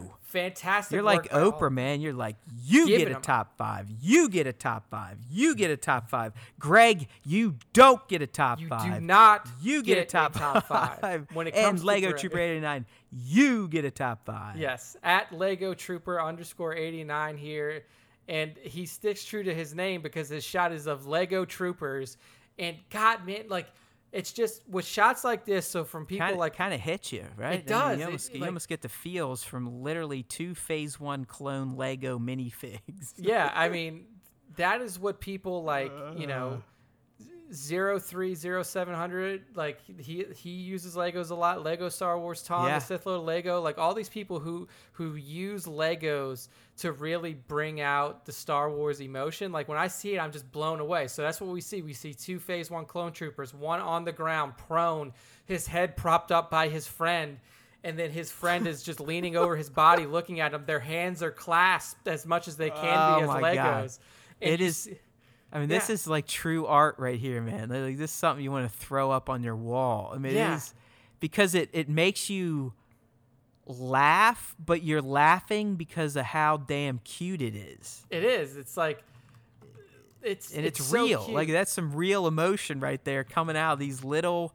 Yeah. Fantastic. You're like Oprah, all. man. You're like, you Giving get a them. top five. You get a top five. You get a top five. Greg, you don't get a top you five. You do not you get, get a top, a top five. five. When it comes and to Lego Trooper eighty-nine, you get a top five. Yes. At Lego Trooper underscore eighty-nine here. And he sticks true to his name because his shot is of Lego Troopers. And God, man, like, it's just with shots like this, so from people kinda, like kind of hit you, right? It does. I mean, you almost, it, you like, almost get the feels from literally two Phase One clone Lego minifigs. Yeah, I mean, that is what people like. Uh, you know, zero three zero seven hundred. Like he he uses Legos a lot. Lego Star Wars, Tom yeah. the Sith Lord, Lego. Like all these people who who use Legos to really bring out the Star Wars emotion. Like when I see it, I'm just blown away. So that's what we see. We see two Phase One clone troopers, one on the ground, prone, his head propped up by his friend. And then his friend is just leaning over his body, looking at him. Their hands are clasped as much as they can oh be as Legos. God. And it is, I mean, yeah. this is like true art right here, man. Like this is something you want to throw up on your wall. I mean, yeah. it is because it, it makes you laugh, but you're laughing because of how damn cute it is. It is. It's like it's and it's, it's real. So like that's some real emotion right there coming out of these little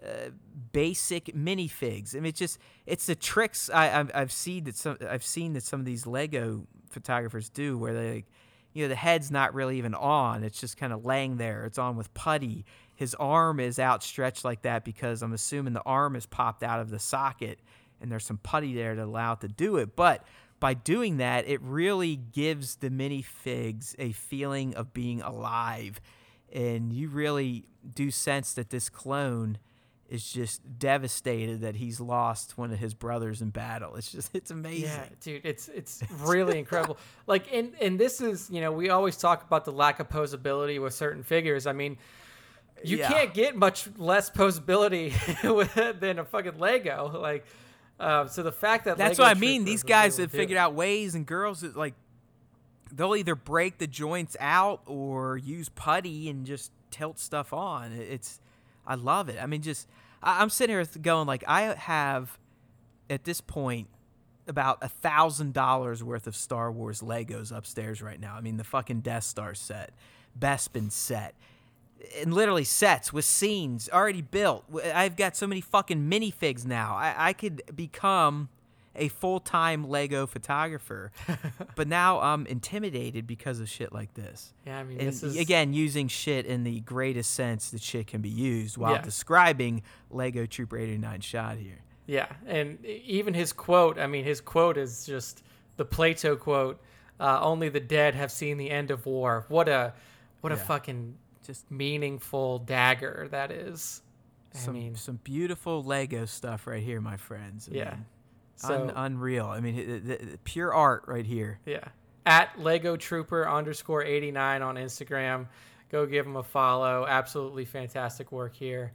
uh, basic minifigs. I mean, it's just it's the tricks I, I've, I've seen that some I've seen that some of these Lego photographers do, where they, like, you know, the head's not really even on. It's just kind of laying there. It's on with putty. His arm is outstretched like that because I'm assuming the arm is popped out of the socket. And there's some putty there to allow it to do it. But by doing that, it really gives the minifigs a feeling of being alive. And you really do sense that this clone is just devastated that he's lost one of his brothers in battle. It's just, it's amazing. Yeah, dude, it's it's really incredible. Like, and, and this is, you know, we always talk about the lack of posability with certain figures. I mean, you yeah. can't get much less posability than a fucking Lego. Like, Um, so the fact that that's Lego what I mean. These guys have figured out ways, and girls that like they'll either break the joints out or use putty and just tilt stuff on. It's I love it. I mean, just I, I'm sitting here going like I have at this point about a thousand dollars worth of Star Wars Legos upstairs right now. I mean, the fucking Death Star set, Bespin set. And literally sets with scenes already built. I've got so many fucking minifigs now. I, I could become a full-time Lego photographer. But now I'm intimidated because of shit like this. Yeah, I mean, and this is... Again, using shit in the greatest sense that shit can be used while yeah. describing Lego Trooper eighty-nine shot here. Yeah, and even his quote, I mean, his quote is just the Plato quote, uh, only the dead have seen the end of war. What a, what yeah. a fucking... just meaningful dagger that is. I some, mean, some beautiful Lego stuff right here, my friends. I yeah, mean, so, un, unreal. I mean, the, the, the pure art right here. Yeah. At Lego Trooper underscore eighty-nine on Instagram, go give him a follow. Absolutely fantastic work here.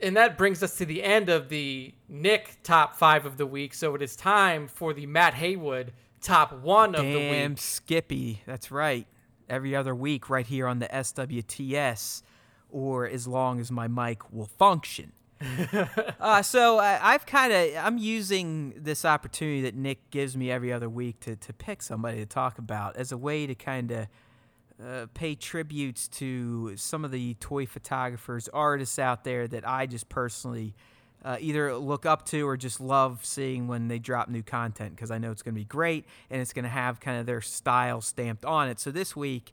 And that brings us to the end of the Nick top five of the week. So it is time for the Matt Haywood top one Damn of the week. Damn Skippy. That's right. Every other week right here on the S W T S, or as long as my mic will function. uh, so I, I've kind of, I'm using this opportunity that Nick gives me every other week to, to pick somebody to talk about as a way to kind of uh, pay tributes to some of the toy photographers, artists out there that I just personally uh, either look up to or just love seeing when they drop new content, because I know it's going to be great and it's going to have kind of their style stamped on it. So this week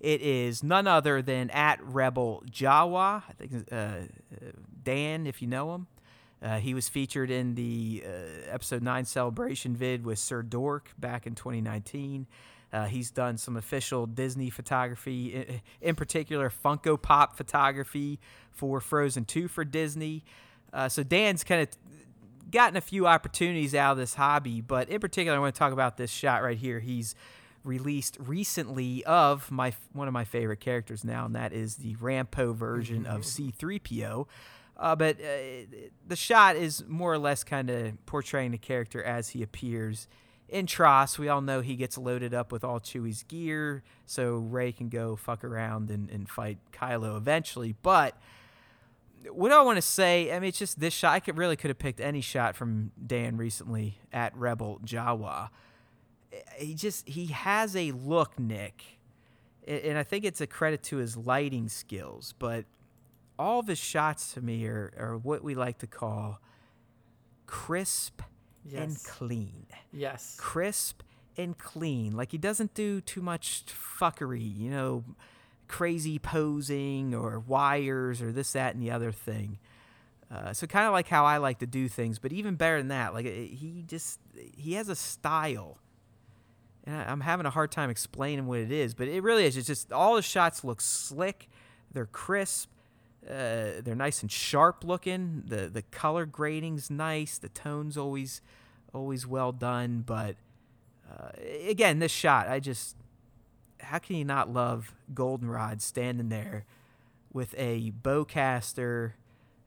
it is none other than at Rebel Jawa, I think uh, Dan, if you know him. Uh, he was featured in the uh, episode nine celebration vid with Sir Dork back in twenty nineteen. Uh, he's done some official Disney photography, in, in particular Funko Pop photography for Frozen two for Disney. Uh, so Dan's kind of gotten a few opportunities out of this hobby, but in particular I want to talk about this shot right here. He's released recently of my one of my favorite characters now, and that is the Rampo version of C three P O. Uh, but uh, the shot is more or less kind of portraying the character as he appears in Tross. We all know he gets loaded up with all Chewie's gear, so Rey can go fuck around and, and fight Kylo eventually. But what do I want to say? I mean, it's just this shot. I could, really could have picked any shot from Dan recently at Rebel Jawa. He just he has a look, Nick, and I think it's a credit to his lighting skills, but all of his shots to me are, are what we like to call crisp yes. and clean. Yes. Crisp and clean. Like, he doesn't do too much fuckery, you know, crazy posing or wires or this, that, and the other thing. Uh, so kind of like how I like to do things, but even better than that. Like, he just, he has a style. And I, I'm having a hard time explaining what it is, but it really is. It's just all his shots look slick. They're crisp. Uh, they're nice and sharp looking. The the color grading's nice. The tone's always always well done. But uh, again, this shot, I just, how can you not love Goldenrod standing there with a bowcaster,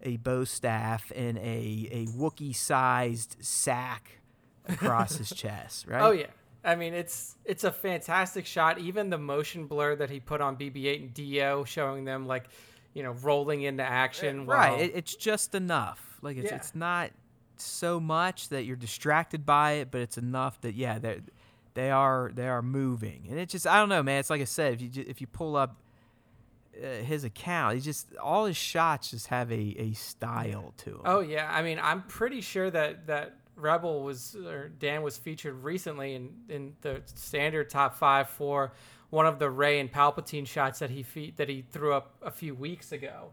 a bow staff, and a, a Wookiee-sized sack across his chest, right? Oh, yeah. I mean, it's it's a fantastic shot. Even the motion blur that he put on B B eight and Dio, showing them, like, you know, rolling into action. Right. While... It, it's just enough. Like, it's, yeah. it's not so much that you're distracted by it, but it's enough that, yeah, they they are they are moving. And it's just, I don't know, man. It's like I said, if you if you pull up uh, his account, he just, all his shots just have a, a style to them. Oh, yeah. I mean, I'm pretty sure that, that Rebel was, or Dan was featured recently in, in the standard top five for one of the Rey and Palpatine shots that he fe- that he threw up a few weeks ago.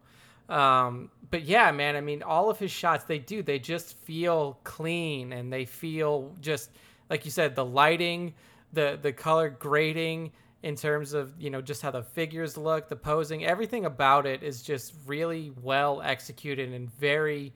Um, but yeah, man, I mean, all of his shots, they do, they just feel clean, and they feel just, like you said, the lighting, the, the color grading in terms of, you know, just how the figures look, the posing, everything about it is just really well executed and very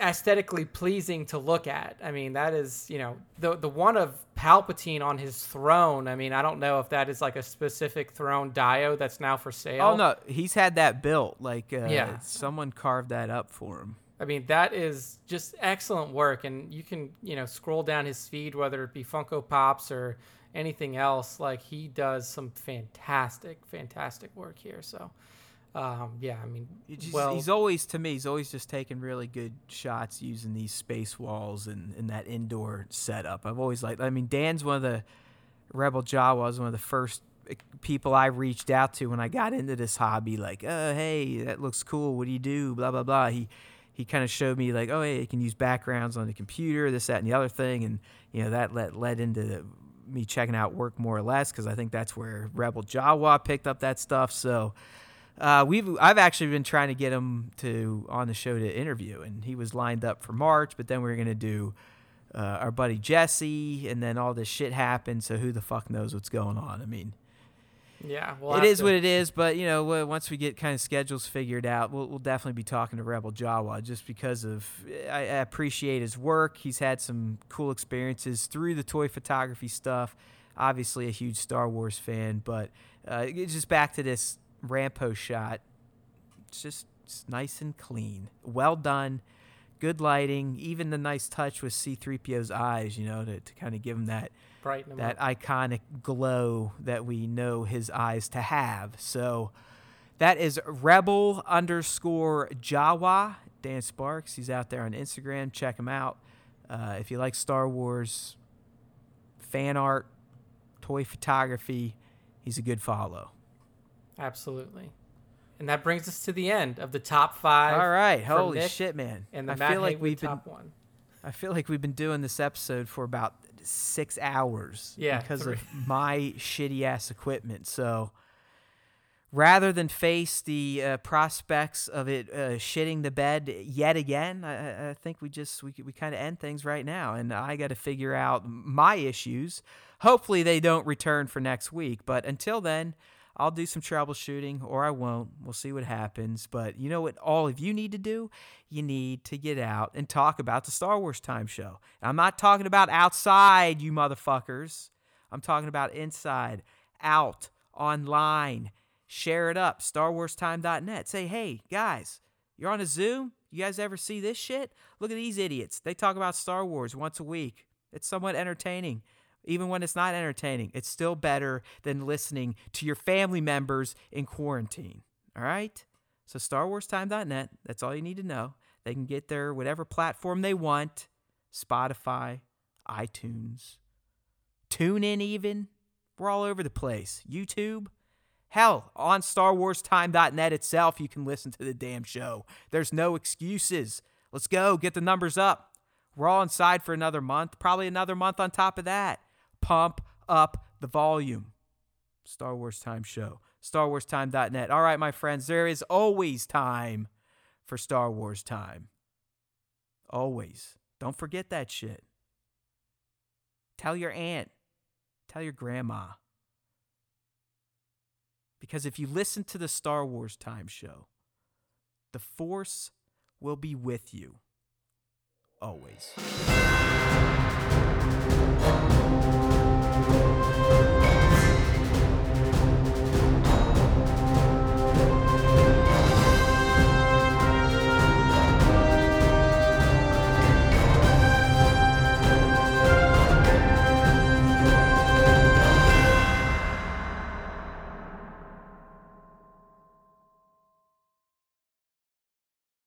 aesthetically pleasing to look at. I mean, that is, you know, the the one of Palpatine on his throne. I mean, I don't know if that is like a specific throne Dio that's now for sale. Oh no, he's had that built. Like, uh, yeah. someone carved that up for him. I mean, that is just excellent work, and you can, you know, scroll down his feed, whether it be Funko Pops or anything else. Like, he does some fantastic, fantastic work here. So. Um, yeah, I mean, just, well, he's always, to me, he's always just taking really good shots using these space walls and, and that indoor setup. I've always liked, I mean, Dan's one of the, Rebel Jawa was one of the first people I reached out to when I got into this hobby, like, oh, hey, that looks cool. What do you do? Blah, blah, blah. He, he kind of showed me, like, oh, hey, you can use backgrounds on the computer, this, that, and the other thing. And, you know, that led, led into the, me checking out Work More or Less, because I think that's where Rebel Jawa picked up that stuff. So, Uh, we've I've actually been trying to get him to on the show to interview, and he was lined up for March, but then we were going to do uh, our buddy Jesse, and then all this shit happened, so who the fuck knows what's going on. I mean, yeah, well, it is to. What it is, but, you know, once we get kind of schedules figured out, we'll, we'll definitely be talking to Rebel Jawa, just because of I, I appreciate his work. He's had some cool experiences through the toy photography stuff, obviously a huge Star Wars fan, but uh, just back to this Rampo shot. It's just it's nice and clean, well done, good lighting, even the nice touch with C three P O's eyes, you know, to, to kind of give him that Brighten him that up. Iconic glow that we know his eyes to have. So that is Rebel underscore Jawa, Dan Sparks. He's out there on Instagram. Check him out. Uh, if you like Star Wars fan art, toy photography, he's a good follow. Absolutely. And that brings us to the end of the top five. All right. Holy Nick shit, man. And the I Matt feel like we've been, top one. I feel like we've been doing this episode for about six hours yeah, because three. of my shitty ass equipment. So rather than face the uh, prospects of it uh, shitting the bed yet again, I, I think we just we we kind of end things right now. And I got to figure out my issues. Hopefully they don't return for next week. But until then, I'll do some troubleshooting, or I won't. We'll see what happens. But you know what all of you need to do? You need to get out and talk about the Star Wars Time Show. And I'm not talking about outside, you motherfuckers. I'm talking about inside, out, online. Share it up, star wars time dot net. Say, hey, guys, you're on a Zoom? You guys ever see this shit? Look at these idiots. They talk about Star Wars once a week. It's somewhat entertaining. Even when it's not entertaining, it's still better than listening to your family members in quarantine. All right? So star wars time dot net, that's all you need to know. They can get their whatever platform they want, Spotify, iTunes, TuneIn even. We're all over the place. YouTube. Hell, on star wars time dot net itself, you can listen to the damn show. There's no excuses. Let's go. Get the numbers up. We're all inside for another month, probably another month on top of that. Pump up the volume. Star Wars Time Show. star wars time dot net. All right, my friends, there is always time for Star Wars Time. Always. Don't forget that shit. Tell your aunt. Tell your grandma. Because if you listen to the Star Wars Time Show, the Force will be with you. Always.